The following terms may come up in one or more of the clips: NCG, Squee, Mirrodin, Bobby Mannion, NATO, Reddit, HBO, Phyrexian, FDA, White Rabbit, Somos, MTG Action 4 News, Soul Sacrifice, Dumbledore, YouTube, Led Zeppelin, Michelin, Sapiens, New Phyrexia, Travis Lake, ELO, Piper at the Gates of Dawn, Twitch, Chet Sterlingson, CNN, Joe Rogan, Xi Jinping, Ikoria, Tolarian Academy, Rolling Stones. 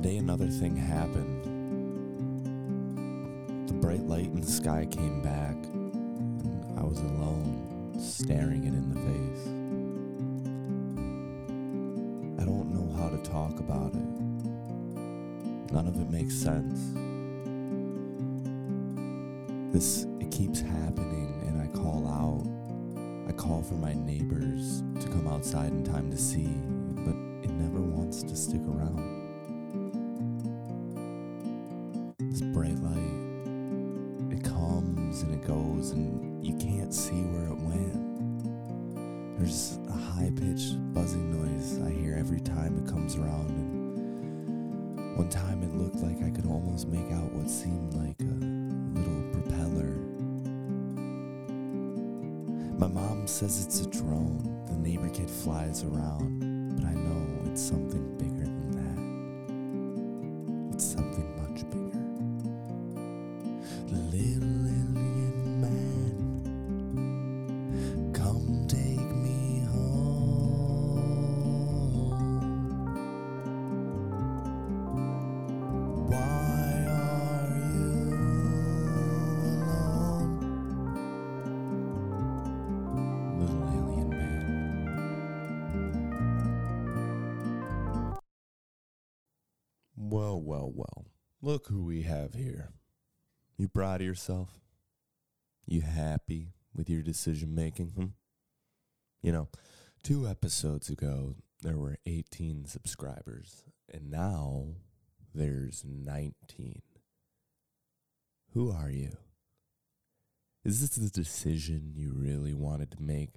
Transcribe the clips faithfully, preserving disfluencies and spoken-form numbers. Today another thing happened. The bright light in the sky came back, and I was alone, staring it in the face. I don't know how to talk about it. None of it makes sense. This, it keeps happening, and I call out. I call for my neighbors to come outside in time to see, but it never wants to stick around. Bright light, it comes and it goes, and you can't see where it went. There's a high-pitched buzzing noise I hear every time it comes around, and one time it looked like I could almost make out what seemed like a little propeller. My mom says it's a drone. The neighbor kid flies around, but I know it's something bigger than that. It's something much bigger. Little alien man, come take me home. Why are you alone? Little alien man. Well, well, well. Look who we have here. You proud of yourself? You happy with your decision-making? Hmm? You know, two episodes ago, there were eighteen subscribers, and now there's nineteen. Who are you? Is this the decision you really wanted to make?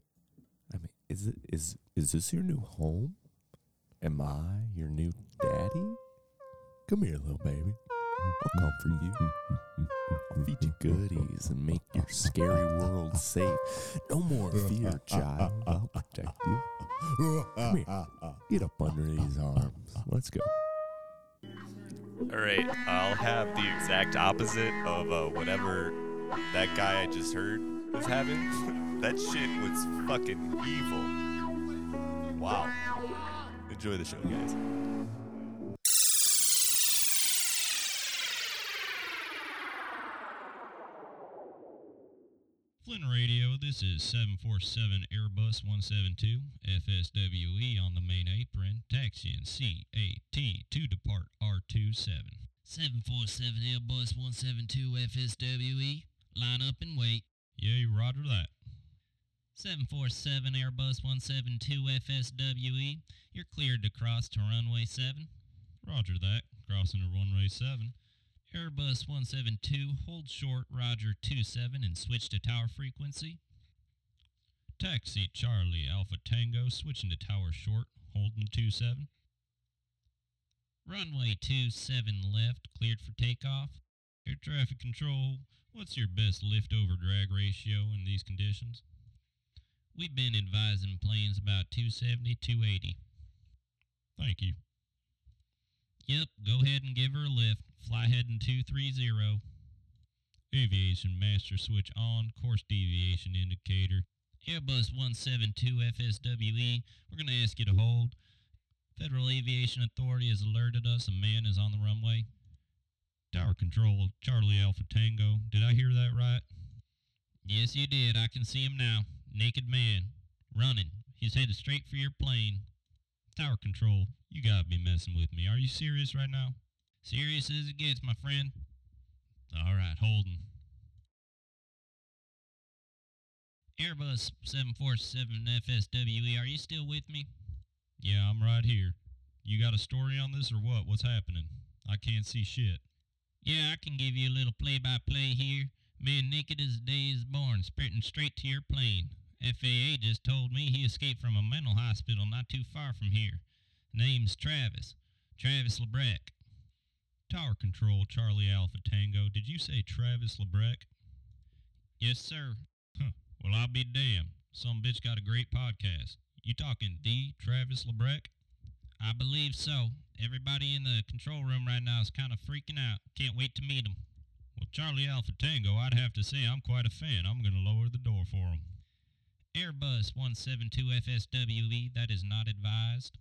I mean, is it, is, is this your new home? Am I your new daddy? Come here, little baby. I'll comfort you. I'll feed you goodies and make your scary world safe. No more fear, child. I'll protect you. Come here. Get up under these arms. Let's go. All right. I'll have the exact opposite of uh, whatever that guy I just heard was having. That shit was fucking evil. Wow. Enjoy the show, guys. Flint Radio, this is seven forty-seven Airbus one seventy-two, F S W E on the main apron, taxi and C A T to depart R twenty-seven. seven forty-seven Airbus one seventy-two F S W E, line up and wait. Yay, roger that. seven forty-seven Airbus one seventy-two F S W E, you're cleared to cross to runway seven. Roger that, crossing to runway seven. Airbus one seventy-two, hold short, roger two seven and switch to tower frequency. Taxi Charlie Alpha Tango, switching to tower short, holding two seven. Runway two seven left, cleared for takeoff. Air traffic control, what's your best lift over drag ratio in these conditions? We've been advising planes about two seventy, two eighty. Thank you. Yep, go ahead and give her a lift. Fly heading two three zero. Aviation master switch on. Course deviation indicator. Airbus one seventy-two F S W E. We're going to ask you to hold. Federal Aviation Authority has alerted us a man is on the runway. Tower control, Charlie Alpha Tango. Did I hear that right? Yes, you did. I can see him now. Naked man. Running. He's headed straight for your plane. Tower control, you gotta be messing with me. Are you serious right now? Serious as it gets, my friend. Alright, holding. Airbus seven forty-seven F S W E, are you still with me? Yeah, I'm right here. You got a story on this or what? What's happening? I can't see shit. Yeah, I can give you a little play-by-play here. Man naked as the day is born, sprinting straight to your plane. F A A just told me he escaped from a mental hospital not too far from here. Name's Travis. Travis LeBrecht. Tower control, Charlie Alpha Tango. Did you say Travis LeBrecht? Yes, sir. Huh. Well, I'll be damned. Some bitch got a great podcast. You talking the Travis LeBrecht? I believe so. Everybody in the control room right now is kind of freaking out. Can't wait to meet him. Well, Charlie Alpha Tango, I'd have to say I'm quite a fan. I'm going to lower the door for him. Airbus one seventy-two F S W E, that is not advised.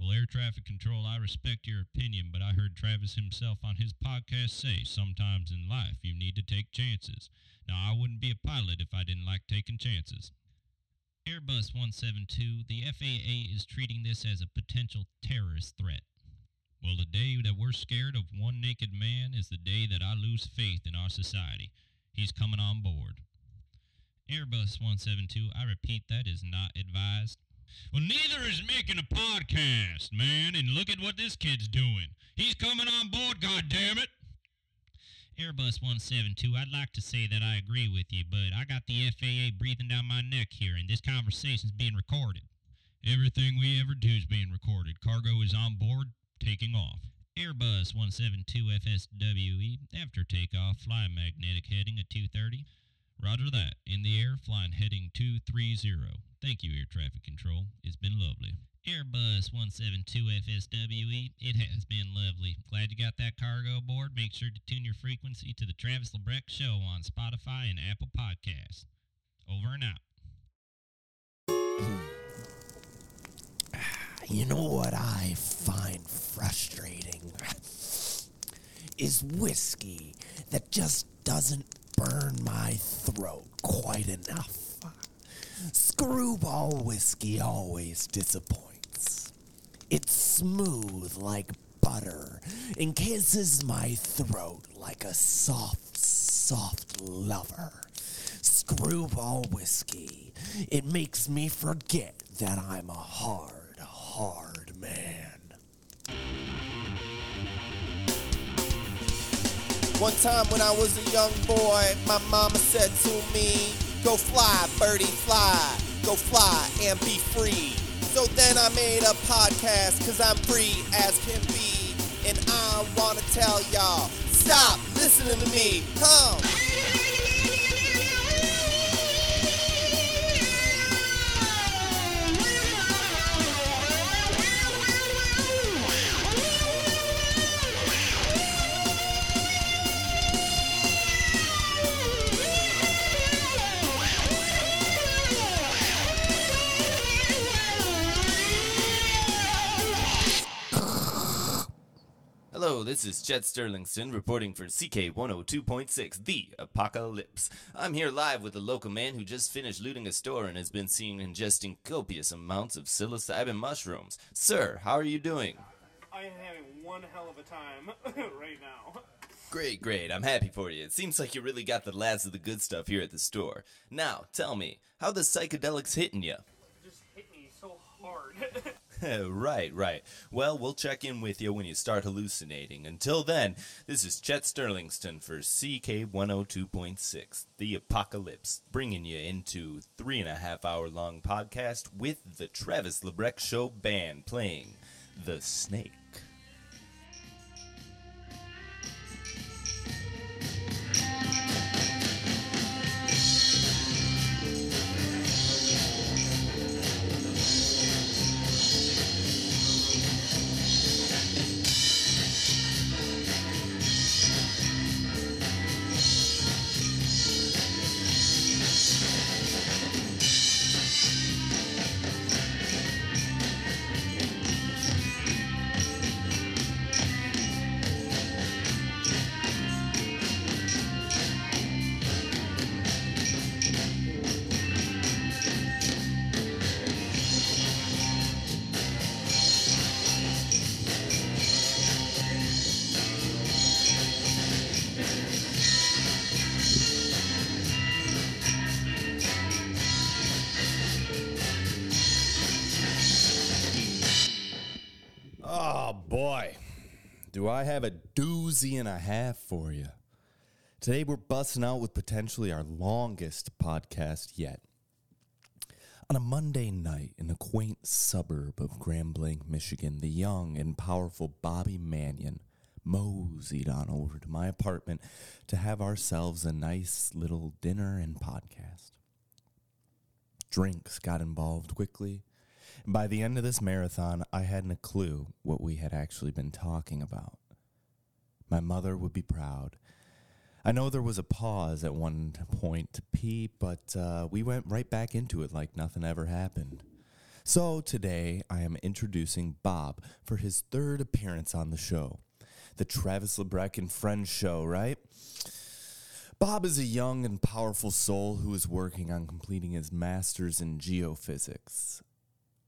Well, air traffic control, I respect your opinion, but I heard Travis himself on his podcast say sometimes in life you need to take chances. Now, I wouldn't be a pilot if I didn't like taking chances. Airbus one seventy-two, the F A A is treating this as a potential terrorist threat. Well, the day that we're scared of one naked man is the day that I lose faith in our society. He's coming on board. Airbus one seventy-two, I repeat, that is not advised. Well, neither is making a podcast, man, and look at what this kid's doing. He's coming on board, goddammit. Airbus one seventy-two, I'd like to say that I agree with you, but I got the F A A breathing down my neck here, and this conversation's being recorded. Everything we ever do is being recorded. Cargo is on board, taking off. Airbus one seventy-two F S W E, after takeoff, fly magnetic heading at two thirty. Roger that. In the air, flying heading two thirty. Thank you, air traffic control. It's been lovely. Airbus one seventy-two F S W E, it has been lovely. Glad you got that cargo aboard. Make sure to tune your frequency to the Travis LeBrecht Show on Spotify and Apple Podcasts. Over and out. You know what I find frustrating? Is whiskey that just doesn't burn my throat quite enough. Screwball whiskey always disappoints. It's smooth like butter and kisses my throat like a soft, soft lover. Screwball whiskey, it makes me forget that I'm a hard, hard man. One time when I was a young boy, my mama said to me, "Go fly, birdie, fly. Go fly and be free." So then I made a podcast, cause I'm free as can be. And I wanna tell y'all, stop listening to me. Come. Hello, this is Chet Sterlingson reporting for C K one oh two point six, The Apocalypse. I'm here live with a local man who just finished looting a store and has been seen ingesting copious amounts of psilocybin mushrooms. Sir, how are you doing? I am having one hell of a time right now. Great, great. I'm happy for you. It seems like you really got the last of the good stuff here at the store. Now, tell me, how the psychedelics hitting you? Just hit me so hard. Right, right. Well, we'll check in with you when you start hallucinating. Until then, this is Chet Sterlingston for C K one oh two point six, The Apocalypse, bringing you into three and a half hour long podcast with the Travis LeBrecht Show Band playing The Snake. Do I have a doozy and a half for you? Today we're busting out with potentially our longest podcast yet. On a Monday night in the quaint suburb of Grand Blanc, Michigan, the young and powerful Bobby Mannion moseyed on over to my apartment to have ourselves a nice little dinner and podcast. Drinks got involved quickly. By the end of this marathon, I hadn't a clue what we had actually been talking about. My mother would be proud. I know there was a pause at one point to pee, but uh, we went right back into it like nothing ever happened. So today I am introducing Bob for his third appearance on the show. The Travis LeBrecht and Friends show, right? Bob is a young and powerful soul who is working on completing his master's in geophysics.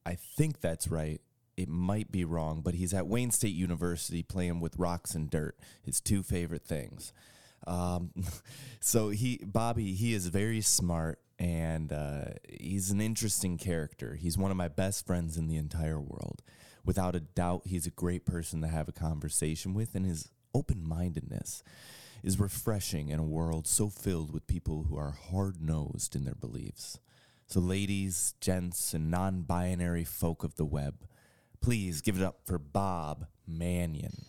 I think that's right. It might be wrong, but he's at Wayne State University playing with rocks and dirt, his two favorite things. Um, so he, Bobby, he is very smart, and uh, he's an interesting character. He's one of my best friends in the entire world. Without a doubt, he's a great person to have a conversation with, and his open-mindedness is refreshing in a world so filled with people who are hard-nosed in their beliefs. So ladies, gents, and non-binary folk of the web, please give it up for Bob Mannion.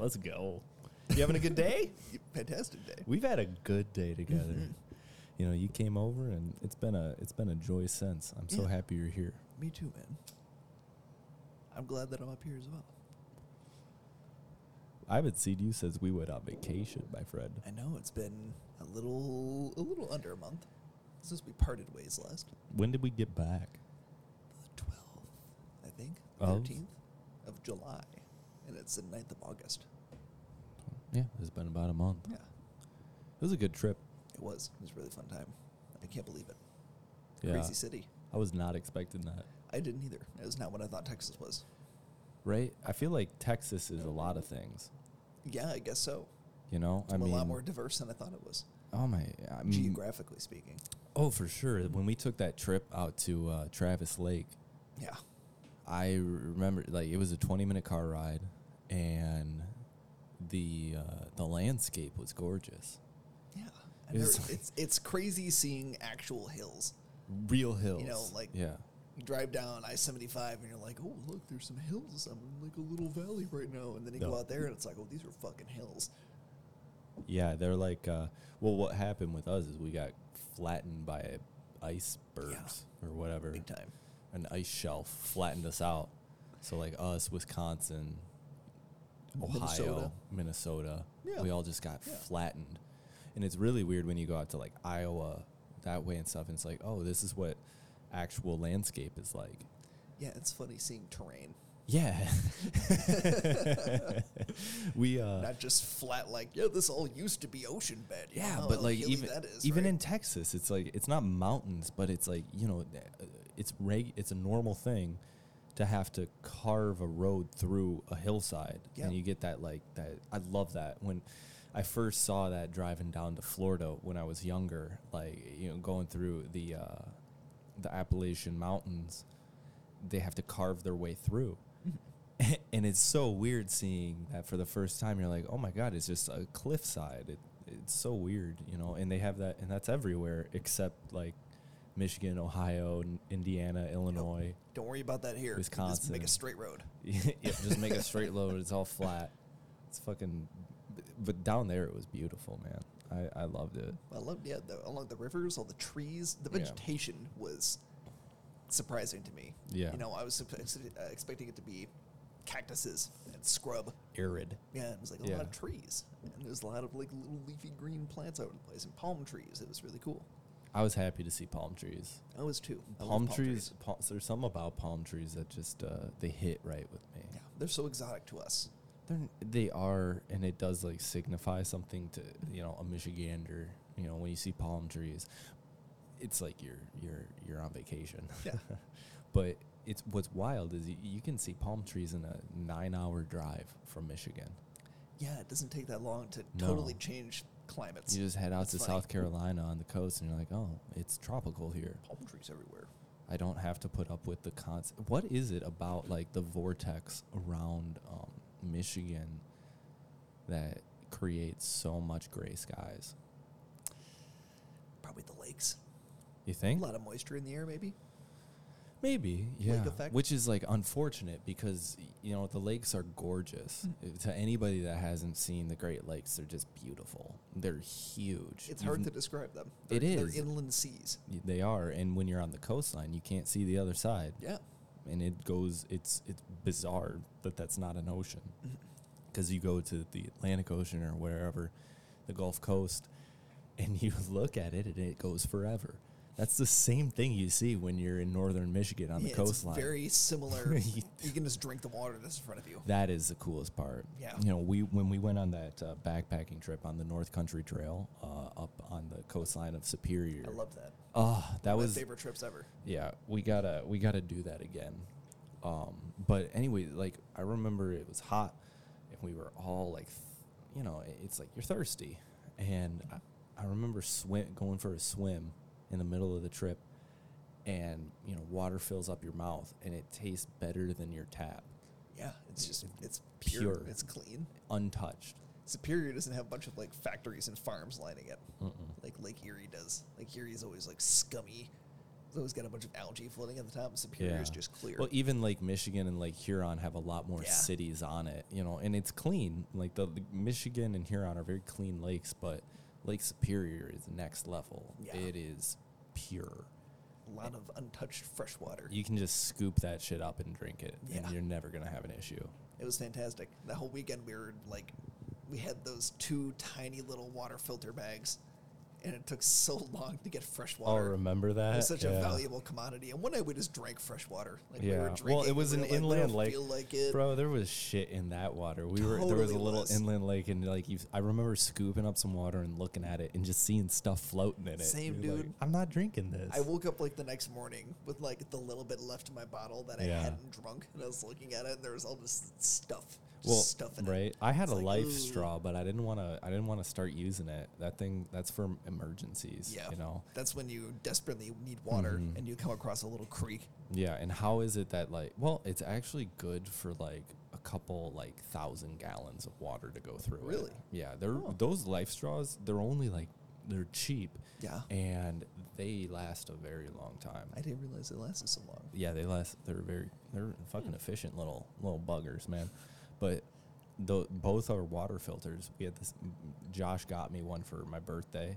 Let's go. You having a good day? Fantastic day. We've had a good day together. Mm-hmm. You know, you came over, and it's been a it's been a joy since. I'm so yeah. happy you're here. Me too, man. I'm glad that I'm up here as well. I haven't seen you since we went on vacation, my friend. I know. It's been a little a little under a month since we parted ways last. When did we get back? The twelfth, I think. thirteenth of? of July. And it's the ninth of August. Yeah, it's been about a month. Yeah. It was a good trip. It was. It was a really fun time. I can't believe it. Yeah. Crazy city. I was not expecting that. I didn't either. It was not what I thought Texas was. Right? I feel like Texas is a lot of things. Yeah, I guess so. You know? It's I a mean, lot more diverse than I thought it was. Oh, my. I mean, geographically speaking. Oh, for sure. When we took that trip out to uh, Travis Lake. Yeah. I remember, like, it was a twenty-minute car ride. And the uh, the landscape was gorgeous. Yeah, it never, was it's it's crazy seeing actual hills, real hills. You know, like yeah. you drive down I seventy-five and you're like, oh look, there's some hills. I'm in like a little valley right now, and then you no. go out there and it's like, oh, these are fucking hills. Yeah, they're like, uh, well, what happened with us is we got flattened by icebergs yeah. or whatever. Big time. An ice shelf flattened us out. So like us, Wisconsin. Ohio, Minnesota, Minnesota. Yeah. We all just got yeah. flattened. And it's really weird when you go out to, like, Iowa that way and stuff, and it's like, oh, this is what actual landscape is like. Yeah, it's funny seeing terrain. Yeah. we uh, Not just flat like, yeah, this all used to be ocean bed. Yeah, know, but, like, even that is, even right? in Texas, it's like, it's not mountains, but it's like, you know, it's reg- it's a normal thing to have to carve a road through a hillside. Yep. And you get that, like, that. I love that. When I first saw that driving down to Florida when I was younger, like, you know, going through the uh, the Appalachian Mountains, they have to carve their way through. Mm-hmm. And it's so weird seeing that for the first time. You're like, oh, my God, it's just a cliffside. It, it's so weird, you know, and they have that, and that's everywhere except, like, Michigan, Ohio, Indiana, Illinois. Nope. Don't worry about that here. Wisconsin. Just make a straight road. Yeah, just make a straight road. It's all flat. It's fucking... But down there, it was beautiful, man. I, I loved it. I loved, yeah, the, along the rivers, all the trees. The vegetation yeah. was surprising to me. Yeah. You know, I was uh, expecting it to be cactuses and scrub. Arid. Yeah, it was like a yeah. lot of trees. And there's a lot of, like, little leafy green plants out in the place and palm trees. It was really cool. I was happy to see palm trees. I was too. I palm, palm trees, trees. Pal- there's something about palm trees that just, uh, they hit right with me. Yeah, they're so exotic to us. They're, they are, and it does, like, signify something to, you know, a Michigander. You know, when you see palm trees, it's like you're you're you're on vacation. Yeah. But it's what's wild is you, you can see palm trees in a nine-hour drive from Michigan. Yeah, it doesn't take that long to no. totally change climates. You just head out That's to funny. South Carolina on the coast, and you're like, oh, it's tropical here. Palm trees everywhere. I don't have to put up with the constant. What is it about, like, the vortex around um, Michigan that creates so much gray skies? Probably the lakes. You think? A lot of moisture in the air, maybe? Maybe, yeah. Lake effect. Which is, like, unfortunate because, you know, the lakes are gorgeous. Mm-hmm. To anybody that hasn't seen the Great Lakes, they're just beautiful. They're huge. It's hard You've, to describe them. They're, it is. They're inland seas. They are, and when you're on the coastline, you can't see the other side. Yeah. And it goes, it's it's bizarre that that's not an ocean. Because mm-hmm. you go to the Atlantic Ocean or wherever, the Gulf Coast, and you look at it, and it goes forever. That's the same thing you see when you're in northern Michigan on yeah, the coastline. It's very similar. you, you can just drink the water that's in front of you. That is the coolest part. Yeah. You know, we when we went on that uh, backpacking trip on the North Country Trail uh, up on the coastline of Superior. I love that. Oh, that One was my favorite trips ever. Yeah, we gotta we gotta do that again. Um, but anyway, like I remember it was hot, and we were all like, you know, it's like you're thirsty, and I, I remember swim going for a swim. In the middle of the trip, and you know, water fills up your mouth, and it tastes better than your tap. Yeah, it's just it's pure, pure it's clean, untouched. Superior doesn't have a bunch of like factories and farms lining it, Mm-mm. like Lake Erie does. Lake Erie is always like scummy. It's always got a bunch of algae floating on the top. Superior yeah. is just clear. Well, even Lake Michigan and Lake Huron have a lot more yeah. cities on it, you know, and it's clean. Like the, the Michigan and Huron are very clean lakes, but. Lake Superior is next level. Yeah. It is pure. A lot and of untouched fresh water. You can just scoop that shit up and drink it, yeah. and you're never going to have an issue. It was fantastic. The whole weekend we were like, we had those two tiny little water filter bags, and it took so long to get fresh water. Oh, remember that? It was such yeah. a valuable commodity. And one night we just drank fresh water. Like yeah. we were drinking. Well, it was we an like, inland lake. Feel like it. Bro, there was shit in that water. We totally were there was a little was. inland lake, and like you, I remember scooping up some water and looking at it and just seeing stuff floating in it. Same dude. Like, I'm not drinking this. I woke up like the next morning with like the little bit left in my bottle that I yeah. hadn't drunk, and I was looking at it, and there was all this stuff. Just well, stuff in right. it. I had it's a like, life ooh. straw, but I didn't want to. I didn't want to start using it. That thing. That's for emergencies. Yeah, you know. That's when you desperately need water, mm-hmm. and you come across a little creek. Yeah, and how is it that like? Well, it's actually good for like a couple like thousand gallons of water to go through. Really? It. Yeah. They're oh. those life straws. They're only like they're cheap. Yeah. And they last a very long time. I didn't realize they lasted so long. Yeah, they last. They're very. They're fucking efficient little little buggers, man. But the, both are water filters. We had this. Josh got me one for my birthday,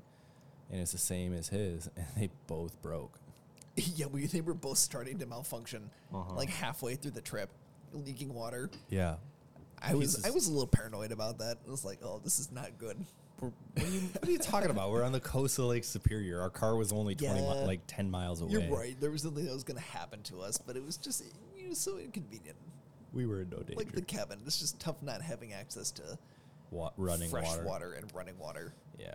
and it's the same as his, and they both broke. Yeah, we they were both starting to malfunction, uh-huh. like halfway through the trip, leaking water. Yeah, I was Jesus. I was a little paranoid about that. I was like, oh, this is not good. What are, you, what are you talking about? We're on the coast of Lake Superior. Our car was only twenty, yeah. mi- like ten miles away. You're right. There was nothing that was going to happen to us, but it was just it was so inconvenient. We were in no danger. Like the cabin. It's just tough not having access to Wa- running fresh water. water and running water. Yeah.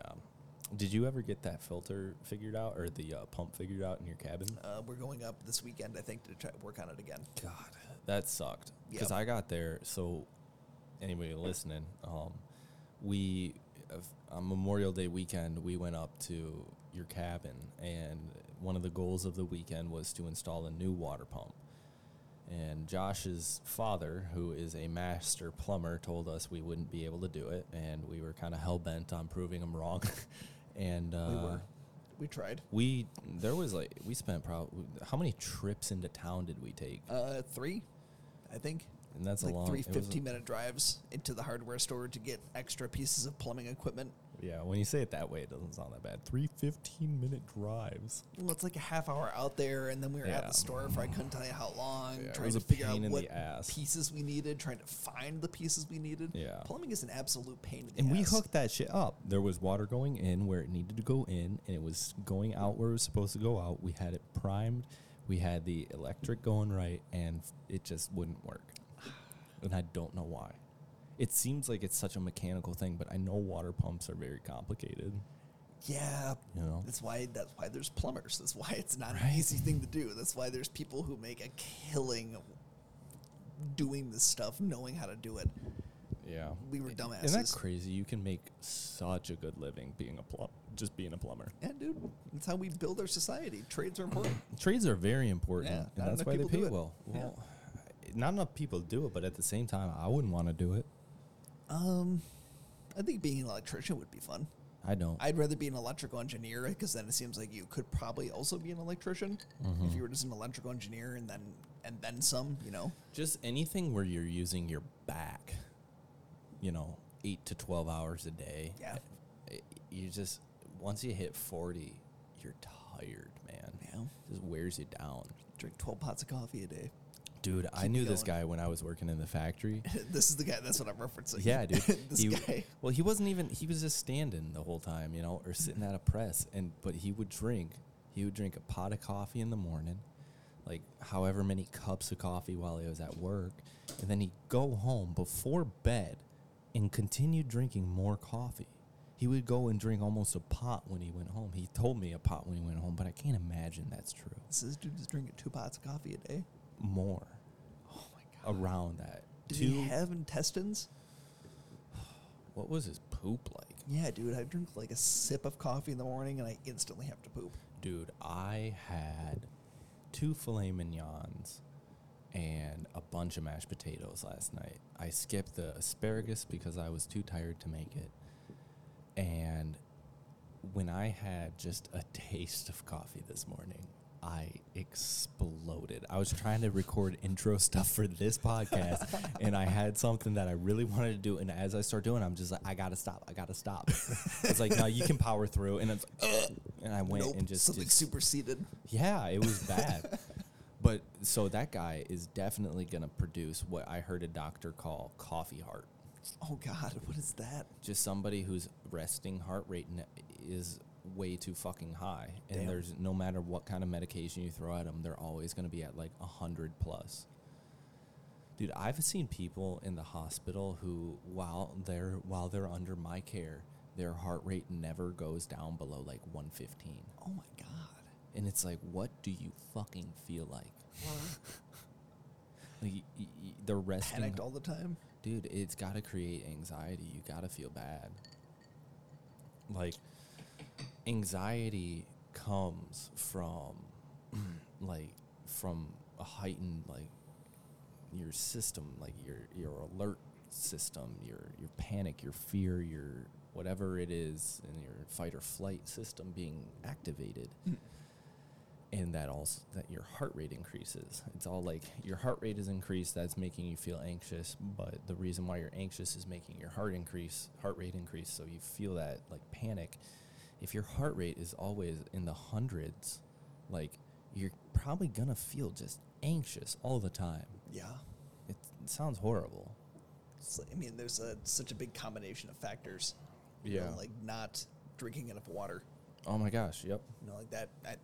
Did you ever get that filter figured out or the uh, pump figured out in your cabin? Uh, we're going up this weekend, I think, to try to work on it again. God, that sucked. Because yep. I got there. So anybody listening, um, we on Memorial Day weekend, we went up to your cabin. And one of the goals of the weekend was to install a new water pump. And Josh's father, who is a master plumber, told us we wouldn't be able to do it, and we were kind of hell-bent on proving him wrong. and uh, we were. We tried. We there was like we spent probably how many trips into town did we take? Uh, three, I think. And that's like a long three fifteen-minute drives into the hardware store to get extra pieces of plumbing equipment. Yeah, when you say it that way, it doesn't sound that bad. Three fifteen-minute drives. Well, it's like a half hour out there, and then we were yeah. at the store for I couldn't tell you how long, yeah, trying to figure out what pieces we needed, trying to find the pieces we needed. Yeah. Plumbing is an absolute pain in the and ass. And we hooked that shit up. There was water going in where it needed to go in, and it was going out where it was supposed to go out. We had it primed. We had the electric going right, and it just wouldn't work. And I don't know why. It seems like it's such a mechanical thing, but I know water pumps are very complicated. Yeah. You know? That's why that's why there's plumbers. That's why it's not right. an easy thing to do. That's why there's people who make a killing doing this stuff, knowing how to do it. Yeah. We were dumbasses. Isn't that crazy? You can make such a good living being a plumber, just being a plumber. Yeah, dude. That's how we build our society. Trades are important. Trades are very important. Yeah, and that's why they pay well. Well, yeah. Not enough people do it, but at the same time, I wouldn't want to do it. Um, I think being an electrician would be fun. I don't. I'd rather be an electrical engineer because then it seems like you could probably also be an electrician mm-hmm. if you were just an electrical engineer and then and then some, you know. Just anything where you're using your back, you know, eight to twelve hours a day. Yeah. You just, once you hit forty, you're tired, man. Yeah. It just wears you down. Drink twelve pots of coffee a day. Dude, I knew going. this guy when I was working in the factory. This is the guy. That's what I'm referencing. Yeah, dude. this he, guy. Well, he wasn't even. He was just standing the whole time, you know, or sitting at a press. And but he would drink. He would drink a pot of coffee in the morning, like however many cups of coffee while he was at work, and then he'd go home before bed, and continue drinking more coffee. He would go and drink almost a pot when he went home. He told me a pot when he went home, but I can't imagine that's true. So this dude is drinking two pots of coffee a day. More. Around that. Did Two. he have intestines? What was his poop like? Yeah, dude, I drink like a sip of coffee in the morning and I instantly have to poop. Dude, I had two filet mignons and a bunch of mashed potatoes last night. I skipped the asparagus because I was too tired to make it. And when I had just a taste of coffee this morning, I exploded. I was trying to record intro stuff for this podcast, and I had something that I really wanted to do, and as I start doing it, I'm just like, I gotta stop, I gotta stop. It's like, no, you can power through, and it's like, and I went nope, and just... Something just, superseded. Yeah, it was bad. But, so that guy is definitely gonna produce what I heard a doctor call coffee heart. Oh, God, what is that? Just somebody whose resting heart rate is... way too fucking high, and Damn. there's no matter what kind of medication you throw at them, they're always going to be at like a hundred plus. Dude, I've seen people in the hospital who, while they're while they're under my care, their heart rate never goes down below like one fifteen. Oh my God! And it's like, what do you fucking feel like? Like y- y- y- they're resting. Panicked all the time, dude. It's got to create anxiety. You got to feel bad. Like. Anxiety comes from, like, from a heightened, like, your system, like, your your alert system, your, your panic, your fear, your whatever it is, and your fight or flight system being activated. Mm. And that also, that your heart rate increases. It's all like, your heart rate is increased, that's making you feel anxious, but the reason why you're anxious is making your heart increase, heart rate increase, so you feel that, like, panic. If your heart rate is always in the hundreds, like, you're probably going to feel just anxious all the time. Yeah. It, it sounds horrible. It's like, I mean, there's a, such a big combination of factors. Yeah. You know, like, not drinking enough water. Oh, my gosh, yep. You know, like, that, I,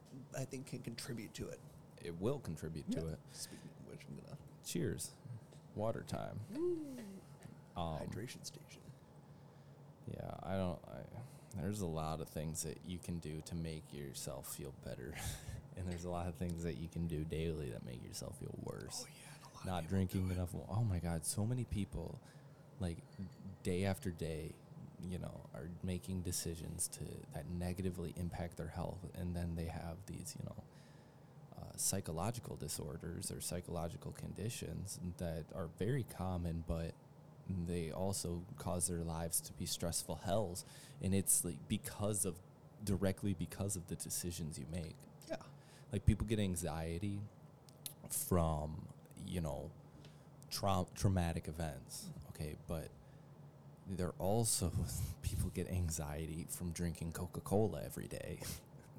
I think, can contribute to it. It will contribute yeah. to it. Speaking of which, I'm going to... Cheers. Water time. Um, Hydration station. Yeah, I don't... I, There's a lot of things that you can do to make yourself feel better. And there's a lot of things that you can do daily that make yourself feel worse. Oh, yeah. Not drinking enough. Oh, my God. So many people, like, day after day, you know, are making decisions to that negatively impact their health. And then they have these, you know, uh, psychological disorders or psychological conditions that are very common, but... they also cause their lives to be stressful hells, and it's like because of directly because of the decisions you make. Yeah, like people get anxiety from you know tra- traumatic events. Okay, but they're also, people get anxiety from drinking Coca-Cola every day.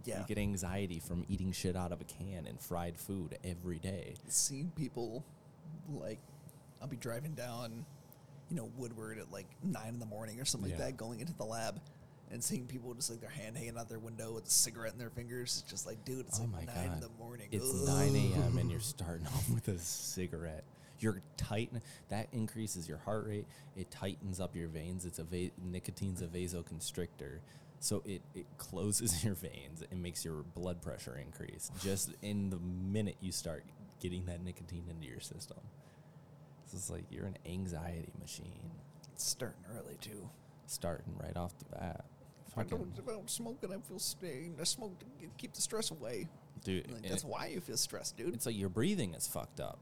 Yeah. You get anxiety from eating shit out of a can and fried food every day. Seeing people, like, I'll be driving down, you know, Woodward at, like, nine in the morning or something yeah. like that, going into the lab, and seeing people just, like, their hand hanging out their window with a cigarette in their fingers. It's just like, dude, it's oh like nine God. in the morning. It's Ugh. nine a.m. and you're starting off with a cigarette. You're tighten that increases your heart rate. It tightens up your veins. It's a va- nicotine's a vasoconstrictor, so it, it closes your veins and makes your blood pressure increase just in the minute you start getting that nicotine into your system. So it's like you're an anxiety machine. It's starting early too. Starting right off the bat. If I don't, if I don't smoke and I feel stained, I smoke to keep the stress away. Dude, like, that's it, why you feel stressed, dude. It's like your breathing is fucked up.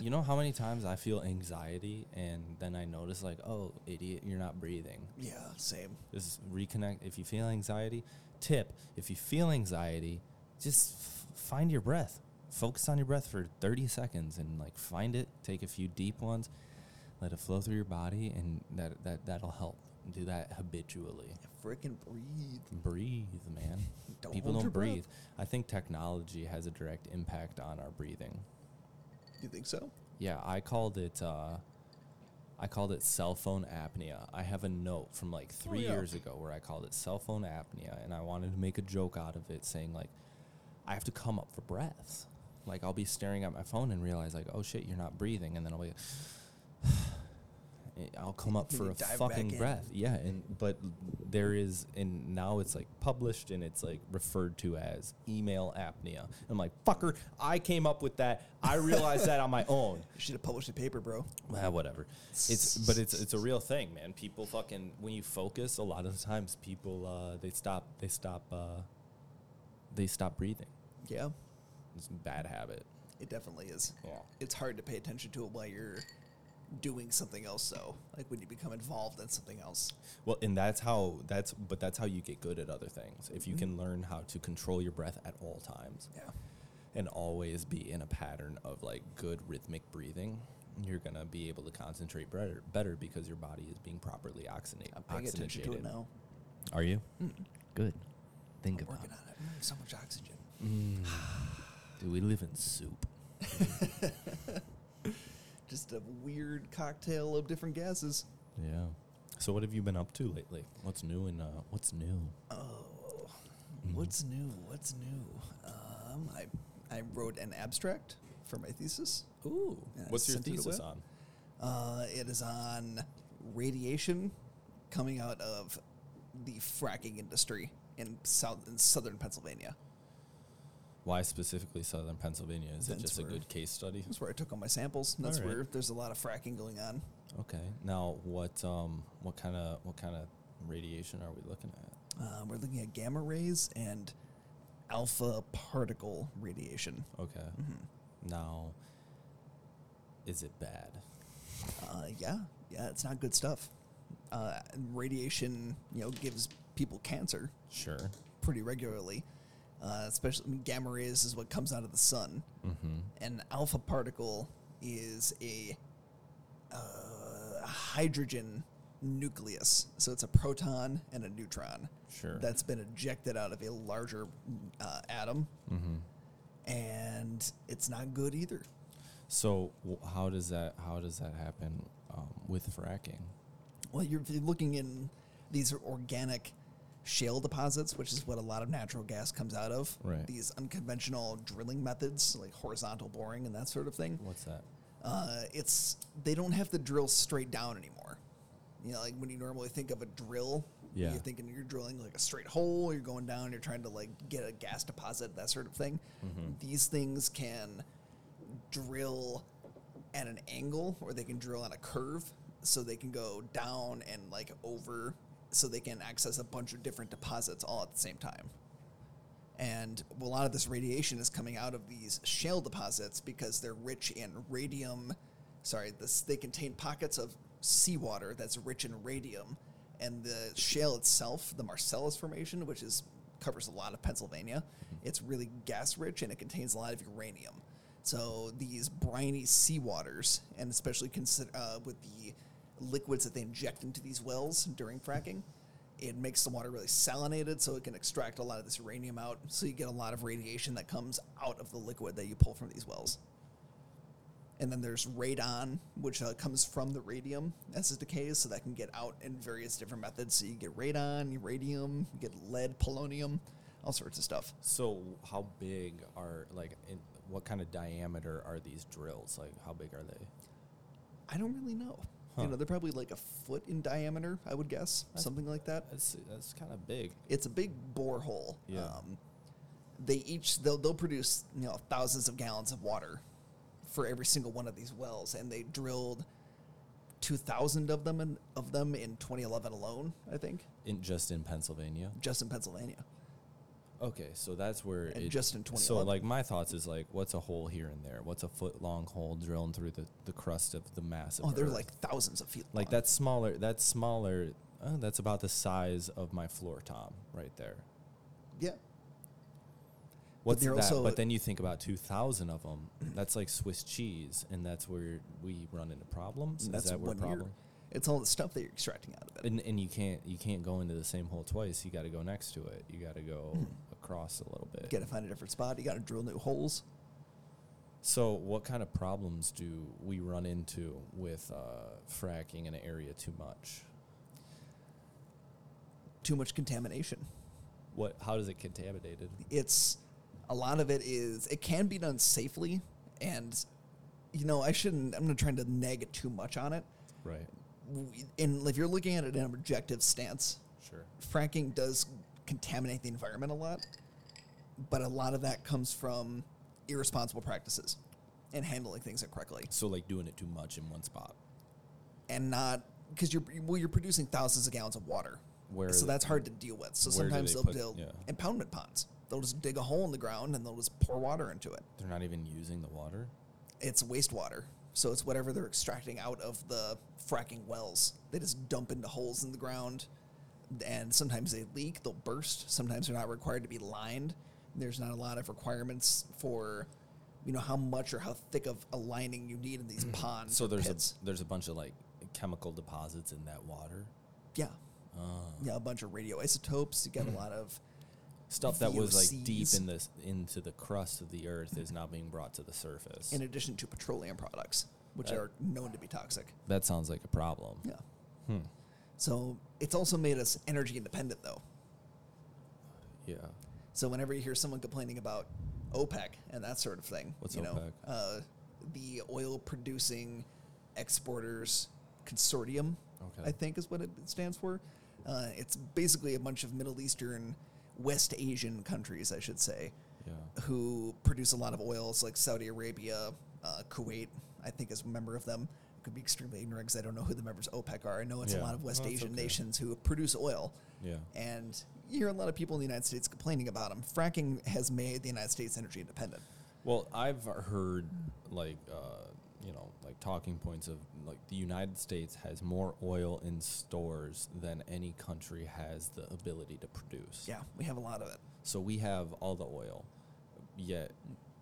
You know how many times I feel anxiety and then I notice, like, oh, idiot, you're not breathing. Yeah, same. Just reconnect. If you feel anxiety, tip, if you feel anxiety, just f- find your breath. Focus on your breath for thirty seconds and, like, find it. Take a few deep ones. Let it flow through your body, and that, that, that'll help. Do that habitually. Freaking breathe. Breathe, man. Don't People don't breathe. Breath. I think technology has a direct impact on our breathing. You think so? Yeah, I called it uh, I called it cell phone apnea. I have a note from like three oh, yeah. years ago where I called it cell phone apnea, and I wanted to make a joke out of it saying, like, I have to come up for breaths. Like, I'll be staring at my phone and realize, like, oh shit, you're not breathing, and then I'll be like, I'll come up for a fucking breath. Yeah, and but there is, and now it's like published and it's like referred to as email apnea. I'm like, fucker, I came up with that. I realized that on my own. You should have published a paper, bro. Well, whatever. It's but it's it's a real thing, man. People fucking, when you focus, a lot of the times people uh, they stop they stop uh, they stop breathing. Yeah, it's a bad habit. It definitely is. Yeah, it's hard to pay attention to it while you're doing something else, though, like when you become involved in something else. Well, and that's how that's but that's how you get good at other things, if you mm-hmm. can learn how to control your breath at all times, yeah, and always be in a pattern of, like, good rhythmic breathing. You're gonna be able to concentrate better better because your body is being properly oxygenated. I'm paying attention to it now. Are you mm. good? Think I'm about working on it. Mm, so much oxygen. Mm. Do we live in soup? Just a weird cocktail of different gases. Yeah. So what have you been up to lately? What's new and uh, what's new? Oh, mm-hmm. what's new? What's new? Um, I I wrote an abstract for my thesis. Ooh. What's your thesis on? Uh, it is on radiation coming out of the fracking industry in south in southern Pennsylvania. Why specifically southern Pennsylvania? Is that's it just a good case study? That's where I took all my samples. And that's right. Where there's a lot of fracking going on. Okay. Now, what um what kind of what kind of radiation are we looking at? Uh, we're looking at gamma rays and alpha particle radiation. Okay. Mm-hmm. Now, is it bad? Uh, yeah, yeah, it's not good stuff. Uh, radiation, you know, gives people cancer. Sure. Pretty regularly. Uh, especially, I mean, gamma rays is what comes out of the sun. Mm-hmm. And alpha particle is a uh, hydrogen nucleus. So it's a proton and a neutron. Sure. That's been ejected out of a larger uh, atom. Mm-hmm. And it's not good either. So w- how does that how does that happen um, with fracking? Well, you're looking in these are organic shale deposits, which is what a lot of natural gas comes out of. Right. These unconventional drilling methods, like horizontal boring and that sort of thing. What's that? Uh, it's they don't have to drill straight down anymore. You know, like when you normally think of a drill, yeah. you're thinking you're drilling like a straight hole, or you're going down, you're trying to like get a gas deposit, that sort of thing. Mm-hmm. These things can drill at an angle, or they can drill on a curve, so they can go down and like over, so they can access a bunch of different deposits all at the same time. And a lot of this radiation is coming out of these shale deposits because they're rich in radium. Sorry, this, they contain pockets of seawater that's rich in radium. And the shale itself, the Marcellus Formation, which is covers a lot of Pennsylvania, it's really gas-rich and it contains a lot of uranium. So these briny seawaters, and especially consider, uh, with the liquids that they inject into these wells during fracking. It makes the water really salinated, so it can extract a lot of this uranium out, so you get a lot of radiation that comes out of the liquid that you pull from these wells. And then there's radon, which uh, comes from the radium as it decays, so that can get out in various different methods. So you get radon, radium, you get lead, polonium, all sorts of stuff. So how big are, like, in, what kind of diameter are these drills? Like, how big are they? I don't really know. Huh. You know, they're probably like a foot in diameter, I would guess, that's, something like that. That's that's kind of big. It's a big borehole. Yeah. Um, they each, they'll, they'll produce, you know, thousands of gallons of water for every single one of these wells, and they drilled two thousand of them in, of them in twenty eleven alone, I think. In just in Pennsylvania? Just in Pennsylvania. Okay, so that's where and it... just in twenty eleven. So, like, my thoughts is, like, what's a hole here and there? What's a foot-long hole drilled through the, the crust of the massive Oh, they're, Earth? Like, thousands of feet long. Like, that's smaller... That's smaller... Uh, that's about the size of my floor tom right there. Yeah. What's but that? But then you think about two thousand of them. That's like Swiss cheese, and that's where we run into problems? That's Is that where problem? It's all the stuff that you're extracting out of it. And, and you can't you can't go into the same hole twice. You got to go next to it. You got to go mm. across a little bit. You got to find a different spot. You got to drill new holes. So what kind of problems do we run into with uh, fracking in an area too much? Too much contamination. What? How does it contaminated? It's... A lot of it is, it can be done safely, and, you know, I shouldn't, I'm not trying to nag too much on it. Right. And if you're looking at it in an objective stance, sure, fracking does contaminate the environment a lot, but a lot of that comes from irresponsible practices and handling things incorrectly. So, like, doing it too much in one spot. And not, because you're, well, you're producing thousands of gallons of water. Where so that's hard to deal with. So sometimes they they'll build yeah. impoundment ponds. They'll just dig a hole in the ground, and they'll just pour water into it. They're not even using the water? It's wastewater. So it's whatever they're extracting out of the fracking wells. They just dump into holes in the ground, and sometimes they leak. They'll burst. Sometimes they're not required to be lined. There's not a lot of requirements for, you know, how much or how thick of a lining you need in these ponds. So there's a, there's a bunch of, like, chemical deposits in that water? Yeah. Oh. Yeah, a bunch of radioisotopes. You get a lot of... Stuff that V O Cs. Was like deep in the, into the crust of the earth is now being brought to the surface. In addition to petroleum products, which that, are known to be toxic. That sounds like a problem. Yeah. Hmm. So it's also made us energy independent, though. Yeah. So whenever you hear someone complaining about OPEC and that sort of thing, what's you OPEC? Know, uh, the oil producing exporters consortium, okay. I think is what it stands for. Uh, it's basically a bunch of Middle Eastern. West Asian countries, I should say, yeah. who produce a lot of oils, like Saudi Arabia, uh, Kuwait, I think is a member of them. I could be extremely ignorant because I don't know who the members of OPEC are. I know it's yeah. a lot of West oh, Asian okay. nations who produce oil. Yeah. And you hear a lot of people in the United States complaining about them. Fracking has made the United States energy independent. Well, I've heard, like, uh, you know, like talking points of, like, the United States has more oil in stores than any country has the ability to produce. Yeah, we have a lot of it. So we have all the oil, yet,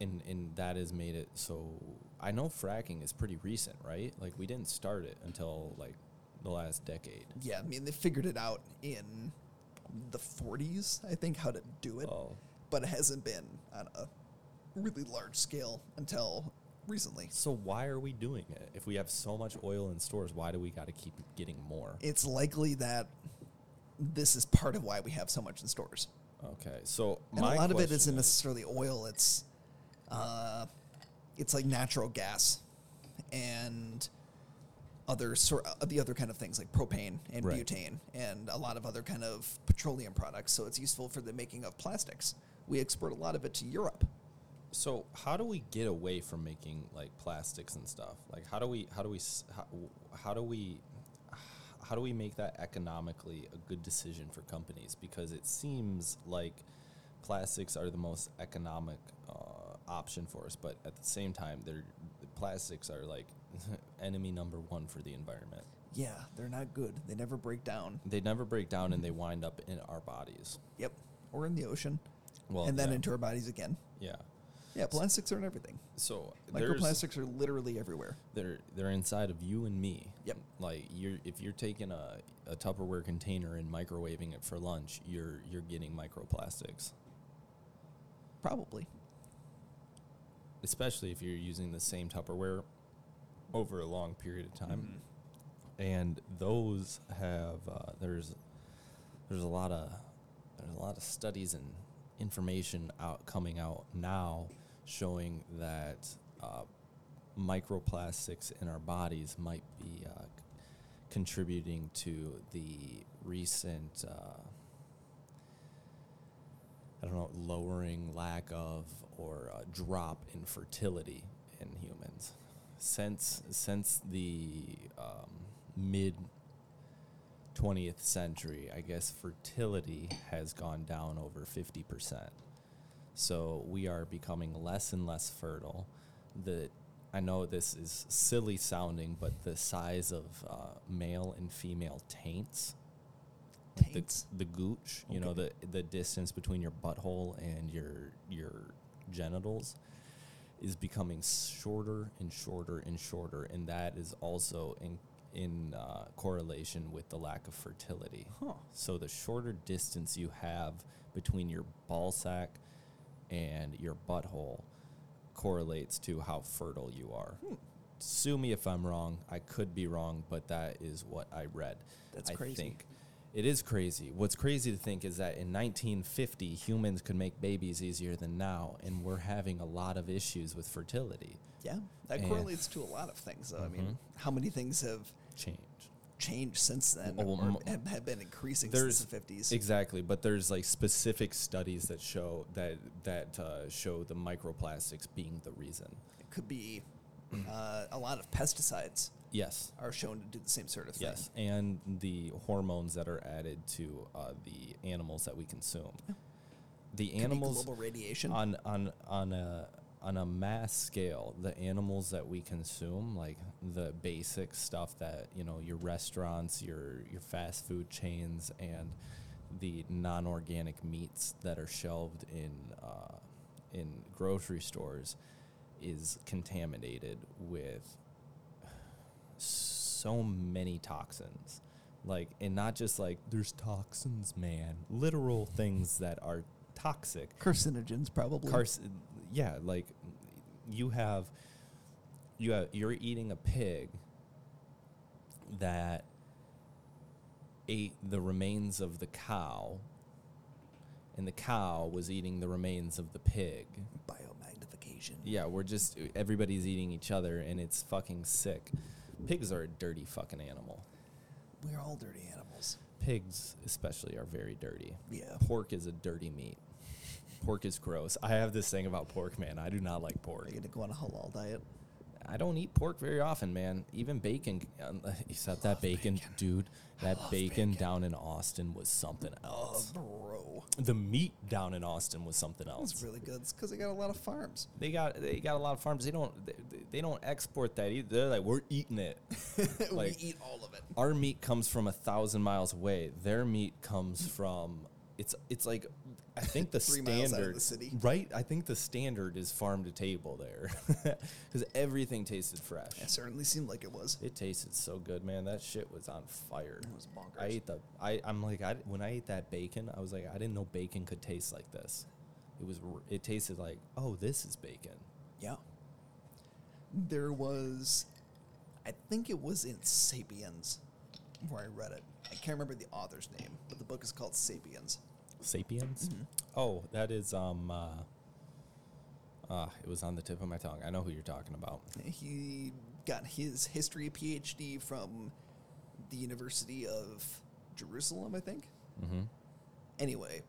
and, and that has made it so... I know fracking is pretty recent, right? Like, we didn't start it until, like, the last decade. Yeah, I mean, they figured it out in the forties, I think, how to do it. Oh. But it hasn't been on a really large scale until... recently. So why are we doing it? If we have so much oil in stores, why do we got to keep getting more? It's likely that this is part of why we have so much in stores. Okay, so and my a lot of it isn't is necessarily oil. It's, uh, it's like natural gas, and other sor- uh, the other kind of things like propane and right. butane, and a lot of other kind of petroleum products. So it's useful for the making of plastics. We export a lot of it to Europe. So how do we get away from making, like, plastics and stuff? Like, how do we how do we how, how do we how do we make that economically a good decision for companies? Because it seems like plastics are the most economic uh, option for us, but at the same time, they're plastics are like enemy number one for the environment. Yeah, they're not good. They never break down. They never break down, and they wind up in our bodies. Yep, or in the ocean. Well, and then yeah. into our bodies again. Yeah. Yeah, plastics are in everything. So microplastics are literally everywhere. They're they're inside of you and me. Yep. Like you're if you're taking a, a Tupperware container and microwaving it for lunch, you're you're getting microplastics. Probably. Especially if you're using the same Tupperware over a long period of time. Mm-hmm. And those have uh, there's there's a lot of there's a lot of studies and information out coming out now showing that uh, microplastics in our bodies might be uh, c- contributing to the recent uh, I don't know lowering, lack of, or uh, drop in fertility in humans since since the um, mid twentieth century, I guess fertility has gone down over fifty percent. So we are becoming less and less fertile. The I know this is silly sounding, but the size of uh, male and female taints, taints? The, the gooch, you okay. know, the the distance between your butthole and your your genitals is becoming shorter and shorter and shorter, and that is also in in uh, correlation with the lack of fertility. Huh. So the shorter distance you have between your ball sack and your butthole correlates to how fertile you are. Hmm. Sue me if I'm wrong. I could be wrong, but that is what I read. That's I crazy. Think. It is crazy. What's crazy to think is that in nineteen fifty, humans could make babies easier than now, and we're having a lot of issues with fertility. Yeah, that and correlates to a lot of things, though. Mm-hmm. I mean, how many things have changed changed since then oh, or m- have, have been increasing since the fifties? Exactly, but there's like specific studies that show that that uh, show the microplastics being the reason. It could be uh, a lot of pesticides. Yes, are shown to do the same sort of thing. Yes, and the hormones that are added to uh, the animals that we consume. Yeah. The could animals be global radiation on on on a. On a mass scale, the animals that we consume, like the basic stuff that, you know, your restaurants, your your fast food chains, and the non-organic meats that are shelved in uh, in grocery stores is contaminated with so many toxins. Like, and not just like, there's toxins, man. Literal things that are toxic. Carcinogens, probably. Carcin- Yeah, like you have, you have, you're eating a pig that ate the remains of the cow, and the cow was eating the remains of the pig. Biomagnification. Yeah, we're just, everybody's eating each other, and it's fucking sick. Pigs are a dirty fucking animal. We're all dirty animals. Pigs especially are very dirty. Yeah. Pork is a dirty meat. Pork is gross. I have this thing about pork, man. I do not like pork. Are you going to go on a halal diet? I don't eat pork very often, man. Even bacon, except that bacon, bacon, dude. That bacon, bacon down in Austin was something else. Oh, bro. The meat down in Austin was something else. It's really good. It's because they got a lot of farms. They got they got a lot of farms. They don't they, they don't export that either. They're like, we're eating it. Like, we eat all of it. Our meat comes from a thousand miles away. Their meat comes from. It's it's like, I think the Three standard, miles out of the city. Right? I think the standard is farm to table there, because everything tasted fresh. It certainly seemed like it was. It tasted so good, man. That shit was on fire. It was bonkers. I ate the. I I'm like I when I ate that bacon, I was like, I didn't know bacon could taste like this. It was. It tasted like, oh, this is bacon. Yeah. There was, I think it was in Sapiens, where I read it. I can't remember the author's name, but the book is called Sapiens. Sapiens? Mm-hmm. Oh, that is, um, uh, uh, it was on the tip of my tongue. I know who you're talking about. He got his history PhD from the University of Jerusalem, I think. Mm-hmm. Anyway,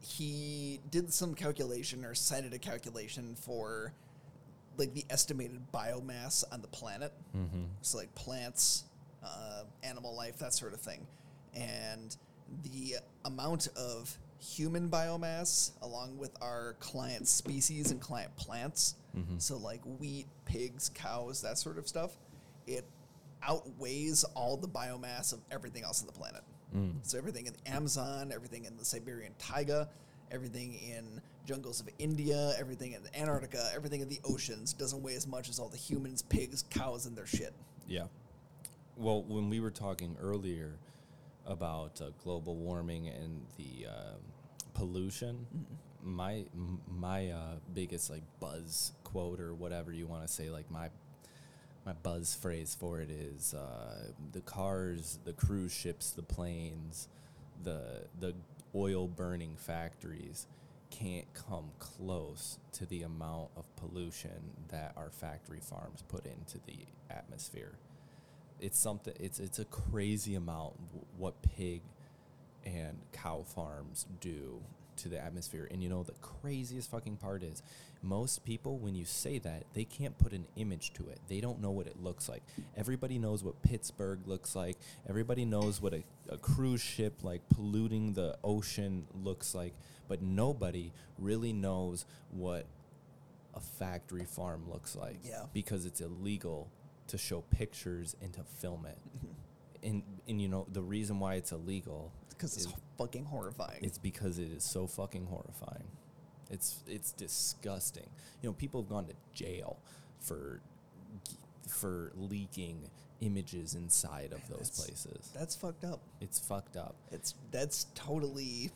he did some calculation or cited a calculation for, like, the estimated biomass on the planet. Mm-hmm. So, like, plants, Uh, animal life, that sort of thing. And the amount of human biomass along with our client species and client plants, mm-hmm. so like wheat, pigs, cows, that sort of stuff, it outweighs all the biomass of everything else on the planet. Mm. So everything in the Amazon, everything in the Siberian taiga, everything in jungles of India, everything in Antarctica, everything in the oceans doesn't weigh as much as all the humans, pigs, cows, and their shit. Yeah. Well, when we were talking earlier about uh, global warming and the uh, pollution, mm-hmm. my my uh, biggest like buzz quote or whatever you want to say, like my my buzz phrase for it is uh, the cars, the cruise ships, the planes, the the oil burning factories can't come close to the amount of pollution that our factory farms put into the atmosphere. It's something. It's it's a crazy amount what pig and cow farms do to the atmosphere. And you know the craziest fucking part is, most people when you say that they can't put an image to it. They don't know what it looks like. Everybody knows what Pittsburgh looks like. Everybody knows what a, a cruise ship like polluting the ocean looks like. But nobody really knows what a factory farm looks like. Yeah. Because it's illegal to show pictures and to film it. Mm-hmm. And, and you know, the reason why it's illegal... Because it's, it's fucking horrifying. It's because it is so fucking horrifying. It's it's disgusting. You know, people have gone to jail for for leaking images inside of Man, those that's, places. That's fucked up. It's fucked up. It's That's totally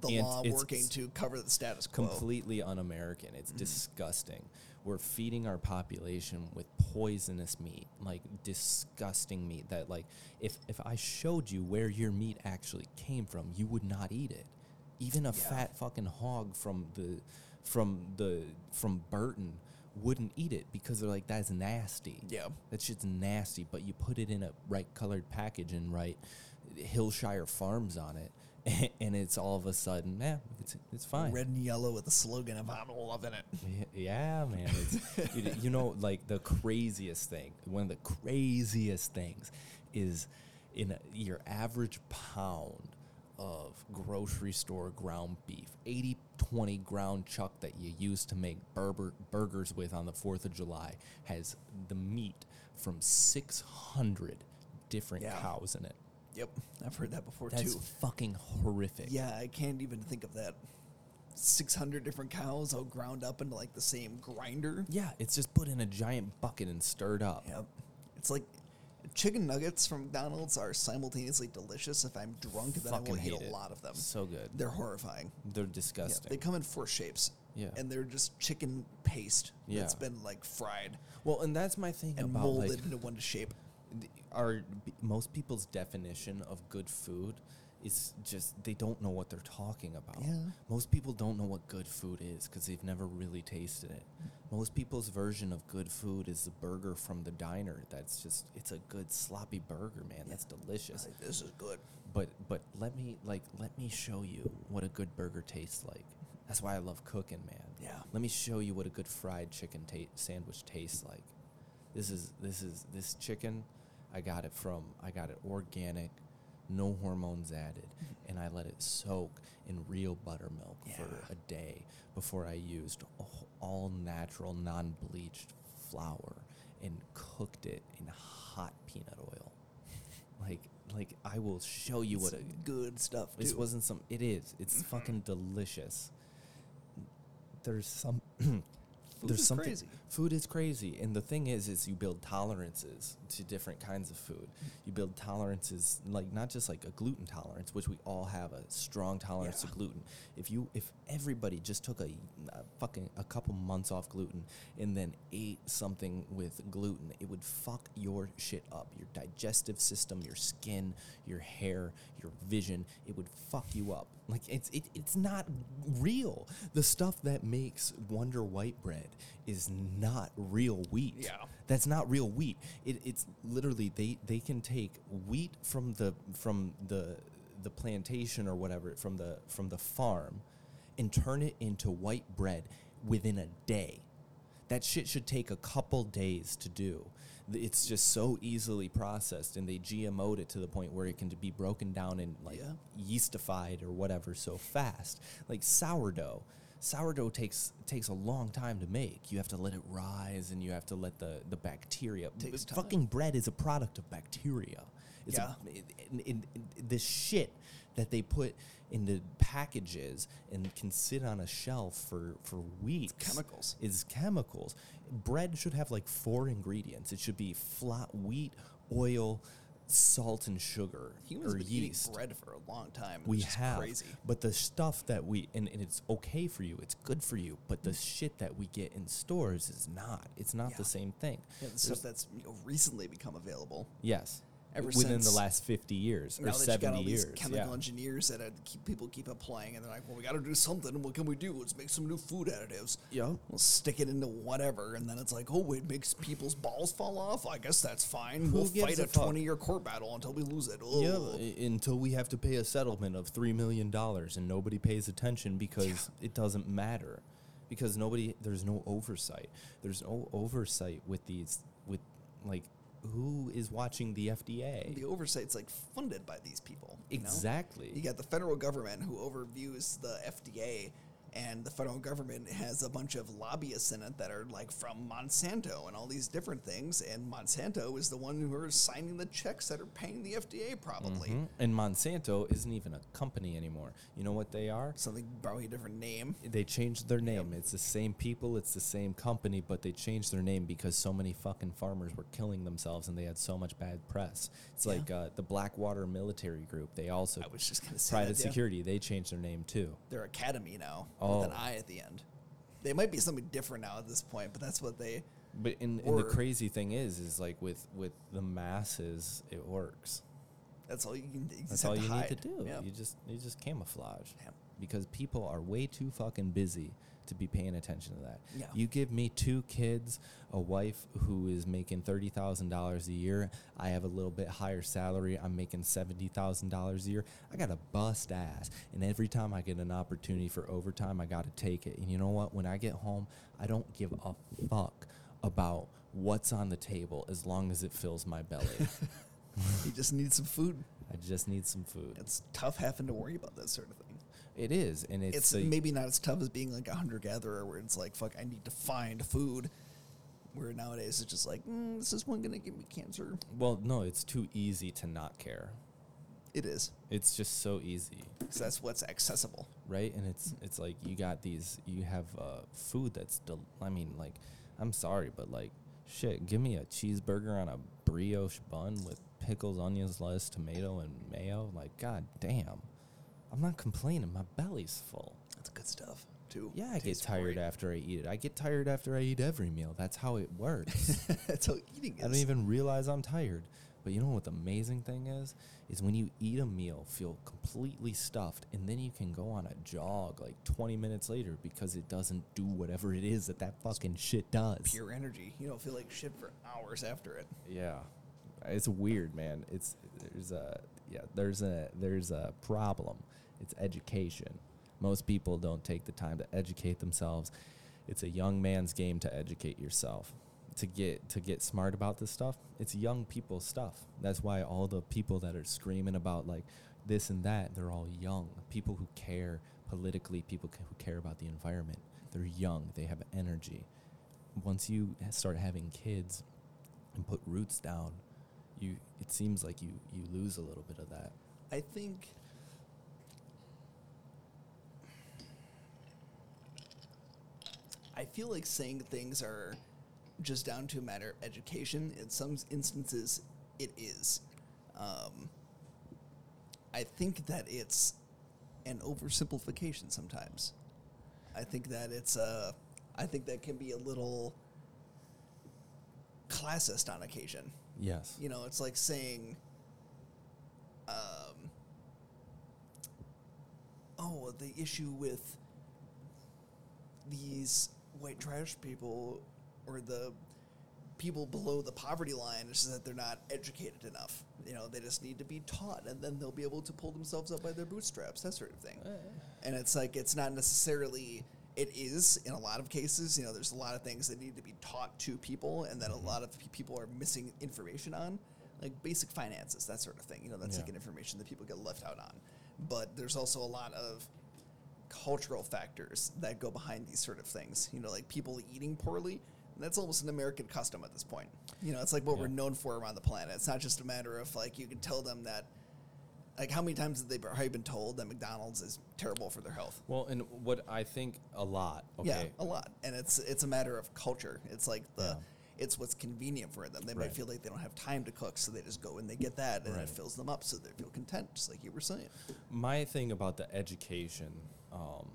the and law working to cover the status quo. Completely un-American. It's mm-hmm. disgusting. We're feeding our population with poisonous meat, like disgusting meat that, like, if, if I showed you where your meat actually came from, you would not eat it. Even a yeah. fat fucking hog from the from the from Burton wouldn't eat it because they're like, that's nasty. Yeah, that shit's nasty. But you put it in a right colored package and write Hillshire Farms on it. And it's all of a sudden, man, eh, it's it's fine. Red and yellow with the slogan of "I'm loving it." Yeah, man. It's, you, you know, like the craziest thing. One of the craziest things is in a, your average pound of grocery store ground beef, eighty twenty ground chuck that you use to make burger, burgers with on the Fourth of July has the meat from six hundred different yeah. cows in it. Yep, I've heard that before, That's too. That's fucking horrific. Yeah, I can't even think of that. six hundred different cows all ground up into, like, the same grinder. Yeah, it's just put in a giant bucket and stirred up. Yep. It's like chicken nuggets from McDonald's are simultaneously delicious. If I'm drunk, then fucking I will hate a lot of them. So good. They're horrifying. They're disgusting. Yeah, they come in four shapes. Yeah. And they're just chicken paste yeah. that's been, like, fried. Well, and that's my thing and about, molded like, into one shape. Our most people's definition of good food is just they don't know what they're talking about. Yeah. Most people don't know what good food is because they've never really tasted it. Most people's version of good food is the burger from the diner. That's just it's a good sloppy burger, man. Yeah. That's delicious. Like, this is good. But but let me like let me show you what a good burger tastes like. That's why I love cooking, man. Yeah. Let me show you what a good fried chicken ta- sandwich tastes like. This is this is this chicken. I got it from, I got it organic, no hormones added, and I let it soak in real buttermilk yeah. for a day before I used all natural, non-bleached flour and cooked it in hot peanut oil. Like, like I will show you it's what a... good stuff, This too. wasn't some... It is. It's fucking delicious. There's some... Food There's is something, crazy. Food is crazy. And the thing is, is you build tolerances to different kinds of food. You build tolerances, like not just like a gluten tolerance, which we all have a strong tolerance yeah. to gluten. If you, if everybody just took a, a fucking, a couple months off gluten and then ate something with gluten, it would fuck your shit up. Your digestive system, your skin, your hair, your vision, it would fuck you up. Like it's, it, it's not real. The stuff that makes Wonder White bread is not real wheat. Yeah. That's not real wheat. It, it's literally they, they can take wheat from the from the the plantation or whatever from the from the farm and turn it into white bread within a day. That shit should take a couple days to do. It's just so easily processed, and they G M O'd it to the point where it can be broken down and like yeah. yeastified or whatever so fast. Like sourdough. Sourdough takes takes a long time to make. You have to let it rise, and you have to let the, the bacteria... Takes time. Fucking bread is a product of bacteria. It's yeah. A, it, it, it, it, this shit that they put into packages and can sit on a shelf for, for weeks. It's chemicals. It's chemicals. Bread should have like four ingredients. It should be flat wheat, oil, salt, and sugar. Humans have been yeast. eating bread for a long time. We have. Crazy. But the stuff that we, and, and it's okay for you, it's good for you, but the mm. shit that we get in stores is not. It's not yeah. the same thing. Yeah, the stuff that's recently become available. Yes. Ever within the last fifty years or seventy years. Now that you got all these chemical yeah. engineers that keep, people keep applying, and they're like, well, we got to do something. What can we do? Let's make some new food additives. Yeah. We'll stick it into whatever, and then it's like, oh, it makes people's balls fall off? I guess that's fine. Who we'll fight a twenty-year court battle until we lose it. Oh. Yeah, until we have to pay a settlement of three million dollars, and nobody pays attention because yeah. it doesn't matter. Because nobody, there's no oversight. There's no oversight with these, with, like, who is watching the F D A? The oversight's like funded by these people. You exactly. Know? You got the federal government who overviews the F D A, and the federal government has a bunch of lobbyists in it that are like from Monsanto and all these different things. And Monsanto is the one who are signing the checks that are paying the F D A, probably. Mm-hmm. And Monsanto isn't even a company anymore. You know what they are? Something, probably a different name. They changed their name. Yep. It's the same people, it's the same company, but they changed their name because so many fucking farmers were killing themselves and they had so much bad press. It's yeah. like uh, the Blackwater military group. They also, I was just gonna say private that, yeah. security, they changed their name too. They're Academy now. Oh. With an I at the end. They might be something different now at this point, but that's what they... But in, and the crazy thing is, is like with, with the masses, it works. That's all you can do. That's all you hide. need to do. Yeah. You just you just camouflage. Yeah. Because people are way too fucking busy to be paying attention to that. Yeah. You give me two kids, a wife who is making thirty thousand dollars a year. I have a little bit higher salary. I'm making seventy thousand dollars a year. I got to bust ass. And every time I get an opportunity for overtime, I got to take it. And you know what? When I get home, I don't give a fuck about what's on the table as long as it fills my belly. You just need some food. I just need some food. It's tough having to worry about that sort of thing. It is, and it's... It's the, maybe not as tough as being, like, a hunter-gatherer where it's like, fuck, I need to find food, where nowadays it's just like, mm, this is one going to give me cancer. Well, no, it's too easy to not care. It is. It's just so easy. Because that's what's accessible. Right, and it's it's like you got these... You have uh, food that's... Del- I mean, like, I'm sorry, but, like, shit, give me a cheeseburger on a brioche bun with pickles, onions, lettuce, tomato, and mayo. Like, god damn. I'm not complaining. My belly's full. That's good stuff, too. Yeah, I Tastes get tired great. after I eat it. I get tired after I eat every meal. That's how it works. That's how eating is. I don't even realize I'm tired. But you know what the amazing thing is? Is when you eat a meal, feel completely stuffed, and then you can go on a jog like twenty minutes later because it doesn't do whatever it is that that fucking shit does. Pure energy. You don't feel like shit for hours after it. Yeah. It's weird, man. It's there's a yeah, there's a there's a problem. It's education. Most people don't take the time to educate themselves. It's a young man's game to educate yourself. To get to get smart about this stuff, it's young people's stuff. That's why all the people that are screaming about like this and that, they're all young. People who care politically, people who care about the environment, they're young. They have energy. Once you start having kids and put roots down, you it seems like you, you lose a little bit of that. I think... I feel like saying things are just down to a matter of education. In some instances, it is. Um, I think that it's an oversimplification sometimes. I think that it's a. I think that can be a little classist on occasion. Yes. You know, it's like saying, um, "Oh, the issue with these." White trash people or the people below the poverty line is that they're not educated enough. You know, they just need to be taught, and then they'll be able to pull themselves up by their bootstraps, that sort of thing. Uh, and it's like, it's not necessarily, it is in a lot of cases, you know, there's a lot of things that need to be taught to people and that mm-hmm. a lot of people are missing information on, like basic finances, that sort of thing. You know, that's yeah. like an information that people get left out on. But there's also a lot of cultural factors that go behind these sort of things. You know, like people eating poorly, that's almost an American custom at this point. You know, it's like what yeah. we're known for around the planet. It's not just a matter of, like, you can tell them that Like, how many times have they probably been told that McDonald's is terrible for their health? Well, and what I think a lot. Okay. Yeah, a lot. And it's it's a matter of culture. It's like the yeah. it's what's convenient for them. They right. might feel like they don't have time to cook, so they just go and they get that, and right. it fills them up, so they feel content, just like you were saying. My thing about the education um,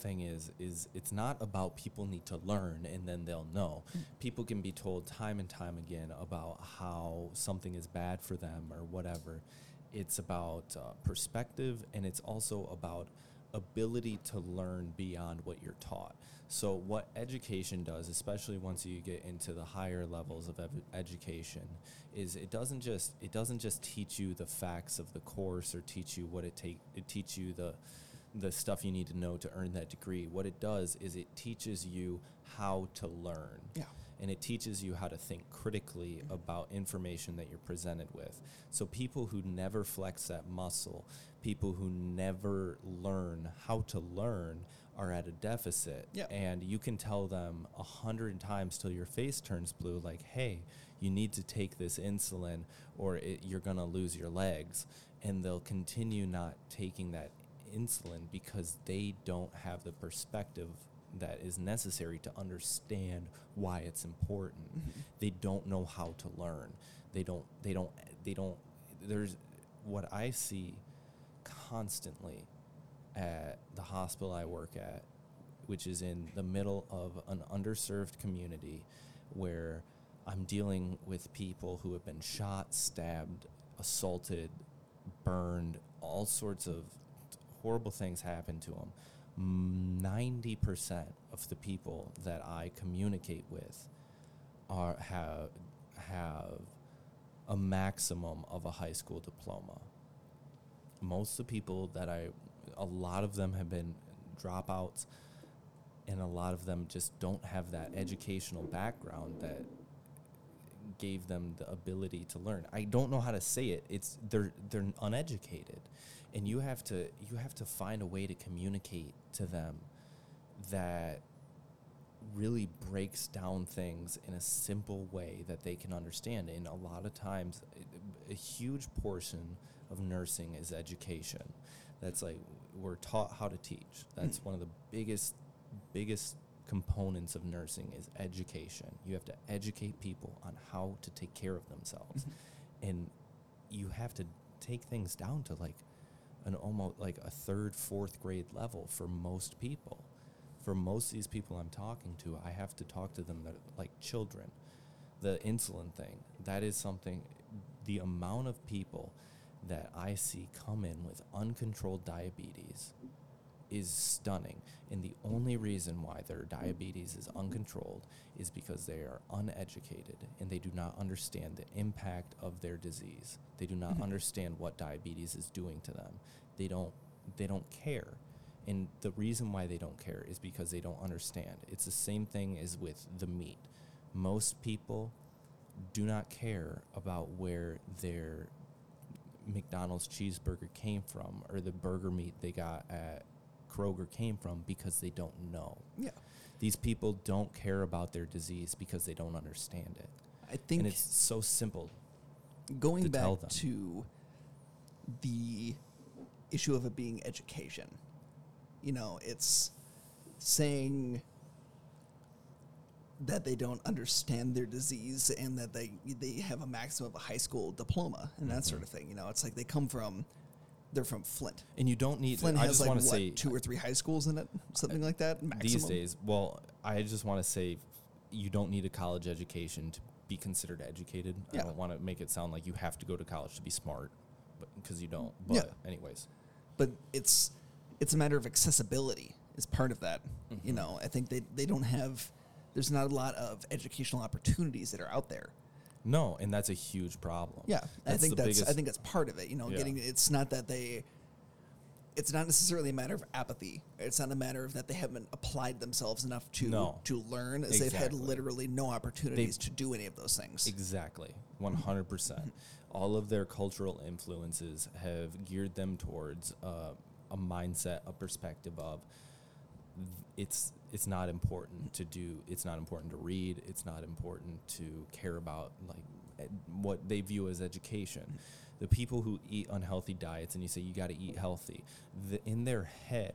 thing is, is it's not about people need to learn and then they'll know. People can be told time and time again about how something is bad for them or whatever. It's about uh, perspective, and it's also about ability to learn beyond what you're taught. So what education does, especially once you get into the higher levels of ev- education, is it doesn't just it doesn't just teach you the facts of the course or teach you what it take it teach you the the stuff you need to know to earn that degree. What it does is it teaches you how to learn. Yeah. And it teaches you how to think critically about information that you're presented with. So people who never flex that muscle, people who never learn how to learn, are at a deficit. Yep. And you can tell them a hundred times till your face turns blue, like, hey, you need to take this insulin or it, you're going to lose your legs. And they'll continue not taking that insulin because they don't have the perspective that is necessary to understand why it's important. Mm-hmm. They don't know how to learn. They don't, they don't, they don't, there's what I see constantly at the hospital I work at, which is in the middle of an underserved community where I'm dealing with people who have been shot, stabbed, assaulted, burned, all sorts of horrible things happen to them. ninety percent of the people that I communicate with are have have a maximum of a high school diploma. Most of the people that I, a lot of them have been dropouts, and a lot of them just don't have that educational background that gave them the ability to learn. I don't know how to say it. It's they're they're uneducated, and you have to you have to find a way to communicate to them that really breaks down things in a simple way that they can understand. And a lot of times, a huge portion of nursing is education. That's like we're taught how to teach. That's one of the biggest biggest components of nursing is education. You have to educate people on how to take care of themselves. Mm-hmm. And you have to take things down to like an almost like a third, fourth grade level for most people. For most of these people I'm talking to, I have to talk to them that like children. The insulin thing, that is something, the amount of people that I see come in with uncontrolled diabetes is stunning, and the only reason why their diabetes is uncontrolled is because they are uneducated and they do not understand the impact of their disease. They do not mm-hmm. understand what diabetes is doing to them. They don't they don't care. And the reason why they don't care is because they don't understand. It's the same thing as with the meat. Most people do not care about where their McDonald's cheeseburger came from or the burger meat they got at Kroger came from because they don't know. Yeah. These people don't care about their disease because they don't understand it. I think and it's so simple. Going to back tell them. To the issue of it being education. You know, it's saying that they don't understand their disease and that they they have a maximum of a high school diploma and mm-hmm. that sort of thing. You know, it's like they come from They're from Flint. And you don't need... Flint I has, just like, want to what, say, two or three high schools in it? Something like that, maximum? These days, well, I just want to say you don't need a college education to be considered educated. Yeah. I don't want to make it sound like you have to go to college to be smart, because you don't. But yeah. anyways. But it's it's a matter of accessibility is part of that. Mm-hmm. You know, I think they, they don't have... There's not a lot of educational opportunities that are out there. No, and that's a huge problem. Yeah, that's I think that's biggest... I think that's part of it. You know, yeah. getting it's not that they, it's not necessarily a matter of apathy. It's not a matter of that they haven't applied themselves enough to no. to learn, as exactly. they've had literally no opportunities they've... to do any of those things. Exactly, one hundred percent. All of their cultural influences have geared them towards uh, a mindset, a perspective of it's it's not important to do, it's not important to read, it's not important to care about like ed- what they view as education. the people who eat unhealthy diets and you say you got to eat healthy, the, in their head,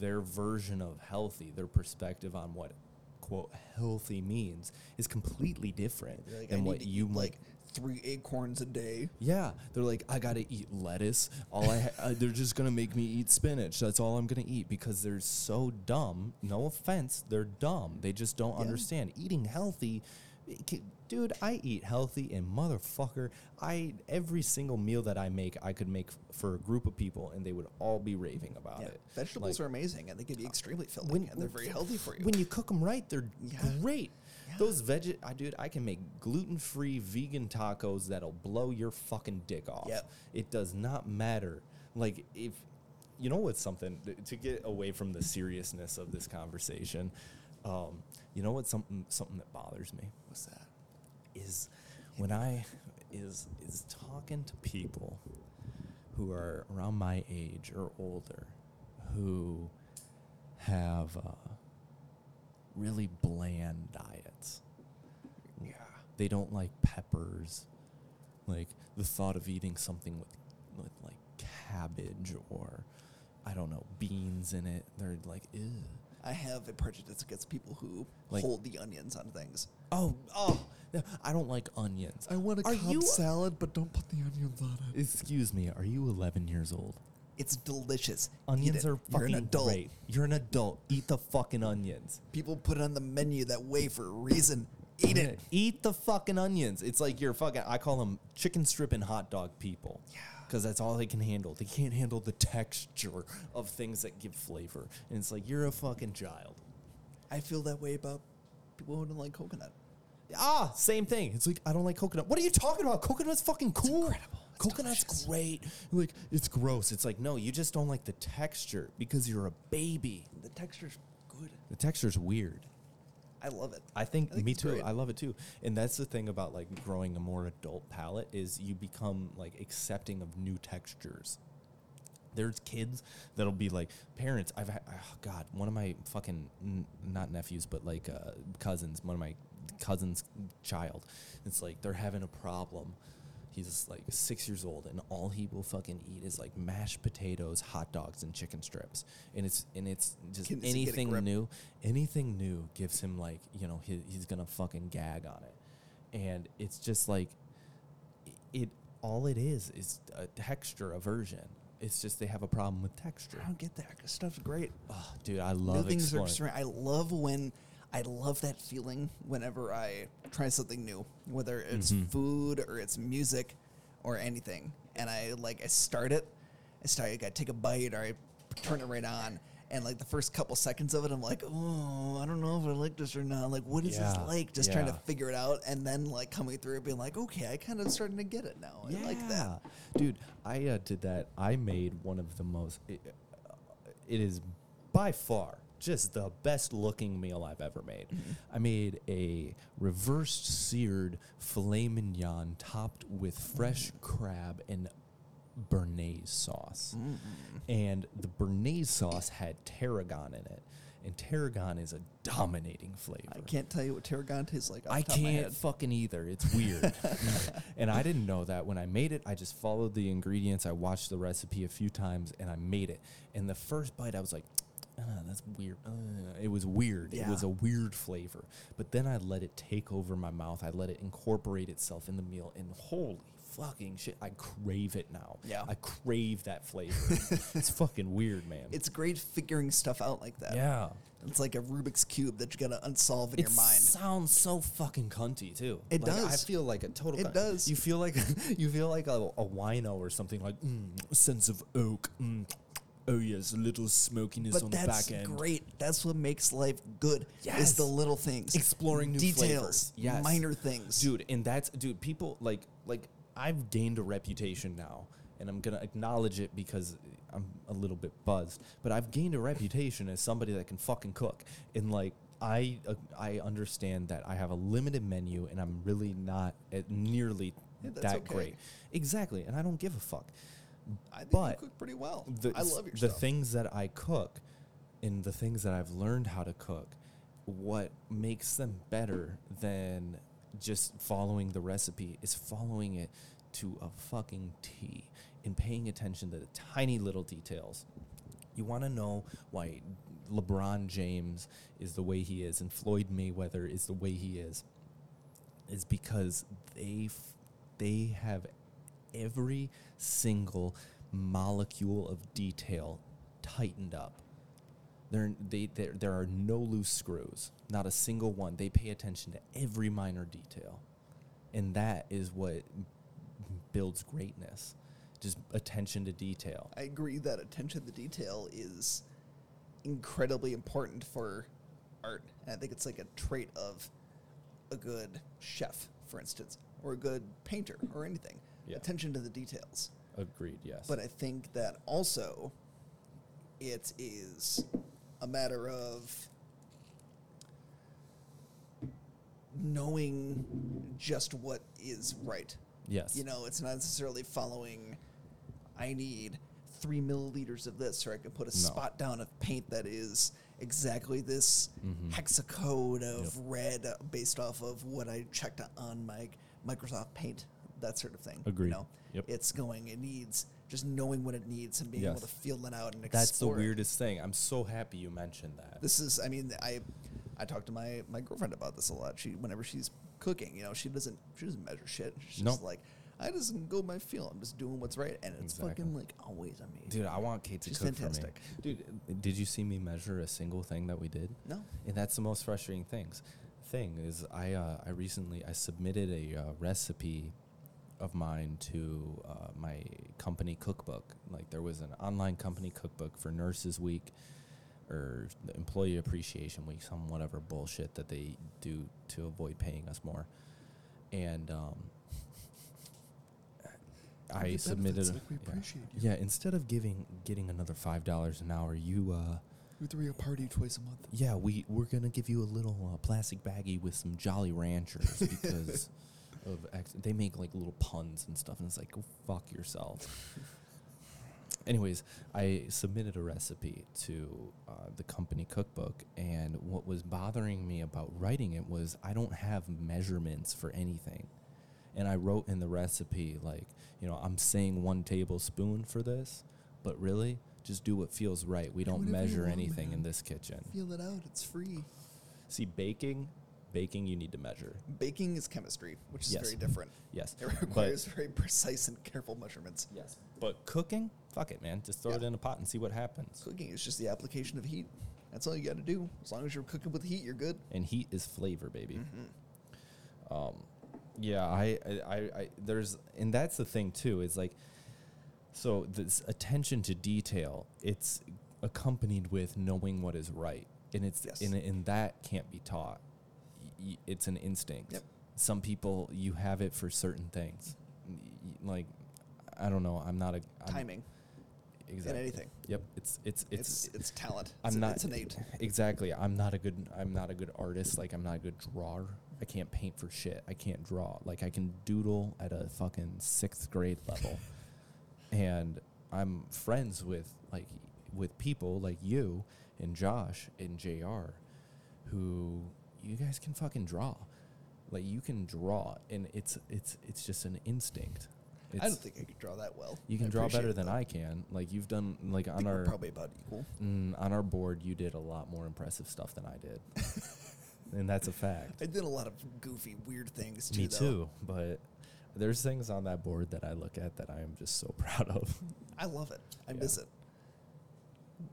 their version of healthy, their perspective on what, quote, healthy means is completely different like, than I what you might... Like, three acorns a day. Yeah. They're like, I got to eat lettuce. All I ha- They're just going to make me eat spinach. That's all I'm going to eat because they're so dumb. No offense. They're dumb. They just don't yeah. understand. Eating healthy... Dude, I eat healthy and motherfucker, I every single meal that I make, I could make for a group of people and they would all be raving about yeah. it. Vegetables like, are amazing and they can be extremely filling when, and they're very healthy for you. When you cook them right, they're yeah. great. Yeah. Those veg, I dude, I can make gluten-free vegan tacos that'll blow your fucking dick off. Yep. It does not matter. Like if you know what's something to get away from the seriousness of this conversation. Um, you know what's something something that bothers me? What's that? Is when I is is talking to people who are around my age or older who have uh, really bland diets. Yeah, they don't like peppers. Like the thought of eating something with with like cabbage or I don't know beans in it, they're like ew. I have a prejudice against people who like, hold the onions on things. Oh, oh, I don't like onions. I want a cob salad, but don't put the onions on it. Excuse me, are you eleven years old? It's delicious. Onions are fucking great. You're an adult. Eat the fucking onions. People put it on the menu that way for a reason. Eat it. Eat the fucking onions. It's like you're fucking, I call them chicken strip and hot dog people. Yeah. Because that's all they can handle. They can't handle the texture of things that give flavor. And it's like, you're a fucking child. I feel that way about people who don't like coconut. Ah, same thing. It's like, I don't like coconut. What are you talking about? Coconut's fucking cool. It's incredible. It's Coconut's delicious. Great. Like, it's gross. It's like, no, you just don't like the texture because you're a baby. The texture's good. The texture's weird. I love it. I think, I think me too. Great. I love it too. And that's the thing about like growing a more adult palate is you become like accepting of new textures. There's kids that'll be like parents. I've had, oh God, one of my fucking n- not nephews, but like uh, cousins, one of my cousins' child. It's like they're having a problem. He's like six years old, and all he will fucking eat is like mashed potatoes, hot dogs, and chicken strips. And it's and it's just Can anything new. Anything new gives him like you know he, he's gonna fucking gag on it. And it's just like it. it all it is is a texture aversion. It's just they have a problem with texture. I don't get that. This stuff's great. Oh, dude, I love new things exploring. Are I love when. I love that feeling whenever I try something new, whether it's mm-hmm. food or it's music or anything. And I like, I start it, I start, like, I take a bite or I turn it right on. And like the first couple seconds of it, I'm like, oh, I don't know if I like this or not. Like, what is yeah. this like? Just yeah. trying to figure it out. And then like coming through it being like, okay, I kind of starting to get it now. I yeah. like that. Dude, I uh, did that. I made one of the most, it, uh, it is by far, just the best looking meal I've ever made. I made a reversed seared filet mignon topped with fresh crab and béarnaise sauce. Mm. And the béarnaise sauce had tarragon in it. And tarragon is a dominating flavor. I can't tell you what tarragon tastes like. I can't fucking either. It's weird. And I didn't know that. When I made it, I just followed the ingredients. I watched the recipe a few times and I made it. And the first bite, I was like, ah, that's weird. Uh, it was weird. Yeah. It was a weird flavor. But then I let it take over my mouth. I let it incorporate itself in the meal. And holy fucking shit, I crave it now. Yeah. I crave that flavor. It's fucking weird, man. It's great figuring stuff out like that. Yeah. It's like a Rubik's Cube that you got to unsolve in it your mind. It sounds so fucking cunty, too. It like, does. I feel like a total... It cunt. Does. You feel like, you feel like a, a wino or something like, mm, sense of oak, mm. Oh, yes, a little smokiness but on the back end. But that's great. That's what makes life good, yes. is the little things. Exploring new Details, flavors. Yes. Minor things. Dude, and that's, dude, people, like, like I've gained a reputation now, and I'm going to acknowledge it because I'm a little bit buzzed, but I've gained a reputation as somebody that can fucking cook. And, like, I, uh, I understand that I have a limited menu, and I'm really not at nearly yeah, that okay. great. Exactly, and I don't give a fuck. I think but you cook pretty well. The, I love your the stuff. The things that I cook and the things that I've learned how to cook, what makes them better than just following the recipe is following it to a fucking T in paying attention to the tiny little details. You want to know why LeBron James is the way he is and Floyd Mayweather is the way he is. It's because they f- they have every single molecule of detail tightened up. There, they, there, there are no loose screws, not a single one. They pay attention to every minor detail. And that is what builds greatness, just attention to detail. I agree that attention to detail is incredibly important for art. And I think it's like a trait of a good chef, for instance, or a good painter or anything. Yeah. Attention to the details. Agreed, yes. But I think that also it is a matter of knowing just what is right. Yes. You know, it's not necessarily following, I need three milliliters of this, or I can put a no. spot down of paint that is exactly this mm-hmm. hexacode of yep. red based off of what I checked on my Microsoft Paint, that sort of thing. Agreed. You know? Yep. It's going, it needs... just knowing what it needs and being yes. able to feel it out and explore. That's the weirdest thing. I'm so happy you mentioned that. This is, I mean, I I talk to my, my girlfriend about this a lot. She, whenever she's cooking, you know, she doesn't she doesn't measure shit. She's nope. just like, I just go by feel. I'm just doing what's right. And it's exactly. fucking like always amazing. Dude, I want Kate to she's cook fantastic. For me. Dude, did you see me measure a single thing that we did? No. And that's the most frustrating things. thing is I uh, I recently, I submitted a uh, recipe of mine to uh, my company cookbook. Like there was an online company cookbook for Nurses Week or the Employee Appreciation Week, some whatever bullshit that they do to avoid paying us more. And um, I submitted... A, like we appreciate yeah, you. Yeah, instead of giving getting another five dollars an hour, you... Uh, we threw a party twice a month. Yeah, we, we're going to give you a little uh, plastic baggie with some Jolly Ranchers because... Of ex- they make like little puns and stuff, and it's like, go fuck yourself. Anyways, I submitted a recipe to uh, the company cookbook, and what was bothering me about writing it was I don't have measurements for anything. And I wrote in the recipe, like, you know, I'm saying one tablespoon for this, but really, just do what feels right. We don't measure anything in this kitchen. Feel it out, it's free. See, baking. Baking, you need to measure. Baking is chemistry, which is yes. very different. Yes. It requires but very precise and careful measurements. Yes. But cooking, fuck it, man. Just throw yeah. it in a pot and see what happens. Cooking is just the application of heat. That's all you got to do. As long as you're cooking with heat, you're good. And heat is flavor, baby. Mm-hmm. Um, yeah, I, I, I, I, there's, and that's the thing, too, is like, so this attention to detail, it's accompanied with knowing what is right. And it's, yes. and, and that can't be taught. It's an instinct. Yep. Some people, you have it for certain things. Like, I don't know. I'm not a... I'm Timing. Exactly. And anything. Yep. It's it's it's it's, it's talent. I'm it's not... It's innate. Exactly. I'm not a good... I'm not a good artist. Like, I'm not a good drawer. I can't paint for shit. I can't draw. Like, I can doodle at a fucking sixth grade level. And I'm friends with, like, with people like you and Josh and J R who... You guys can fucking draw. Like, you can draw, and it's it's it's just an instinct. It's, I don't think I could draw that well. You can I draw better than that. I can. Like, you've done, like, I on our... probably about equal. Mm, on our board, you did a lot more impressive stuff than I did. And that's a fact. I did a lot of goofy, weird things, too, Me, though. too, but there's things on that board that I look at that I am just so proud of. I love it. I yeah. miss it.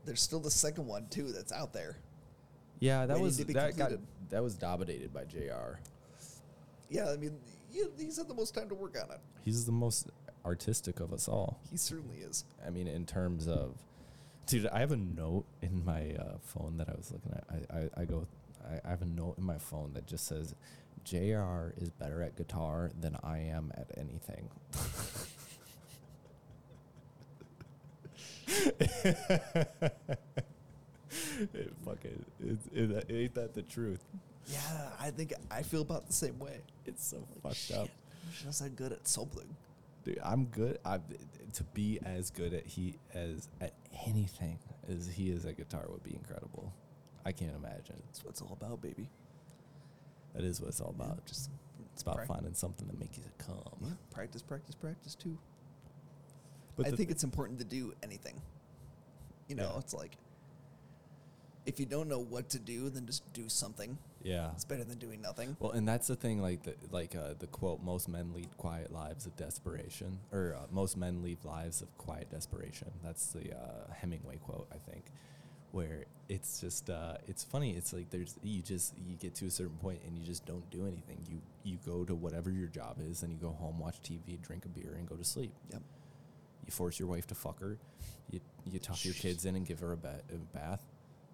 There's still the second one, too, that's out there. Yeah, that was that got, that was dominated by J R. Yeah, I mean, you, he's had the most time to work on it. He's the most artistic of us all. He certainly is. I mean, in terms of, dude, I have a note in my uh, phone that I was looking at. I, I, I go, I, I have a note in my phone that just says, J R is better at guitar than I am at anything. It fucking it, it, it ain't that the truth. Yeah, I think I feel about the same way. It's so like fucked shit. up. I'm just not good at something. Dude, I'm good. I to be as good at he as at anything as he is at guitar would be incredible. I can't imagine. That's what it's all about, baby. That is what it's all about. Yeah. Just It's about practice. Finding something to make you calm. Yeah, practice, practice, practice, too. But I think th- it's important to do anything. You know, yeah. It's like, if you don't know what to do, then just do something. Yeah. It's better than doing nothing. Well, and that's the thing, like the, like uh, the quote, most men lead quiet lives of desperation, or uh, most men lead lives of quiet desperation. That's the uh, Hemingway quote, I think, where it's just, uh, it's funny. It's like there's, you just, you get to a certain point and you just don't do anything. You, you go to whatever your job is, and you go home, watch T V, drink a beer, and go to sleep. Yep. You force your wife to fuck her. You, you tuck your kids in and give her a, ba- a bath.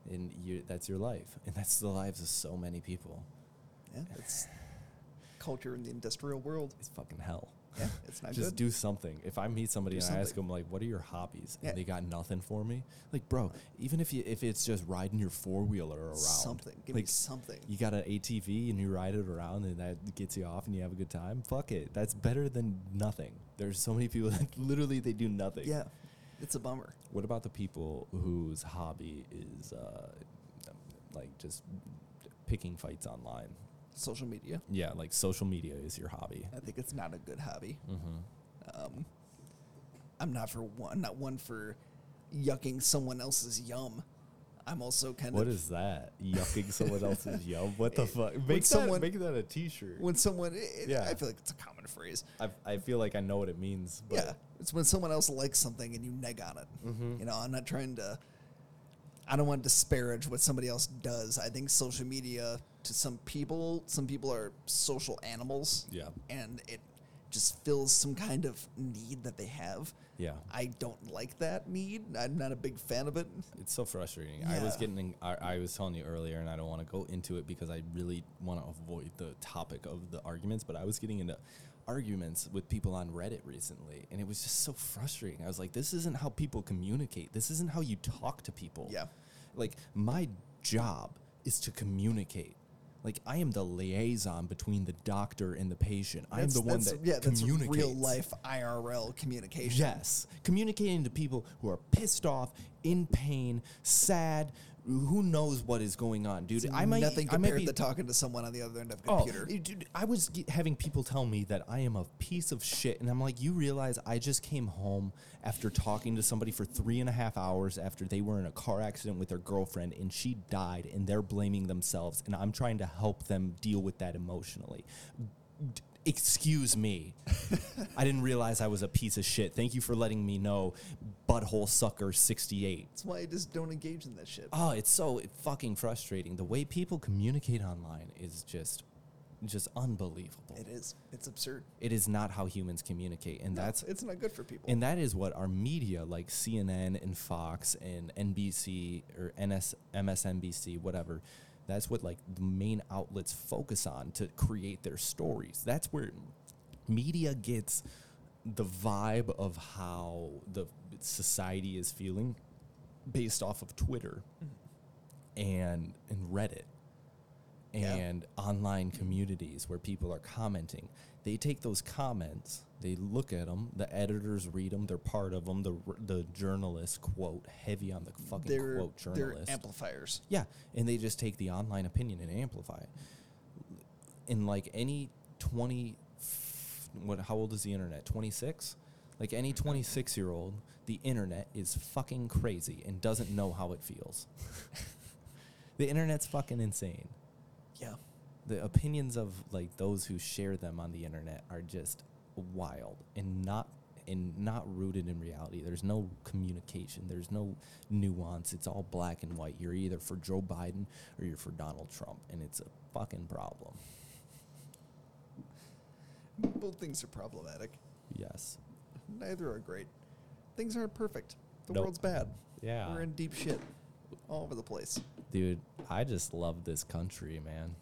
And you, that's your life. And that's the lives of so many people. Yeah, it's culture in the industrial world. It's fucking hell. Yeah, it's not just good. Just do something. If I meet somebody do and something. I ask them, like, what are your hobbies? And yeah. They got nothing for me. Like, bro, even if you if it's just riding your four-wheeler around. Something. Give like, me something. You got an A T V and you ride it around and that gets you off and you have a good time. Fuck it. That's better than nothing. There's so many people that literally they do nothing. Yeah. It's a bummer. What about the people whose hobby is uh, like just picking fights online? Social media. Yeah, like social media is your hobby. I think it's not a good hobby. Mm-hmm. Um, I'm not for one, not one for yucking someone else's yum. I'm also kind what of... What is that? Yucking someone else's yum? What the fuck? Make that, someone, make that a t-shirt. When someone... It, yeah. I feel like it's a common phrase. I I feel like I know what it means. But. Yeah. It's when someone else likes something and you neg on it. Mm-hmm. You know, I'm not trying to... I don't want to disparage what somebody else does. I think social media, to some people, some people are social animals. Yeah. And it just fills some kind of need that they have. Yeah. I don't like that need. I'm not a big fan of it. It's so frustrating. Yeah. I was getting, I, I was telling you earlier, and I don't want to go into it because I really want to avoid the topic of the arguments, but I was getting into arguments with people on Reddit recently, and it was just so frustrating. I was like, this isn't how people communicate. This isn't how you talk to people. Yeah. Like, my job is to communicate. Like, I am the liaison between the doctor and the patient. I am the one that yeah, communicates. That's real-life I R L communication. Yes. Communicating to people who are pissed off, in pain, sad, who knows what is going on, dude. It's I might, nothing compared I might be, to talking to someone on the other end of a computer. Oh, dude, I was ge- having people tell me that I am a piece of shit, and I'm like, you realize I just came home after talking to somebody for three and a half hours after they were in a car accident with their girlfriend, and she died, and they're blaming themselves, and I'm trying to help them deal with that emotionally. D- Excuse me. I didn't realize I was a piece of shit. Thank you for letting me know, butthole sucker sixty-eight. That's why I just don't engage in that shit. Oh, it's so fucking frustrating. The way people communicate online is just just unbelievable. It is. It's absurd. It is not how humans communicate. And no, that's it's not good for people. And that is what our media, like C N N and Fox and N B C or N S, M S N B C, whatever, that's what, like, the main outlets focus on to create their stories. That's where media gets the vibe of how the society is feeling based off of Twitter and and Reddit and yeah. online communities where people are commenting. They take those comments, they look at them, the editors read them, they're part of them, the the journalists quote, heavy on the fucking they're, quote journalists. They're amplifiers. Yeah, and they just take the online opinion and amplify it. In like any twenty, what? How old is the internet, twenty-six? Like any twenty-six-year-old, the internet is fucking crazy and doesn't know how it feels. The internet's fucking insane. Yeah. The opinions of, like, those who share them on the internet are just wild and not and not rooted in reality. There's no communication. There's no nuance. It's all black and white. You're either for Joe Biden or you're for Donald Trump, and it's a fucking problem. Both things are problematic. Yes. Neither are great. Things aren't perfect. The nope. world's bad. Yeah. We're in deep shit all over the place. Dude, I just love this country, man.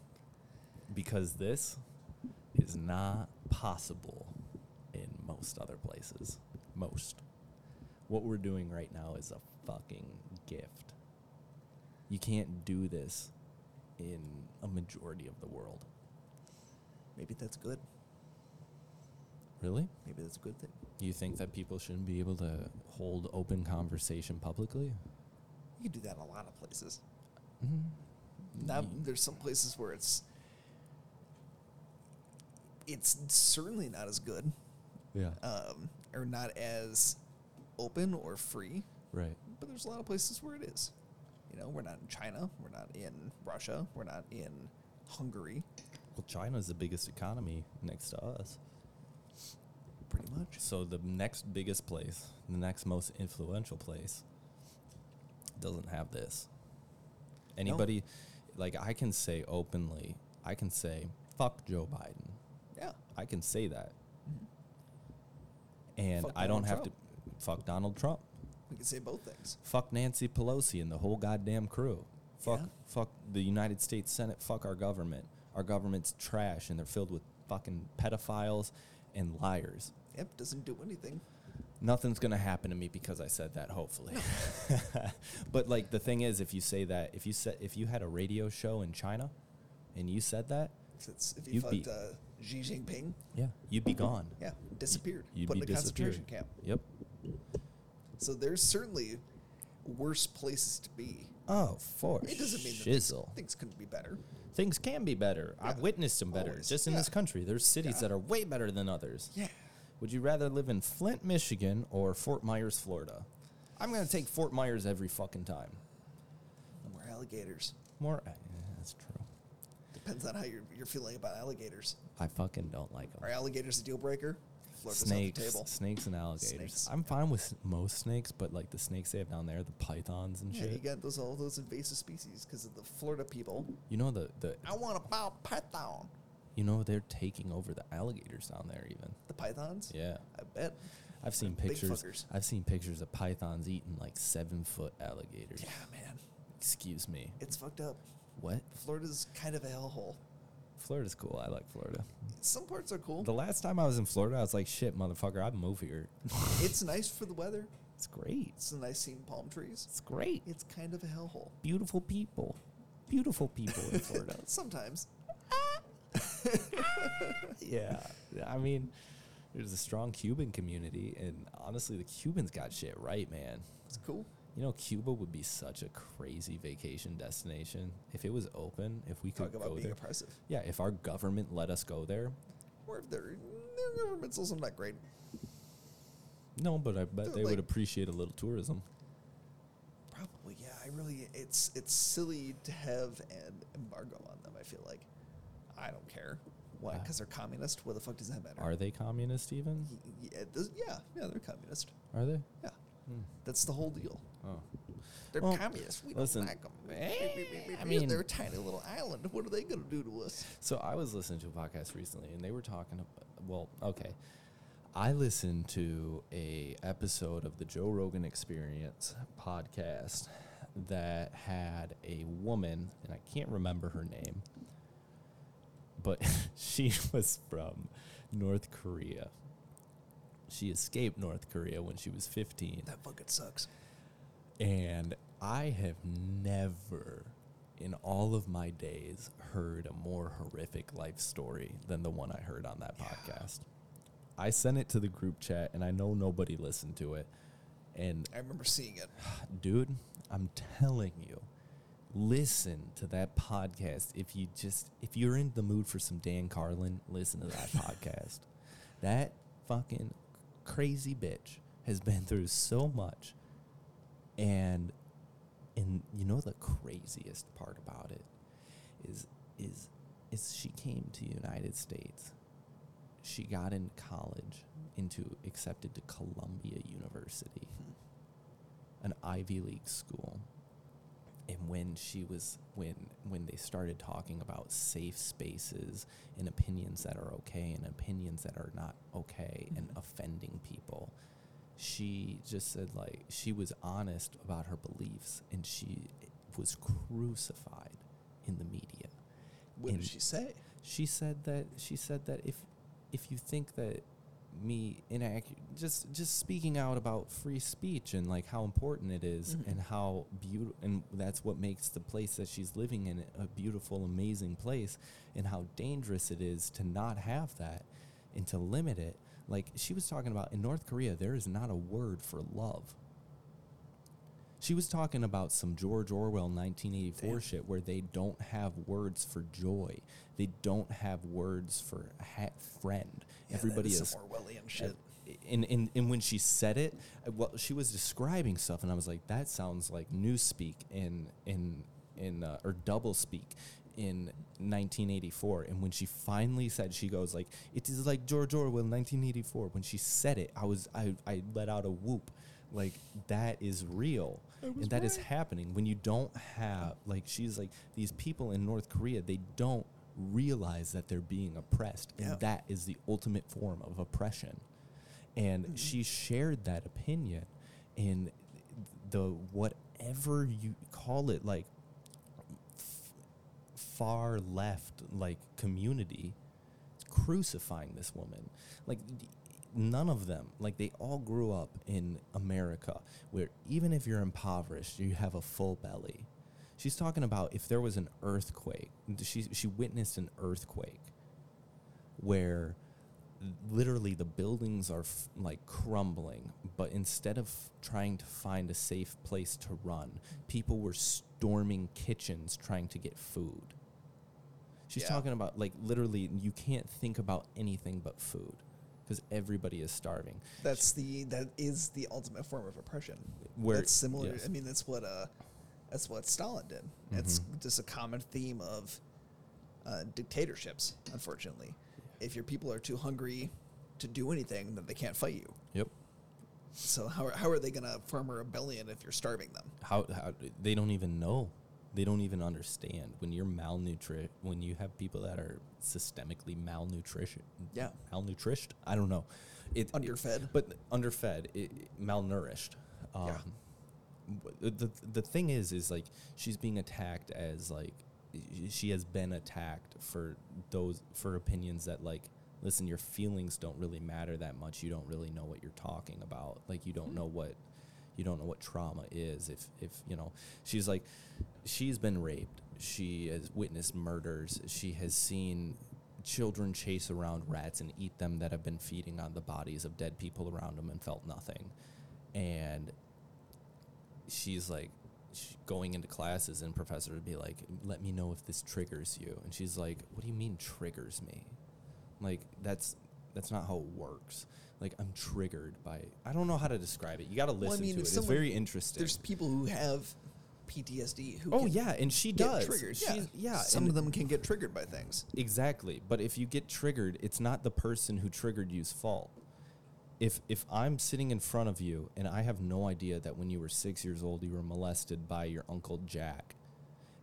Because this is not possible in most other places. Most. What we're doing right now is a fucking gift. You can't do this in a majority of the world. Maybe that's good. Really? Maybe that's a good thing. You think that people shouldn't be able to hold open conversation publicly? You can do that in a lot of places. Mm-hmm. Now, there's some places where it's it's certainly not as good. Yeah. Um, or not as open or free. Right. But there's a lot of places where it is. You know, we're not in China. We're not in Russia. We're not in Hungary. Well, China's the biggest economy next to us. Pretty much. So the next biggest place, the next most influential place doesn't have this. Anybody, no. Like, I can say openly, I can say, fuck Joe Biden. Yeah. I can say that. Mm-hmm. And fuck I Donald don't have Trump. to, fuck Donald Trump. We can say both things. Fuck Nancy Pelosi and the whole goddamn crew. Fuck, yeah. fuck the United States Senate. Fuck our government. Our government's trash, and they're filled with fucking pedophiles and liars. Yep, doesn't do anything. Nothing's going to happen to me because I said that, hopefully. No. But, like, the thing is, if you say that, if you said, if you had a radio show in China and you said that, it's, if you fucked uh, Xi Jinping. Yeah, you'd be gone. Yeah, disappeared. You'd put be in a disappeared. concentration camp. Yep. So there's certainly worse places to be. Oh, for It doesn't mean that things, things couldn't be better. Things can be better. Yeah. I've witnessed them better. Always. Just in yeah. this country, there's cities yeah. that are way better than others. Yeah. Would you rather live in Flint, Michigan, or Fort Myers, Florida? I'm going to take Fort Myers every fucking time. More alligators. More. Yeah, that's true. Depends on how you're, you're feeling about alligators. I fucking don't like them. Are alligators a deal breaker? Florida's snakes, on the table. Snakes and alligators. Snakes. I'm fine with most snakes, but like the snakes they have down there, the pythons and yeah, shit. Yeah, you got those all those invasive species because of the Florida people. You know the, the I want a bow python. You know they're taking over the alligators down there, even the pythons. Yeah, I bet. I've seen They're pictures. Big fuckers. I've seen pictures of pythons eating like seven foot alligators. Yeah, man. Excuse me. It's fucked up. What? Florida's kind of a hellhole. Florida's cool. I like Florida. Some parts are cool. The last time I was in Florida, I was like, shit, motherfucker, I'd move here. It's nice for the weather. It's great. It's nice seeing palm trees. It's great. It's kind of a hellhole. Beautiful people. Beautiful people in Florida. Sometimes. Yeah. I mean, there's a strong Cuban community, and honestly, the Cubans got shit right, man. It's cool. You know, Cuba would be such a crazy vacation destination if it was open. If we could Talk go about being there, oppressive. Yeah, if our government let us go there, or if their their government's also not great. No, but I bet They're they like, would appreciate a little tourism. Probably, yeah. I really, it's it's silly to have an embargo on them. I feel like I don't care. Why? Because uh, they're communist? What the fuck does that matter? Are they communist even? Yeah, yeah, yeah they're communist. Are they? Yeah. Hmm. That's the whole deal. Oh. They're well, communists. We listen, don't like them. Eh, I mean, they're a tiny little island. What are they going to do to us? So I was listening to a podcast recently, and they were talking about, well, okay. I listened to a episode of the Joe Rogan Experience podcast that had a woman, and I can't remember her name, but she was from North Korea. She escaped North Korea when she was fifteen. That fucking sucks. And I have never, in all of my days, heard a more horrific life story than the one I heard on that yeah. podcast. I sent it to the group chat, and I know nobody listened to it. And I remember seeing it. Dude, I'm telling you. Listen to that podcast. If you just if you're in the mood for some Dan Carlin, listen to that podcast. That fucking crazy bitch has been through so much. And and you know the craziest part about it is is is she came to the United States. She got in college into accepted to Columbia University, an Ivy League school. And when she was when when they started talking about safe spaces and opinions that are okay and opinions that are not okay mm-hmm. and offending people, she just said like she was honest about her beliefs and she was crucified in the media. What and did she say? She said that she said that if if you think that me inaccurate just just speaking out about free speech and like how important it is mm-hmm. and how beautiful and that's what makes the place that she's living in a beautiful, amazing place and how dangerous it is to not have that and to limit it. Like she was talking about in North Korea there is not a word for love. She was talking about some George Orwell nineteen eighty-four Damn. Shit where they don't have words for joy. They don't have words for ha- friend. Yeah, everybody is some Orwellian shit. And, and, and when she said it, well, she was describing stuff, and I was like, that sounds like newspeak in in in uh, or double speak in nineteen eighty-four. And when she finally said, she goes like, it is like George Orwell nineteen eighty-four. When she said it, I was I I let out a whoop. Like, that is real, and that right. is happening. When you don't have, like, she's like, these people in North Korea, they don't realize that they're being oppressed, yeah. and that is the ultimate form of oppression. And mm-hmm. she shared that opinion, and the whatever you call it, like, f- far left, like, community crucifying this woman. Like, none of them, like, they all grew up in America, where even if you're impoverished, you have a full belly. She's talking about if there was an earthquake. She she witnessed an earthquake where literally the buildings are, f- like, crumbling, but instead of trying to find a safe place to run, people were storming kitchens trying to get food. She's yeah. talking about, like, literally you can't think about anything but food, because everybody is starving. That's the that is the ultimate form of oppression. Where that's similar. Yes. I mean, that's what uh, that's what Stalin did. Mm-hmm. It's just a common theme of uh, dictatorships. Unfortunately, if your people are too hungry to do anything, then they can't fight you. Yep. So how are, how are they going to form a rebellion if you're starving them? How how they don't even know. They don't even understand when you're malnutri when you have people that are systemically malnutrition. Yeah, malnourished. I don't know. It underfed, it, but underfed, it, it, malnourished. Um, yeah. The the thing is, is like she's being attacked as like she has been attacked for those for opinions that like. Listen, your feelings don't really matter that much. You don't really know what you're talking about. Like you don't mm-hmm. know what. You don't know what trauma is. If, if you know, she's like, she's been raped. She has witnessed murders. She has seen children chase around rats and eat them that have been feeding on the bodies of dead people around them and felt nothing. And she's like, she, going into classes, and professor would be like, let me know if this triggers you. And she's like, what do you mean triggers me? Like, that's that's not how it works. Like, I'm triggered by... I don't know how to describe it. You got to listen well, I mean, to it. Someone, it's very interesting. There's people who have P T S D who Oh, yeah, and she does. Triggered. She, yeah. yeah. Some and of them can get triggered by things. Exactly. But if you get triggered, it's not the person who triggered you's fault. If if I'm sitting in front of you and I have no idea that when you were six years old, you were molested by your Uncle Jack,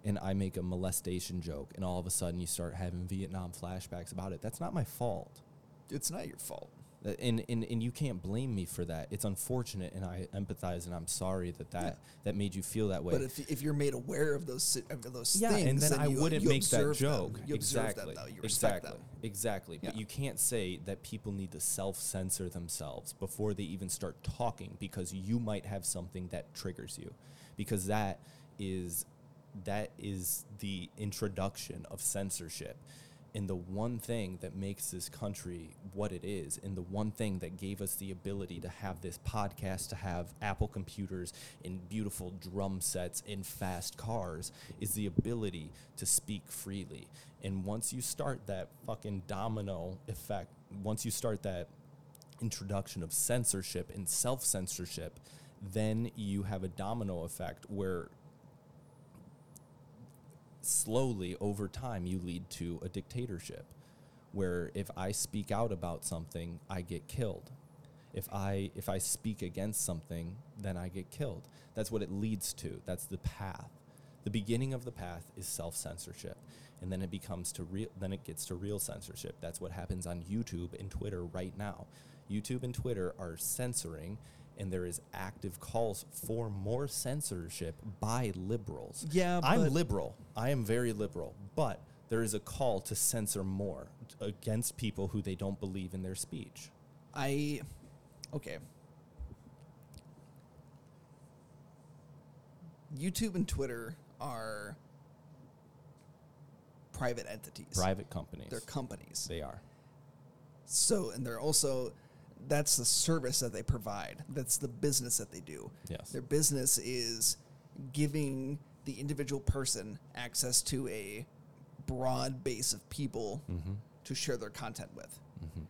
and I make a molestation joke, and all of a sudden you start having Vietnam flashbacks about it, that's not my fault. It's not your fault. And, and and you can't blame me for that. It's unfortunate, and I empathize, and I'm sorry that that, yeah. that made you feel that way. But if if you're made aware of those of those yeah, things, and then, then I you, wouldn't you make that joke. Them. You exactly. observe them, though. You respect exactly. them. Exactly. Yeah. But you can't say that people need to self-censor themselves before they even start talking, because you might have something that triggers you, because that is that is the introduction of censorship. And the one thing that makes this country what it is, and the one thing that gave us the ability to have this podcast, to have Apple computers and beautiful drum sets and fast cars, is the ability to speak freely. And once you start that fucking domino effect, once you start that introduction of censorship and self-censorship, then you have a domino effect where slowly over time you lead to a dictatorship where if I speak out about something, I get killed. If I if I speak against something, then I get killed. That's what it leads to. That's the path. The beginning of the path is self-censorship, and then it becomes to real then it gets to real censorship. That's what happens on YouTube and Twitter right now. YouTube and Twitter are censoring, and there is active calls for more censorship by liberals. Yeah, but I'm liberal. I am very liberal. But there is a call to censor more against people who they don't believe in their speech. I, okay. YouTube and Twitter are private entities. Private companies. They're companies. They are. So, and they're also... that's the service that they provide. That's the business that they do. Yes. Their business is giving the individual person access to a broad base of people mm-hmm. to share their content with. Mm-hmm.